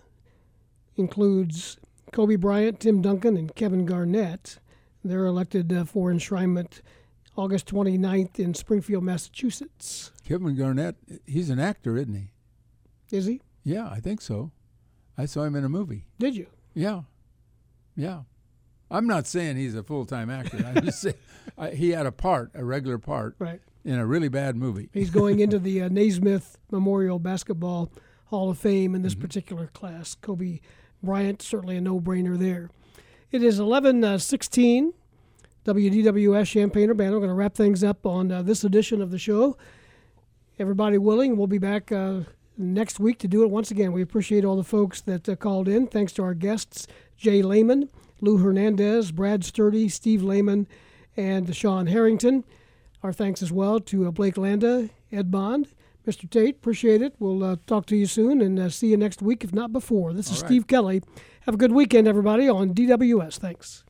includes Kobe Bryant, Tim Duncan, and Kevin Garnett. They're elected uh, for enshrinement August twenty-ninth in Springfield, Massachusetts. Kevin Garnett, he's an actor, isn't he? Is he? Yeah, I think so. I saw him in a movie. Did you? Yeah. Yeah. I'm not saying he's a full-time actor. I'm just saying I, he had a part, a regular part, right, in a really bad movie. He's going into the uh, Naismith Memorial Basketball Hall of Fame in this mm-hmm. particular class. Kobe Bryant, certainly a no-brainer there. It is eleven sixteen. W D W S Champaign-Urbana. We're going to wrap things up on uh, this edition of the show. Everybody willing, we'll be back uh, next week to do it once again. We appreciate all the folks that uh, called in. Thanks to our guests, Jay Leman, Lou Hernandez, Brad Sturdy, Steve Layman, and Sean Harrington. Our thanks as well to uh, Blake Landa, Ed Bond, Mister Tate. Appreciate it. We'll uh, talk to you soon and uh, see you next week, if not before. This all is right. Steve Kelly. Have a good weekend, everybody, on D W S. Thanks.